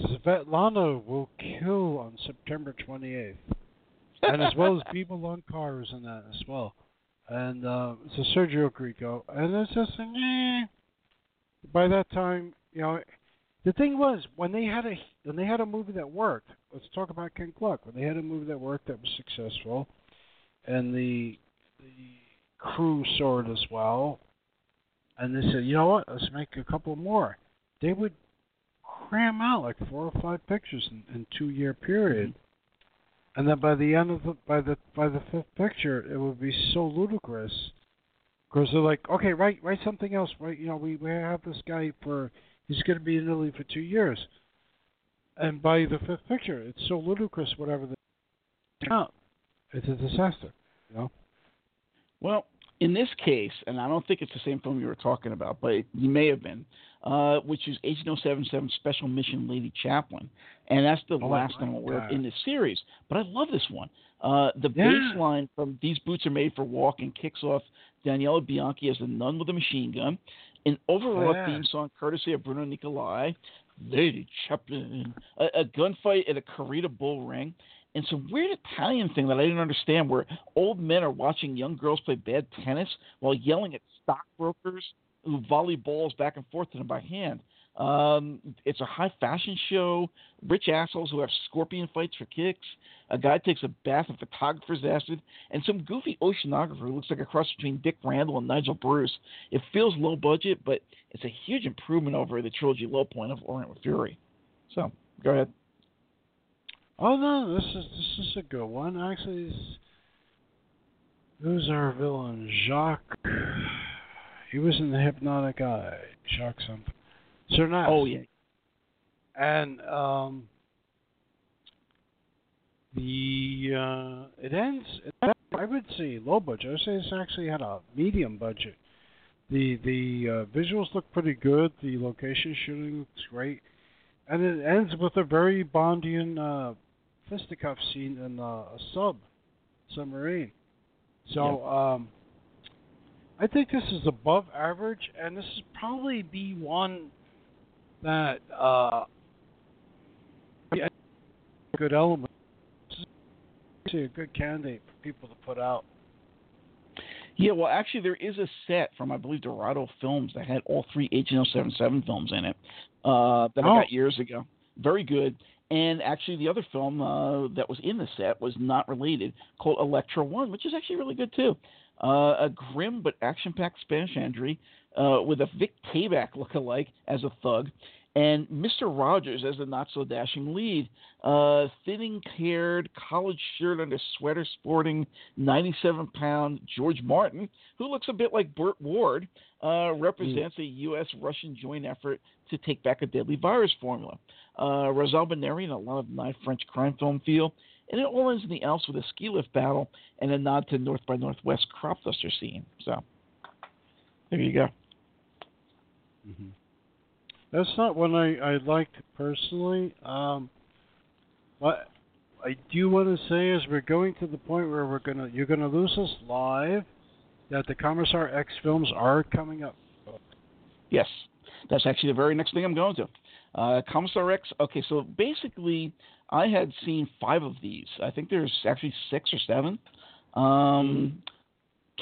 Svetlana Will Kill on September twenty-eighth. And as well as Biba Lunkar was in that as well. And uh, so Sergio Greco. And it's just like, eh. By that time, you know, the thing was, when they had a when they had a movie that worked, let's talk about Ken Clark. When they had a movie that worked that was successful, and the, the crew saw it as well, and they said, you know what, let's make a couple more. They would cram out like four or five pictures in, in a two-year period. Mm-hmm. And then by the end of the by, the, by the fifth picture, it would be so ludicrous, because they're like, okay, write, write something else. Write, you know, we, we have this guy for, he's going to be in Italy for two years. And by the fifth picture, it's so ludicrous, whatever they out. It's a disaster, you know? Well, in this case, and I don't think it's the same film you were talking about, but it, you may have been, uh, which is Agent oh seven seven Special Mission Lady Chaplain. And that's the oh, last one we're God. in this series. But I love this one. Uh, the yeah. baseline from These Boots Are Made for Walking kicks off Daniela Bianchi as the nun with a machine gun. An overwrought yeah. theme song courtesy of Bruno Nicolai, Lady Chaplain, a, a gunfight at a Corrida bull ring. And some weird Italian thing that I didn't understand where old men are watching young girls play bad tennis while yelling at stockbrokers who volley balls back and forth to them by hand. Um, it's a high fashion show, rich assholes who have scorpion fights for kicks, a guy takes a bath in photographer's acid, and some goofy oceanographer who looks like a cross between Dick Randall and Nigel Bruce. It feels low budget, but it's a huge improvement over the trilogy low point of Orient with Fury. So, go ahead. Oh no, this is this is a good one. Actually, it's, who's our villain? Jacques. He was in The Hypnotic Eye. Jacques something. Cernas. Oh yeah. And um, the uh, it ends. It ends I would say low budget. I would say this actually had a medium budget. The the uh, visuals look pretty good. The location shooting looks great, and it ends with a very Bondian uh, fisticuff scene in uh, a sub submarine. So yeah. um, I think this is above average, and this is probably the one that uh, yeah, good element. This is a good candidate for people to put out. Yeah, well, actually, there is a set from, I believe, Dorado Films that had all three H N O seventy-seven films in it uh, that oh. I got years ago. Very good. And actually, the other film uh, that was in the set was not related, called Electra One, which is actually really good, too. Uh, a grim but action-packed Spanish entry uh, with a Vic Tayback look-alike as a thug, and Mister Rogers as the not-so-dashing lead, uh, thinning-haired, college-shirt under sweater sporting ninety-seven pound George Martin, who looks a bit like Burt Ward, uh, represents mm. a U S Russian joint effort to take back a deadly virus formula. Uh, Rosalba Neri and a lot of nice French crime film feel, and it all ends in the Alps with a ski lift battle and a nod to North by Northwest crop duster scene. So, there you go. Mm-hmm. That's not one I, I liked personally. Um, what I do want to say is we're going to the point where we're gonna you're gonna lose us live. That the Commissar X films are coming up. Yes, that's actually the very next thing I'm going to. Uh, Commissar X. Okay, so basically I had seen five of these. I think there's actually six or seven. Um,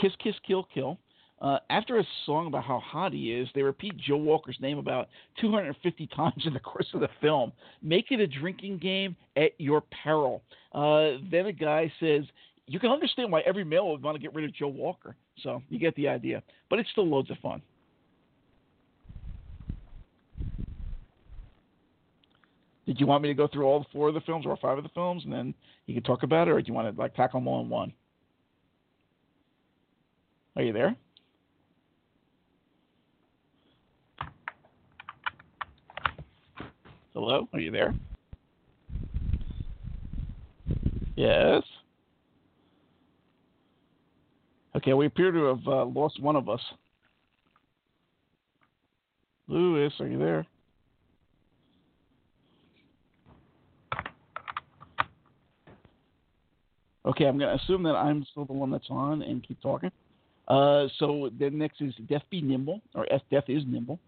Kiss Kiss Kill Kill. Uh, after a song about how hot he is, they repeat Joe Walker's name about two hundred fifty times in the course of the film. Make it a drinking game at your peril. Uh, then a guy says, you can understand why every male would want to get rid of Joe Walker. So you get the idea. But it's still loads of fun. Did you want me to go through all four of the films or five of the films and then you can talk about it? Or do you want to like tackle them all in one? Are you there? Hello? Are you there? Yes? Okay, we appear to have uh, lost one of us. Louis, are you there? Okay, I'm going to assume that I'm still the one that's on and keep talking. Uh, so the next is Death Be Nimble, or Death Is Nimble.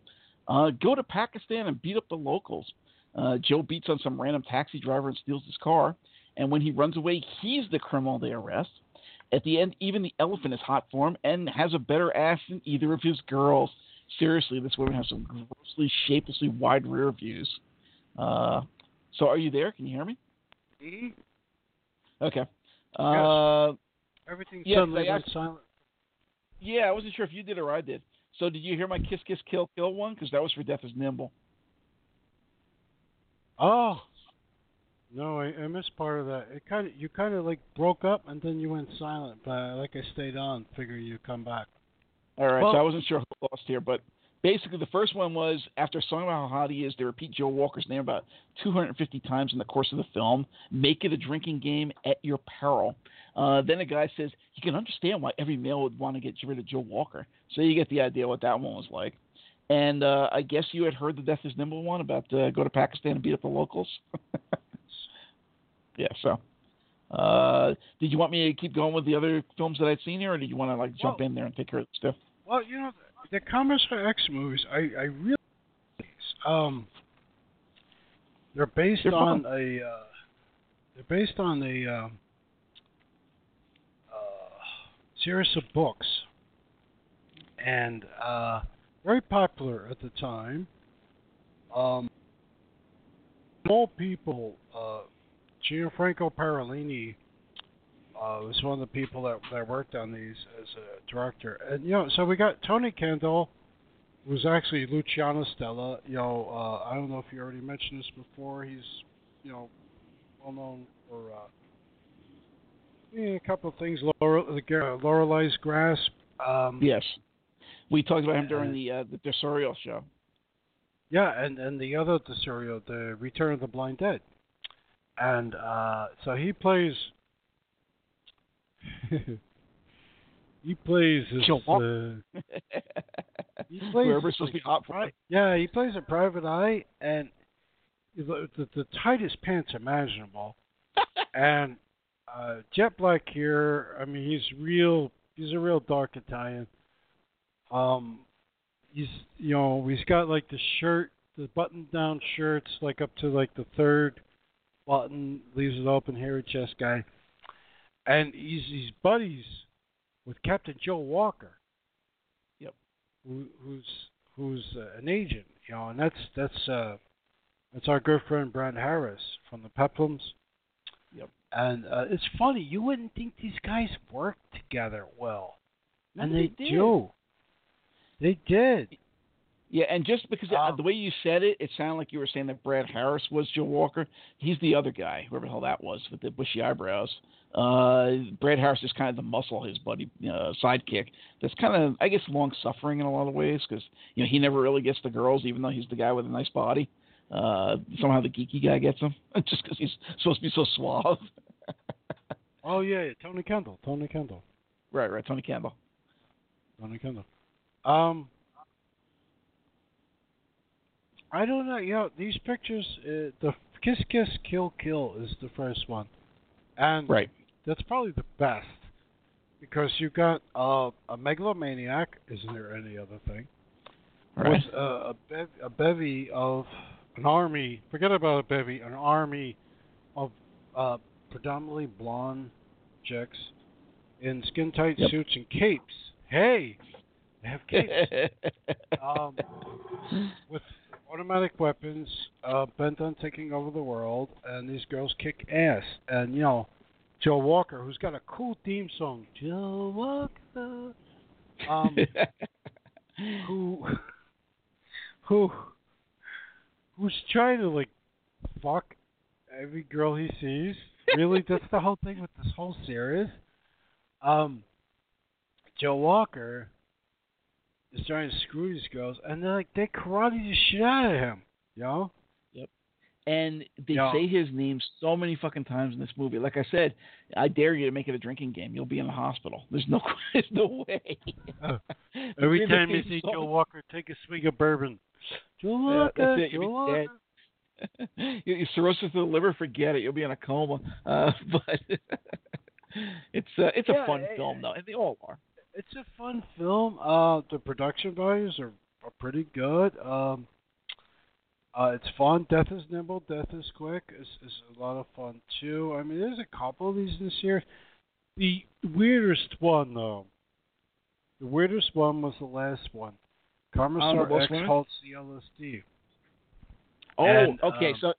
Uh, go to Pakistan and beat up the locals. Uh, Joe beats on some random taxi driver and steals his car. And when he runs away, he's the criminal they arrest. At the end, even the elephant is hot for him and has a better ass than either of his girls. Seriously, this woman has some grossly, shapelessly wide rear views. Uh, so are you there? Can you hear me? Mm-hmm. Okay. Uh, Everything's yeah, suddenly went silent. Yeah, I wasn't sure if you did or I did. So did you hear my Kiss, Kiss, Kill, Kill one? Because that was for Death Is Nimble. Oh. No, I, I missed part of that. It kind of You kind of like broke up and then you went silent. But I, like I stayed on figuring you'd come back. All right, well, so I wasn't sure who lost here. But basically the first one was after a song about how hot he is, they repeat Joe Walker's name about two hundred fifty times in the course of the film. Make it a drinking game at your peril. Uh, then a guy says, you can understand why every male would want to get rid of Joe Walker. So you get the idea what that one was like. And uh, I guess you had heard the Death Is Nimble one about uh, go to Pakistan and beat up the locals. Yeah, so. Uh, did you want me to keep going with the other films that I'd seen here, or did you want to like jump well, in there and take care of stuff? Well, you know, the, the Commissar X movies, I, I really um, they're based they're on fun. a uh, they're based on a um, series of books, and uh, very popular at the time. Um, small people, uh, Gianfranco Parolini uh, was one of the people that, that worked on these as a director, and you know, so we got Tony Kendall, who was actually Luciano Stella. You know, uh, I don't know if you already mentioned this before. He's, you know, well known for. Uh, Yeah, a couple of things. Lorelei's Grasp. Um, yes, we talked about him during the uh, the Desario show. Yeah, and, and the other Desario, the Return of the Blind Dead, and uh, so he plays He plays his. Uh, he plays whoever's supposed to be hot for. Yeah, he plays a private eye, and the, the, the tightest pants imaginable. And uh, Jet Black here, I mean, he's real. He's a real dark Italian. Um, he's you know he's got like the shirt, the button-down shirts, like up to like the third button, leaves it open. Hairy chest guy, and he's he's buddies with Captain Joe Walker. Yep. Who, who's who's uh, an agent, you know, and that's that's uh, that's our good friend Brad Harris from the Peplums. Yep. And uh, it's funny, you wouldn't think these guys work together well, no, and they, they do. They did. Yeah, and just because um, the way you said it, it sounded like you were saying that Brad Harris was Joe Walker. He's the other guy, whoever the hell that was, with the bushy eyebrows. Uh, Brad Harris is kind of the muscle, his buddy, uh, sidekick. That's kind of, I guess, long-suffering in a lot of ways because, you know, he never really gets the girls, even though he's the guy with a nice body. Uh, somehow the geeky guy gets him just because he's supposed to be so suave. Oh, yeah, yeah, Tony Kendall, Tony Kendall. Right, right, Tony Kendall. Tony Kendall. Um... I don't know. You know, these pictures, uh, the Kiss Kiss Kill Kill is the first one. And right. That's probably the best because you've got uh, a megalomaniac, isn't there any other thing, right. with uh, a, bev- a bevy of an army, forget about a bevy, an army of uh, predominantly blonde chicks in skin-tight yep. suits and capes. Hey, they have capes. um, with... automatic weapons, uh, bent on taking over the world, and these girls kick ass. And, you know, Joe Walker, who's got a cool theme song, Joe Walker, um, who, who, who's trying to, like, fuck every girl he sees. Really, that's the whole thing with this whole series. Um, Joe Walker... is trying to screw these girls, and they're like, they karate the shit out of him, you know? Yep. And they Yo. say his name so many fucking times in this movie. Like I said, I dare you to make it a drinking game. You'll be in the hospital. There's no, there's no way. uh, every time you see Joe Walker take a swig of bourbon, Joe Walker, yeah, Joe Walker. You cirrhosis of the liver, forget it. You'll be in a coma. Uh, but it's uh, it's yeah, a fun yeah, film, yeah. though, and they all are. It's a fun film. Uh, the production values are, are pretty good. Um, uh, it's fun. Death is nimble. Death is quick. It's, it's a lot of fun, too. I mean, there's a couple of these this year. The weirdest one, though, the weirdest one was the last one. Karma Star X Halts the L S D. Oh, and, okay. Um, so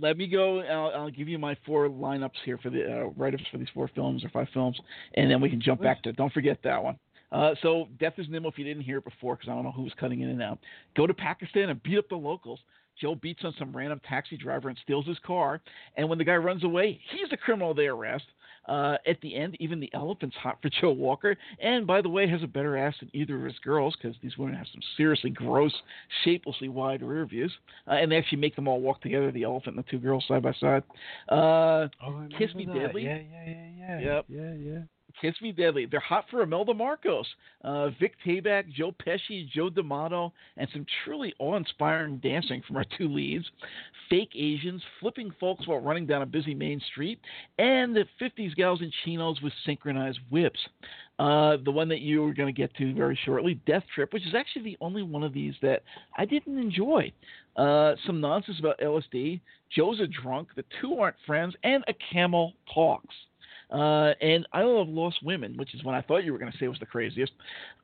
let me go. I'll, I'll give you my four lineups here for the uh, write-ups for these four films or five films, and then we can jump back to. Don't forget that one. Uh, so, Death is Nimble. If you didn't hear it before, because I don't know who was cutting in and out. Go to Pakistan and beat up the locals. Joe beats on some random taxi driver and steals his car. And when the guy runs away, he's the criminal they arrest. Uh, at the end, even the elephant's hot for Joe Walker. And, by the way, has a better ass than either of his girls because these women have some seriously gross, shapelessly wide rear views. Uh, and they actually make them all walk together, the elephant and the two girls side by side. Uh, oh, Kiss Me that. Deadly. Yeah, yeah, yeah, yeah. Yep. Yeah, yeah. Kiss Me Deadly. They're hot for Imelda Marcos, uh, Vic Tayback, Joe Pesci, Joe D'Amato, and some truly awe-inspiring dancing from our two leads. Fake Asians, flipping folks while running down a busy main street, and the fifties gals in chinos with synchronized whips. Uh, the one that you were going to get to very shortly, Death Trip, which is actually the only one of these that I didn't enjoy. Uh, some nonsense about L S D, Joe's a drunk, the two aren't friends, and a camel talks. Uh, and I Love Lost Women, which is one I thought you were going to say was the craziest.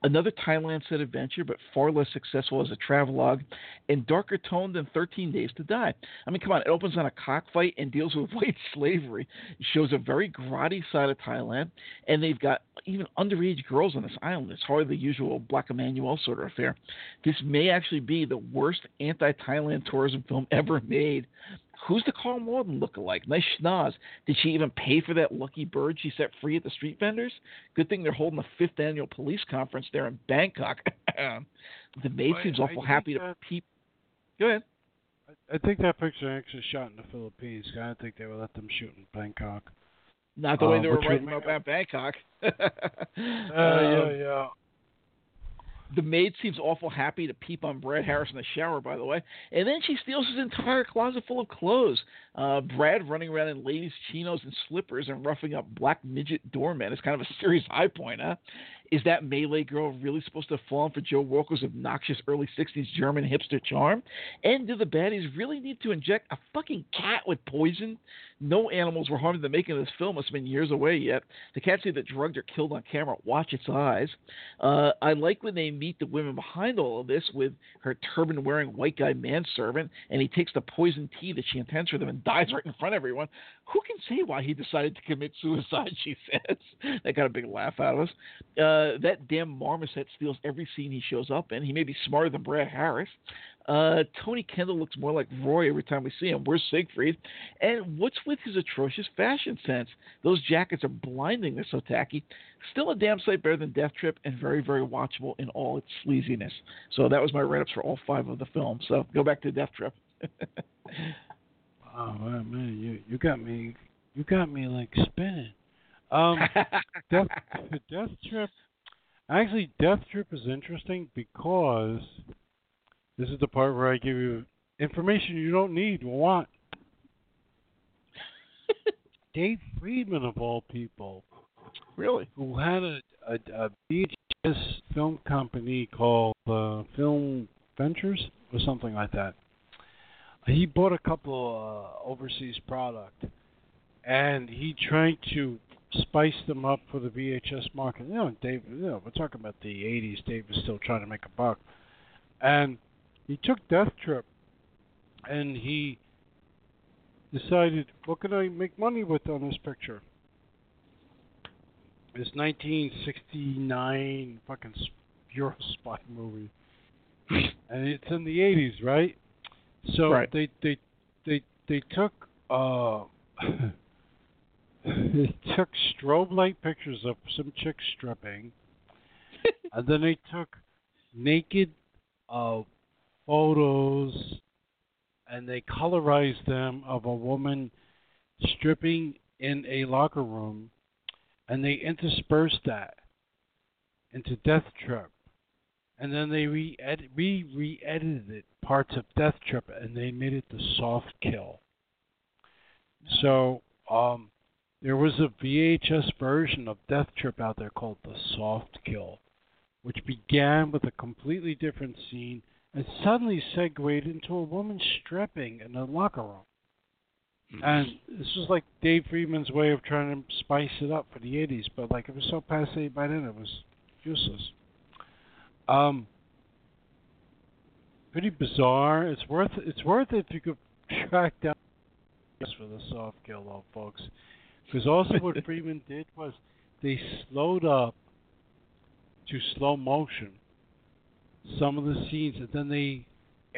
Another Thailand set adventure, but far less successful as a travelogue and darker tone than thirteen Days to Die. I mean, come on, it opens on a cockfight and deals with white slavery. It shows a very grotty side of Thailand, and they've got even underage girls on this island. It's hardly the usual Black Emmanuel sort of affair. This may actually be the worst anti-Thailand tourism film ever made. Who's the Carl Malden lookalike? Nice schnoz. Did she even pay for that lucky bird she set free at the street vendors? Good thing they're holding the fifth annual police conference there in Bangkok. The maid Boy, seems awful happy that, to peep. Go ahead. I, I think that picture actually shot in the Philippines. I don't think they would let them shoot in Bangkok. Not the uh, way they were writing about Matt Babcock. uh, yeah, yeah. The maid seems awful happy to peep on Brad Harris in the shower, by the way. And then she steals his entire closet full of clothes. Uh, Brad running around in ladies' chinos and slippers and roughing up black midget doormen is kind of a serious high point, huh? Is that Melee girl really supposed to have fallen for Joe Walker's obnoxious early sixties German hipster charm? And do the baddies really need to inject a fucking cat with poison? No animals were harmed in the making of this film. It's been years away yet. The cat's either drugged or killed on camera. Watch its eyes. Uh, I like when they meet the women behind all of this with her turban-wearing white guy manservant, and he takes the poison tea that she intends for them and dies right in front of everyone. Who can say why he decided to commit suicide, she says. That got a big laugh out of us. Uh, Uh, that damn marmoset steals every scene he shows up in. He may be smarter than Brad Harris. Uh, Tony Kendall looks more like Roy every time we see him. Where's Siegfried? And what's with his atrocious fashion sense? Those jackets are blinding. They're so tacky. Still a damn sight better than Death Trip and very, very watchable in all its sleaziness. So that was my write-ups for all five of the films. So go back to Death Trip. Wow, man, you, you got me, you got me like spinning. Um, Death, Death Trip. Actually, Death Trip is interesting because this is the part where I give you information you don't need or want. Dave Friedman, of all people. Really? Who had a, a, a V H S film company called uh, Film Ventures or something like that. He bought a couple uh, overseas product, and he tried to spice them up for the V H S market. You know, Dave, you know, we're talking about the eighties. Dave was still trying to make a buck. And he took Death Trip and he decided, what can I make money with on this picture? This nineteen sixty-nine fucking Euro spy movie. And it's in the eighties, right? So right. They, they, they, they took... Uh, They took strobe light pictures of some chick stripping, and then they took naked uh, photos, and they colorized them of a woman stripping in a locker room, and they interspersed that into Death Trip, and then they re-edit, re- re-edited parts of Death Trip, and they made it the soft kill. So, um... there was a V H S version of Death Trip out there called The Soft Kill, which began with a completely different scene and suddenly segued into a woman stripping in a locker room. And this was like Dave Friedman's way of trying to spice it up for the eighties, but like it was so passé by then it was useless. Um, pretty bizarre. It's worth it's worth it if you could track down for The Soft Kill, though, folks. Because also what Freeman did was they slowed up to slow motion some of the scenes, and then they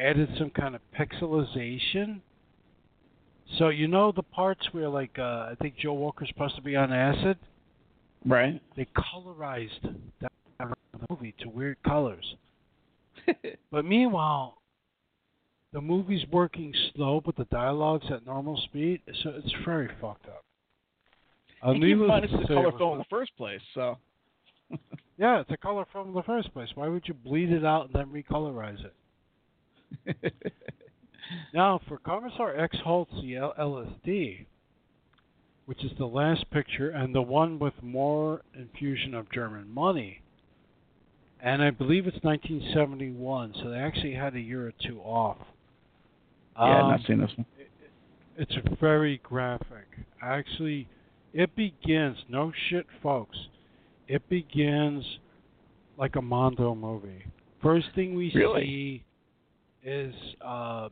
added some kind of pixelization. So you know the parts where, like, uh, I think Joe Walker's supposed to be on acid? Right. They colorized that movie to weird colors. But meanwhile, the movie's working slow, but the dialogue's at normal speed, so it's very fucked up. I mean, it's a color film in the first place, so. Yeah, it's a color film in the first place. Why would you bleed it out and then recolorize it? Now, for Commissar X Halsey L S D, which is the last picture and the one with more infusion of German money, and I believe it's nineteen seventy-one, so they actually had a year or two off. Yeah, um, I've not seen this one. It, it's very graphic. Actually... it begins, no shit, folks. It begins like a Mondo movie. First thing we really? see is uh,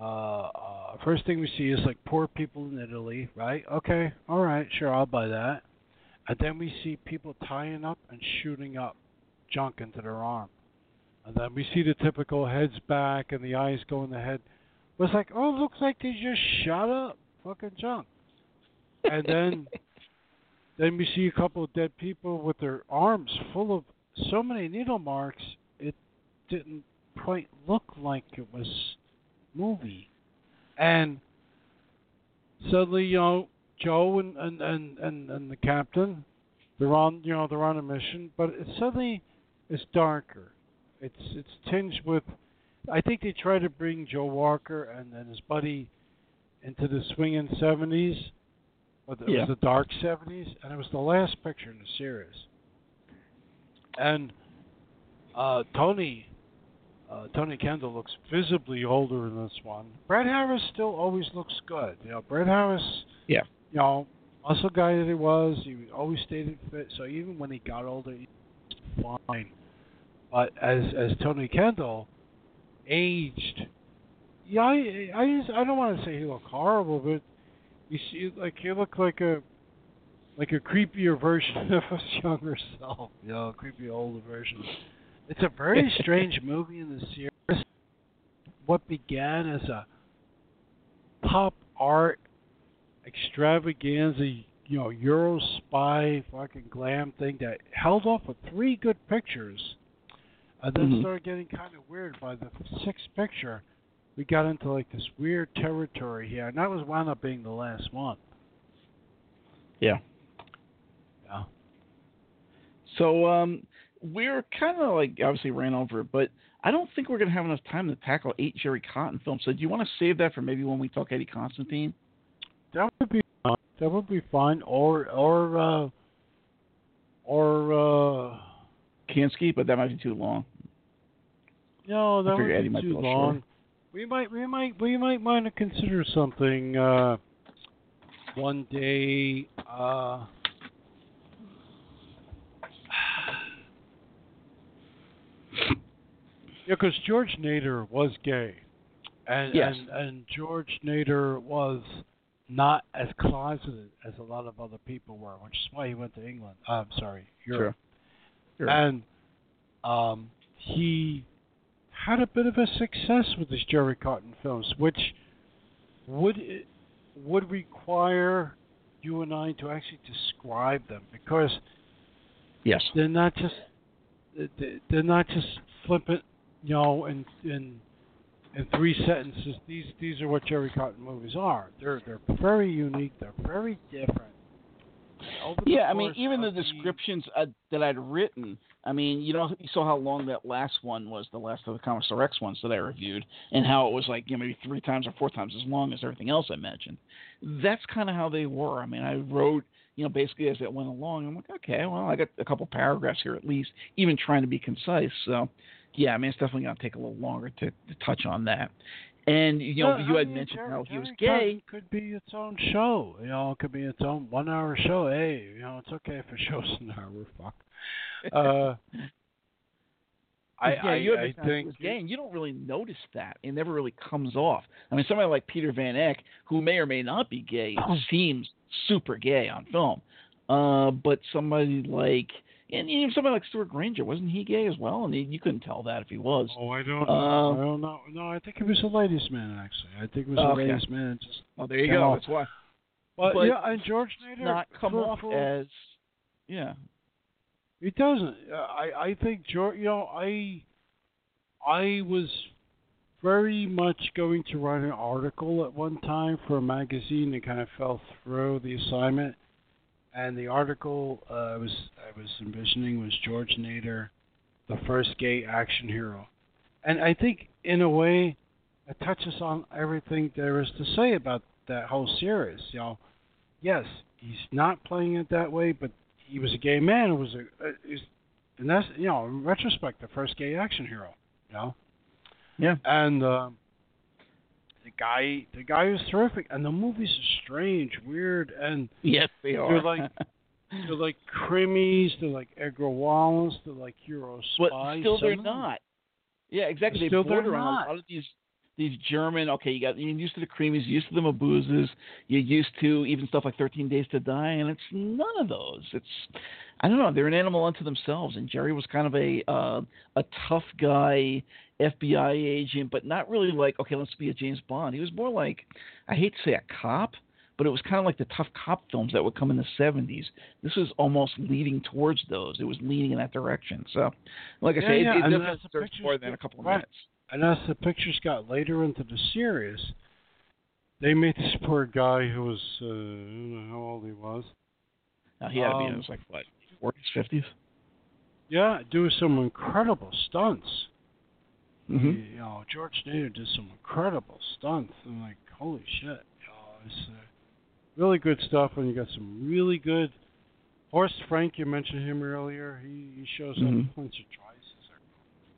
uh, uh, first thing we see is like poor people in Italy, right? Okay, all right, sure, I'll buy that. And then we see people tying up and shooting up junk into their arm, and then we see the typical heads back and the eyes go in the head. But it's like, oh, it looks like they just shot up fucking junk. And then then we see a couple of dead people with their arms full of so many needle marks, it didn't quite look like it was movie. And suddenly, you know, Joe and, and, and, and, and the captain, they're on, you know, they're on a mission, but it suddenly is darker. It's it's tinged with, I think they try to bring Joe Walker and, and his buddy into the swinging seventies, but it yeah. was the dark seventies, and it was the last picture in the series. And uh, Tony uh, Tony Kendall looks visibly older in this one. Brett Harris still always looks good. You know, Brett Harris, yeah. you know, muscle guy that he was, he always stayed fit. So even when he got older, he was fine. But as as Tony Kendall aged, yeah, I I, just, I don't want to say he looked horrible, but you see, like he looked like a like a creepier version of his younger self, you know, a creepy older version. It's a very strange movie in the series. What began as a pop art extravaganza, you know, Euro spy fucking glam thing that held off with three good pictures, and then mm-hmm. started getting kind of weird. By the sixth picture, we got into like this weird territory here, and that was wound up being the last one. Yeah. Yeah. So um, we're kind of like obviously ran over, but I don't think we're going to have enough time to tackle eight Jerry Cotton films. So do you want to save that for maybe when we talk Eddie Constantine? That would be fine. That would be fine. Or or uh, or uh, Kansky, but that might be too long. No, that would Eddie be too long. Short. We might we might we might want to consider something uh, one day. Uh, yeah, because George Nader was gay, and, yes. and and George Nader was not as closeted as a lot of other people were, which is why he went to England. Uh, I'm sorry, Europe. Sure. Sure. And um, he had a bit of a success with his Jerry Cotton films, which would it, would require you and I to actually describe them, because yes, they're not just they're not just flippant, you know, and and. In three sentences, these these are what Jerry Cotton movies are. They're they're very unique. They're very different. Yeah, I mean, even the descriptions the... Uh, that I'd written. I mean, you know, you saw how long that last one was, the last of the Commissar X ones that I reviewed, and how it was like, you know, maybe three times or four times as long as everything else I mentioned. That's kind of how they were. I mean, I wrote, you know, basically as it went along. I'm like, okay, well, I got a couple paragraphs here at least, even trying to be concise. So. Yeah, I mean, it's definitely going to take a little longer to, to touch on that. And, you know, no, you I had mean, mentioned Jerry, how he was Jerry gay. Could be its own show. You know, it could be its own one-hour show. Hey, you know, it's okay if it shows an hour. Fuck. Uh, I, yeah, I, you had mentioned I think he was gay, and you don't really notice that. It never really comes off. I mean, somebody like Peter Van Eck, who may or may not be gay, oh. seems super gay on film. Uh, but somebody like... And even somebody like Stuart Granger, wasn't he gay as well? And he, you couldn't tell that if he was. Oh, I don't know. Um, I don't know. No, I think he was a ladies' man, actually. I think he was a okay. ladies' man. Just oh, there you go. Off. That's why. But, but yeah, and George Nader not come for, off for, as yeah. He doesn't. I I think George. You know, I I was very much going to write an article at one time for a magazine that kind of fell through the assignment. And the article uh, I was I was envisioning was George Nader, the first gay action hero, and I think in a way it touches on everything there is to say about that whole series. You know, yes, he's not playing it that way, but he was a gay man. It was a, it was, and that's, you know, in retrospect, the first gay action hero. You know, yeah, and uh, the guy, the guy is terrific, and the movies are strange, weird, and yes, they are. They're like, they're like crimmies, they're like Edgar Wallace, they're like Euro spy. But still, they're not. Yeah, exactly. They still border on a lot of these these German. Okay, you got you're used to the crimmies, you're used to the Mabuzas, you're used to even stuff like thirteen Days to Die, and it's none of those. It's I don't know. They're an animal unto themselves, and Jerry was kind of a uh, a tough guy. F B I agent, but not really like, okay, let's be a James Bond. He was more like, I hate to say a cop, but it was kind of like the tough cop films that would come in the seventies. This was almost leading towards those. It was leaning in that direction. So, like I yeah, say, yeah. it, it doesn't search more than a couple of right. minutes. And as the pictures got later into the series, They made this poor guy who was, uh, I don't know how old he was. Now he had to be in his, like, what, forties, fifties? Yeah, do some incredible stunts. Mm-hmm. He, you know, George Nader did some incredible stunts. I'm like, holy shit. You know, it's uh, really good stuff, and you got some really good. Horst Frank, you mentioned him earlier. He, he shows mm-hmm. up a bunch of tries.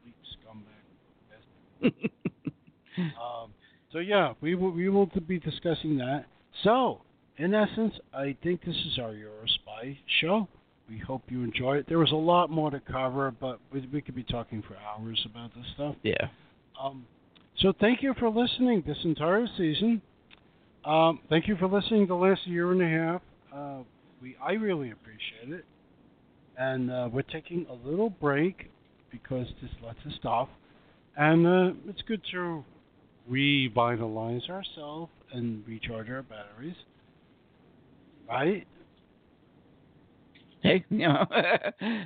He's a complete scumbag. um, so, yeah, we will, we will be discussing that. So, in essence, I think this is our Eurospy show. We hope you enjoy it. There was a lot more to cover, but we, we could be talking for hours about this stuff. Yeah. Um, so thank you for listening this entire season. Um, thank you for listening the last year and a half. Uh, we I really appreciate it. And uh, we're taking a little break because this lets us off. And uh, it's good to revitalize ourselves and recharge our batteries. Right? Hey, you know,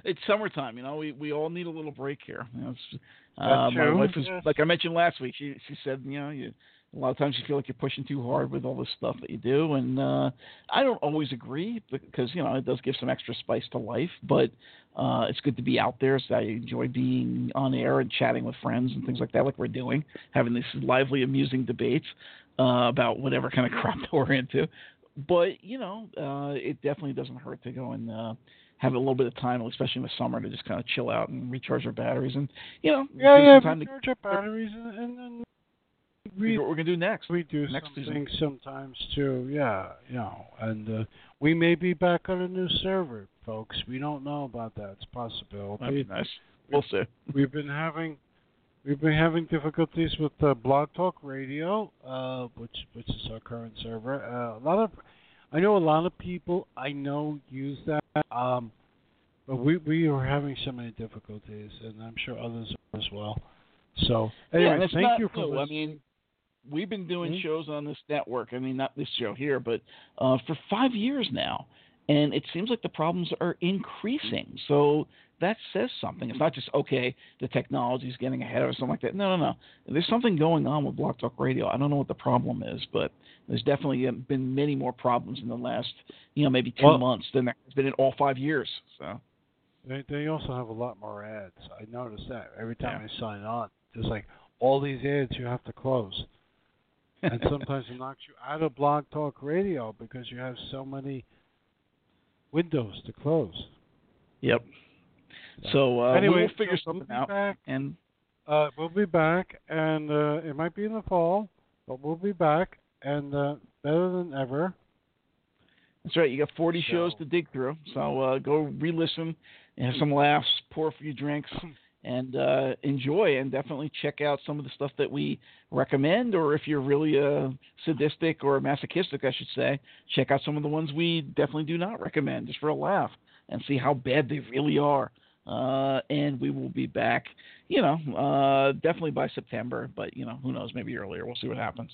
it's summertime. You know, we, we all need a little break here. You know, it's, uh, my wife was, yes. like I mentioned last week. She she said, you know, you, a lot of times you feel like you're pushing too hard with all this stuff that you do, and uh, I don't always agree because you know it does give some extra spice to life. But uh, it's good to be out there. So I enjoy being on air and chatting with friends and things like that, like we're doing, having these lively, amusing debates uh, about whatever kind of crap that we're into. But, you know, uh, it definitely doesn't hurt to go and uh, have a little bit of time, especially in the summer, to just kind of chill out and recharge our batteries. And, you know, yeah, yeah, recharge to, our batteries and, and then we, what we're going to do next. We do next something season. Sometimes, too. Yeah, you know, and uh, we may be back on a new server, folks. We don't know about that. It's a possibility. That'd be nice. We'll see. We've been having... We've been having difficulties with uh, Blog Talk Radio, uh, which which is our current server. Uh, a lot of, I know a lot of people I know use that, um, but we we are having so many difficulties, and I'm sure others as well. So anyway, yeah, thank you for listening. I mean, we've been doing mm-hmm. shows on this network. I mean, not this show here, but uh, for five years now, and it seems like the problems are increasing. So. That says something. It's not just, okay, the technology is getting ahead or something like that. No, no, no. There's something going on with Block Talk Radio. I don't know what the problem is, but there's definitely been many more problems in the last, you know, maybe two well, months than there's been in all five years. So they, they also have a lot more ads. I noticed that. Every time yeah. I sign on, there's like all these ads you have to close. And sometimes it knocks you out of Block Talk Radio because you have so many windows to close. Yep. So uh, anyway, we'll figure so something we'll out, back. and uh, we'll be back. And uh, it might be in the fall, but we'll be back, and uh, better than ever. That's right. You got forty so. shows to dig through, so uh, go re-listen, and have some laughs, pour a few drinks, and uh, enjoy. And definitely check out some of the stuff that we recommend. Or if you're really uh, sadistic or masochistic, I should say, check out some of the ones we definitely do not recommend, just for a laugh, and see how bad they really are. Uh, and we will be back, you know, uh, definitely by September. But, you know, who knows, maybe earlier. We'll see what happens.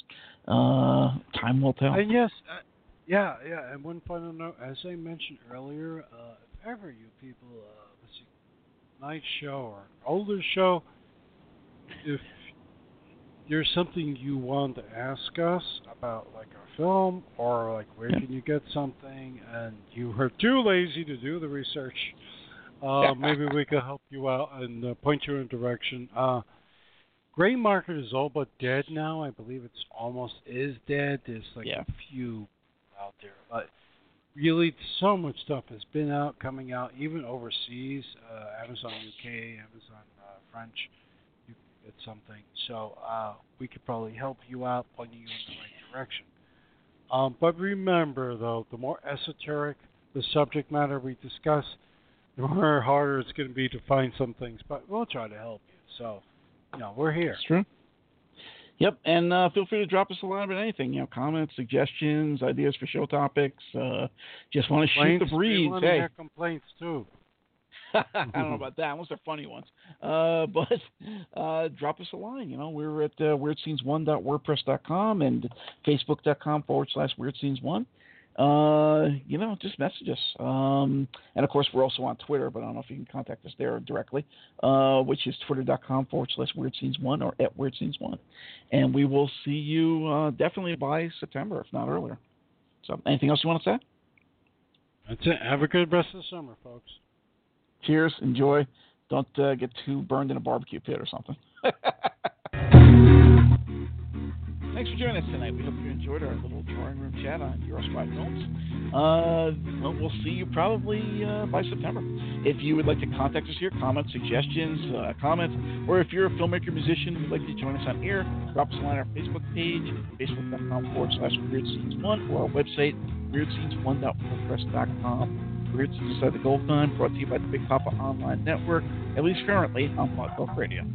Uh, time will tell. And yes, uh, yeah, yeah. And one final note, as I mentioned earlier, uh, if ever you people, uh, let's see, night show or older show, if there's something you want to ask us about, like our film or, like, where can you get something, and you are too lazy to do the research, Uh, maybe we can help you out and uh, point you in a direction. Uh, Gray Market is all but dead now. I believe it's almost is dead. There's like yeah. a few out there. But really, so much stuff has been out, coming out, even overseas. Uh, Amazon U K, Amazon uh, French, you can get something. So uh, we could probably help you out, pointing you in the right direction. Um, but remember, though, the more esoteric the subject matter we discuss, the more harder it's going to be to find some things, but we'll try to help you. So, you know, we're here. That's true. Yep, and uh, feel free to drop us a line about anything. You know, comments, suggestions, ideas for show topics. Uh, just want to shoot the breeze. We hey. complaints too. I don't know about that, unless they're funny ones. Uh, but uh, drop us a line. You know, we're at uh, weirdscenes one dot wordpress dot com and facebook dot com forward slash weirdscenes one. uh, you know, just message us. Um, and, of course, we're also on Twitter, but I don't know if you can contact us there directly, uh, which is twitter.com forward slash Weird Scenes One or at Weird Scenes One. And we will see you uh, definitely by September, if not earlier. So anything else you want to say? That's it. Have a good rest of the summer, folks. Cheers. Enjoy. Don't uh, get too burned in a barbecue pit or something. Thanks for joining us tonight. We hope you enjoyed our little drawing room chat on Eurospy Films. Uh, well, we'll see you probably uh, by September. If you would like to contact us here, comments, suggestions, uh, comments, or if you're a filmmaker, musician, who'd like to join us on air, drop us a line on our Facebook page, facebook.com forward slash Weird Scenes One, or our website, weird scenes one dot wordpress dot com. Weird Scenes Inside the Gold Gun, brought to you by the Big Papa Online Network, at least currently on Blog Talk Radio.